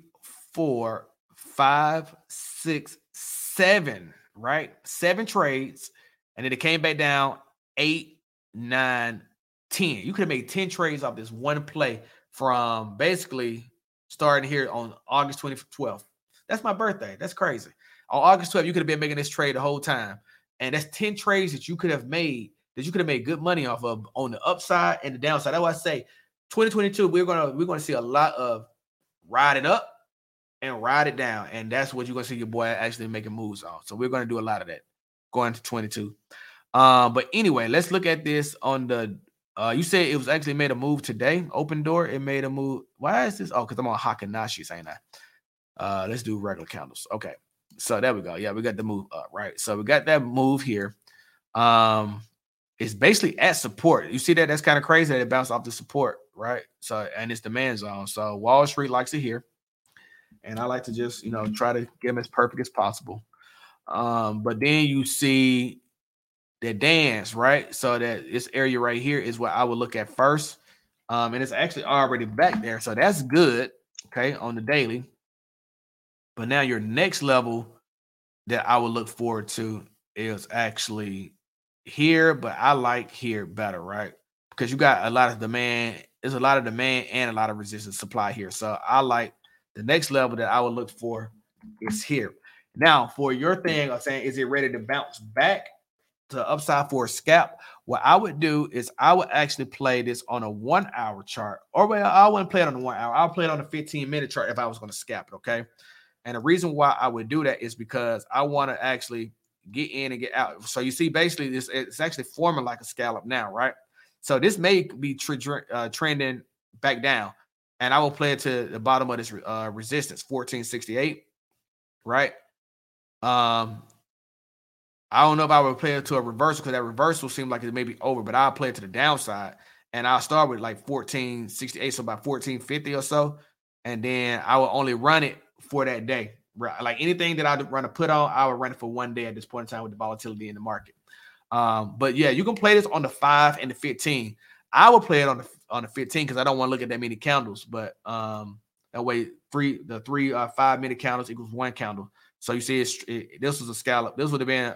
4, 5, 6, 7, right? 7 trades. And then it came back down 8, 9, 10. You could have made 10 trades off this one play from basically starting here on August 12th. That's my birthday. That's crazy. On August 12th, you could have been making this trade the whole time. And that's 10 trades that you could have made, good money off of on the upside and the downside. That's why I say 2022, we're gonna see a lot of ride it up and ride it down. And that's what you're gonna see your boy actually making moves on. So we're gonna do a lot of that going to 22. But anyway, let's look at this on the you said it was actually made a move today. Open door, it made a move. Why is this? Oh, because I'm on Hakanashi's, ain't I? Let's do regular candles. Okay. So there we go. Yeah, we got the move up, right? So we got that move here. It's basically at support. You see that? That's kind of crazy that it bounced off the support, right? So, and it's demand zone. So Wall Street likes it here. And I like to just, try to get them as perfect as possible. But then you see the dance, right? So that this area right here is what I would look at first. And it's actually already back there. So that's good, okay, on the daily. But now your next level that I would look forward to is actually here, but I like here better, right? Because you got a lot of demand. There's a lot of demand and a lot of resistance supply here. So I like the next level that I would look for is here. Now, for your thing, I'm saying, is it ready to bounce back to upside for a scalp? What I would do is I would actually play this on a 1 hour chart, or well, I wouldn't play it on the 1 hour. I'll play it on a 15-minute chart if I was going to scalp it, okay? And the reason why I would do that is because I want to actually get in and get out. So you see, basically, this it's actually forming like a scallop now, right? So this may be trending back down, and I will play it to the bottom of this resistance, 1468, right? I don't know if I would play it to a reversal because that reversal seemed like it may be over, but I'll play it to the downside, and I'll start with like 1468, so about 1450 or so, and then I will only run it for that day. Like anything that I run a put on, I would run it for one day at this point in time with the volatility in the market. But yeah, you can play this on the 5 and the 15. I would play it on the 15 because I don't want to look at that many candles, but that way the 5 minute candles equals one candle. So you see this was a scallop. This would have been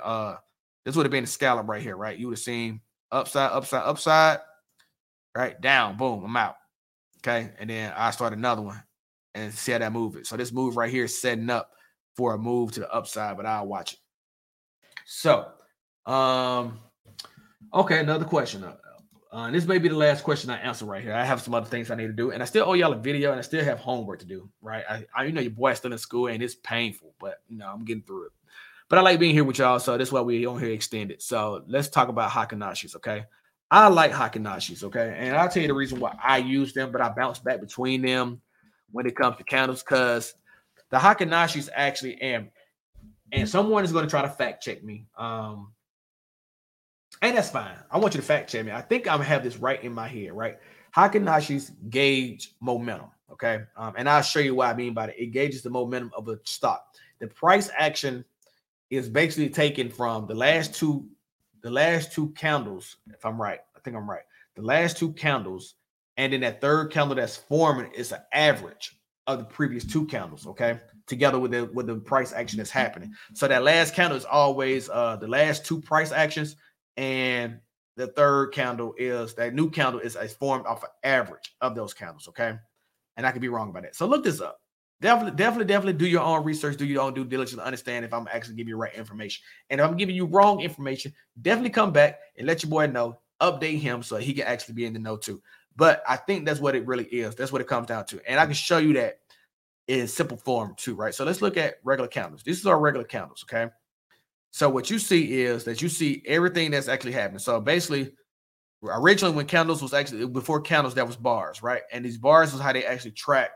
a scallop right here, right? You would have seen upside, right? Down, boom, I'm out. Okay. And then I start another one and see how that move it. So this move right here is setting up for a move to the upside, but I'll watch it. So, okay, another question. This may be the last question I answer right here. I have some other things I need to do, and I still owe y'all a video, and I still have homework to do, right? I your boy's still in school, and it's painful, but, I'm getting through it. But I like being here with y'all, so that's why we're on here extended. So let's talk about Hakanashis, okay? I like Hakanashis, okay? And I'll tell you the reason why I use them, but I bounce back between them when it comes to candles, because the Hakanashis actually am, and someone is going to try to fact check me. And that's fine. I want you to fact check me. I think I'm going to have this right in my head, right? Hakanashis gauge momentum, okay? And I'll show you what I mean by that. It gauges the momentum of a stock. The price action is basically taken from the last two candles, if I'm right. I think I'm right. The last two candles. And then that third candle that's forming is an average of the previous two candles, okay? Together with the price action that's happening. So that last candle is always the last two price actions, and the third candle is that new candle is formed off an average of those candles, okay? And I could be wrong about that. So look this up. Definitely do your own research, do your own due diligence, understand if I'm actually giving you right information. And if I'm giving you wrong information, definitely come back and let your boy know, update him so he can actually be in the know too. But I think that's what it really is. That's what it comes down to. And I can show you that in simple form too, right? So let's look at regular candles. This is our regular candles, okay? So what you see is that you see everything that's actually happening. So basically, originally when candles was actually, before candles, that was bars, right? And these bars was how they actually track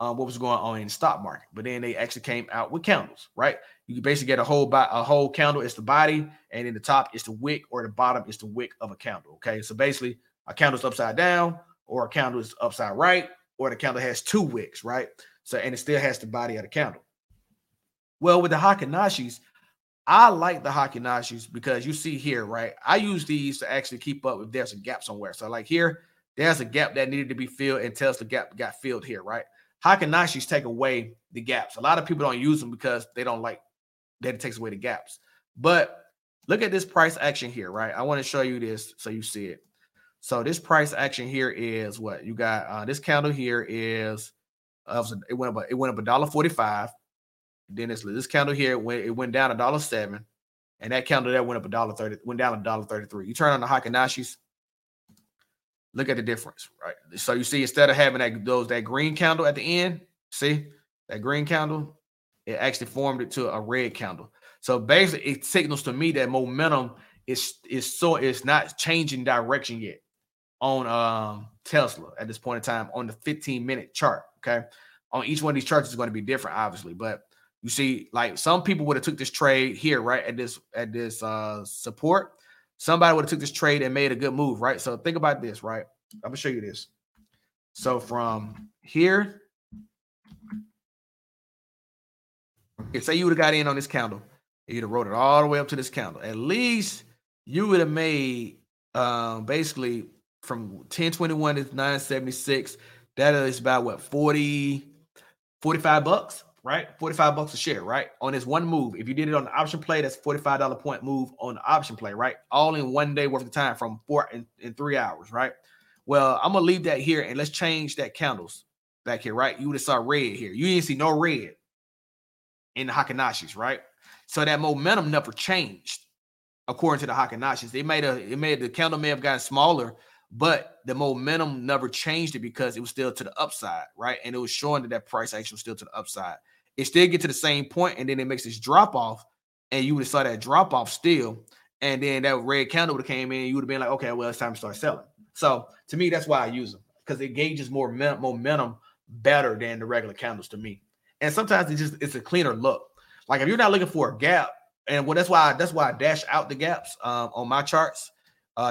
what was going on in the stock market. But then they actually came out with candles, right? You can basically get a whole candle is the body, and in the top is the wick, or the bottom is the wick of a candle. Okay, so basically a candle's upside down, or a candle is upside right, or the candle has two wicks, right? So, and it still has the body of the candle. Well, with the Hakanashis, I like the Hakanashis because you see here, right? I use these to actually keep up if there's a gap somewhere. So like here, there's a gap that needed to be filled, and Tesla gap got filled here, right? Hakanashis take away the gaps. A lot of people don't use them because they don't like that it takes away the gaps. But look at this price action here, right? I want to show you this so you see it. So this price action here is what you got. This candle here is it went up $1.45. Then this candle here it went down $1.07, and that candle there went up $1.30, went down $1.33. You turn on the Hakanashis, look at the difference, right? So you see, instead of having that green candle at the end, see that green candle, it actually formed it to a red candle. So basically, it signals to me that momentum is not changing direction yet on Tesla at this point in time on the 15-minute chart. Okay, on each one of these charts is going to be different, obviously, but you see, like, some people would have took this trade here, right, at this support. Somebody would have took this trade and made a good move, right? So think about this, right? I'm gonna show you this. So from here, say you would have got in on this candle, and you'd have rode it all the way up to this candle. At least you would have made basically from 1021 to 976. That is about what, 45 bucks. Right? 45 bucks a share, right? On this one move. If you did it on the option play, that's $45 point move on the option play, right? All in one day worth of time from 4 and 3 hours, right? Well, I'm going to leave that here, and let's change that candles back here, right? You would have saw red here. You didn't see no red in the Hakanashis, right? So that momentum never changed according to the Hakanashis. It made the candle may have gotten smaller, but the momentum never changed it because it was still to the upside, right? And it was showing that price action was still to the upside. It still get to the same point, and then it makes this drop off, and you would have saw that drop off still, and then that red candle would have came in, and you would have been like, okay, well, it's time to start selling. So to me, that's why I use them, because it gauges more momentum better than the regular candles to me. And sometimes it's a cleaner look. Like if you're not looking for a gap, and well, that's why I dash out the gaps on my charts.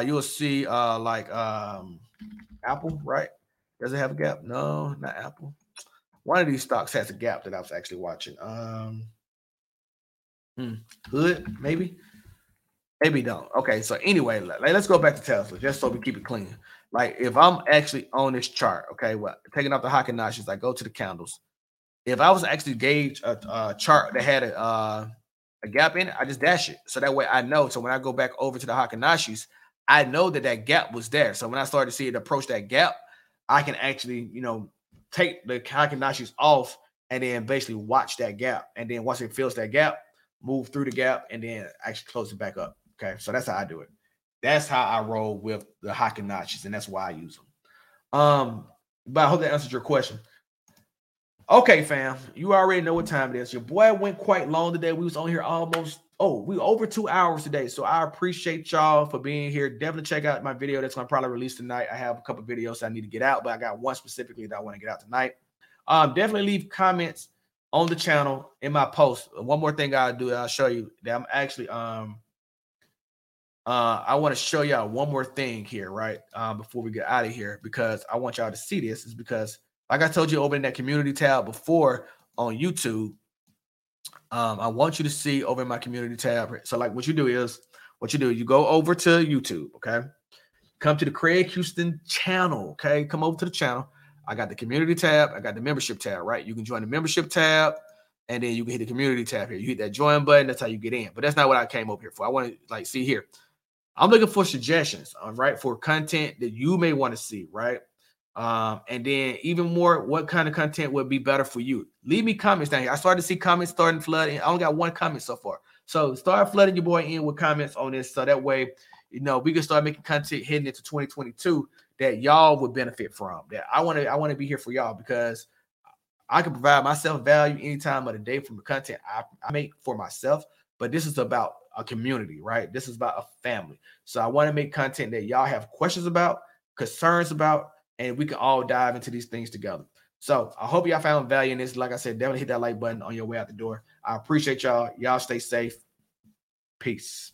You'll see Apple, right? Does it have a gap? No, not Apple. One of these stocks has a gap that I was actually watching. Hood, maybe don't. Okay, so anyway, let's go back to Tesla just so we keep it clean. Like if I'm actually on this chart, okay, well, taking off the Hakanashis, I go to the candles. If I was actually gauge a chart that had a gap in it, I just dash it. So that way I know. So when I go back over to the Hakanashis, I know that gap was there. So when I started to see it approach that gap, I can actually, take the Hakanashis off and then basically watch that gap. And then once it fills that gap, move through the gap and then actually close it back up. Okay. So that's how I do it. That's how I roll with the Hakanashis, and that's why I use them. But I hope that answers your question. Okay, fam, you already know what time it is. Your boy went quite long today. We was on here we over 2 hours today. So I appreciate y'all for being here. Definitely check out my video that's going to probably release tonight. I have a couple videos I need to get out, but I got one specifically that I want to get out tonight. Definitely leave comments on the channel in my post. One more thing I'll do, I'll show you that I'm actually I want to show y'all one more thing here, right? Before we get out of here, because I want y'all to see this, is because like I told you over in that community tab before on YouTube, I want you to see over in my community tab. So like what you do is you go over to YouTube, okay? Come to the Craig Houston channel, okay? Come over to the channel. I got the community tab. I got the membership tab, right? You can join the membership tab, and then you can hit the community tab here. You hit that join button. That's how you get in. But that's not what I came over here for. I want to see here. I'm looking for suggestions, all right, for content that you may want to see, right? And then even more, what kind of content would be better for you? Leave me comments down here. I started to see comments starting flooding. I only got one comment so far. So start flooding your boy in with comments on this. So that way, we can start making content heading into 2022 that y'all would benefit from. That I want to be here for y'all, because I can provide myself value any time of the day from the content I make for myself. But this is about a community, right? This is about a family. So I want to make content that y'all have questions about, concerns about, and we can all dive into these things together. So I hope y'all found value in this. Like I said, definitely hit that like button on your way out the door. I appreciate y'all. Y'all stay safe. Peace.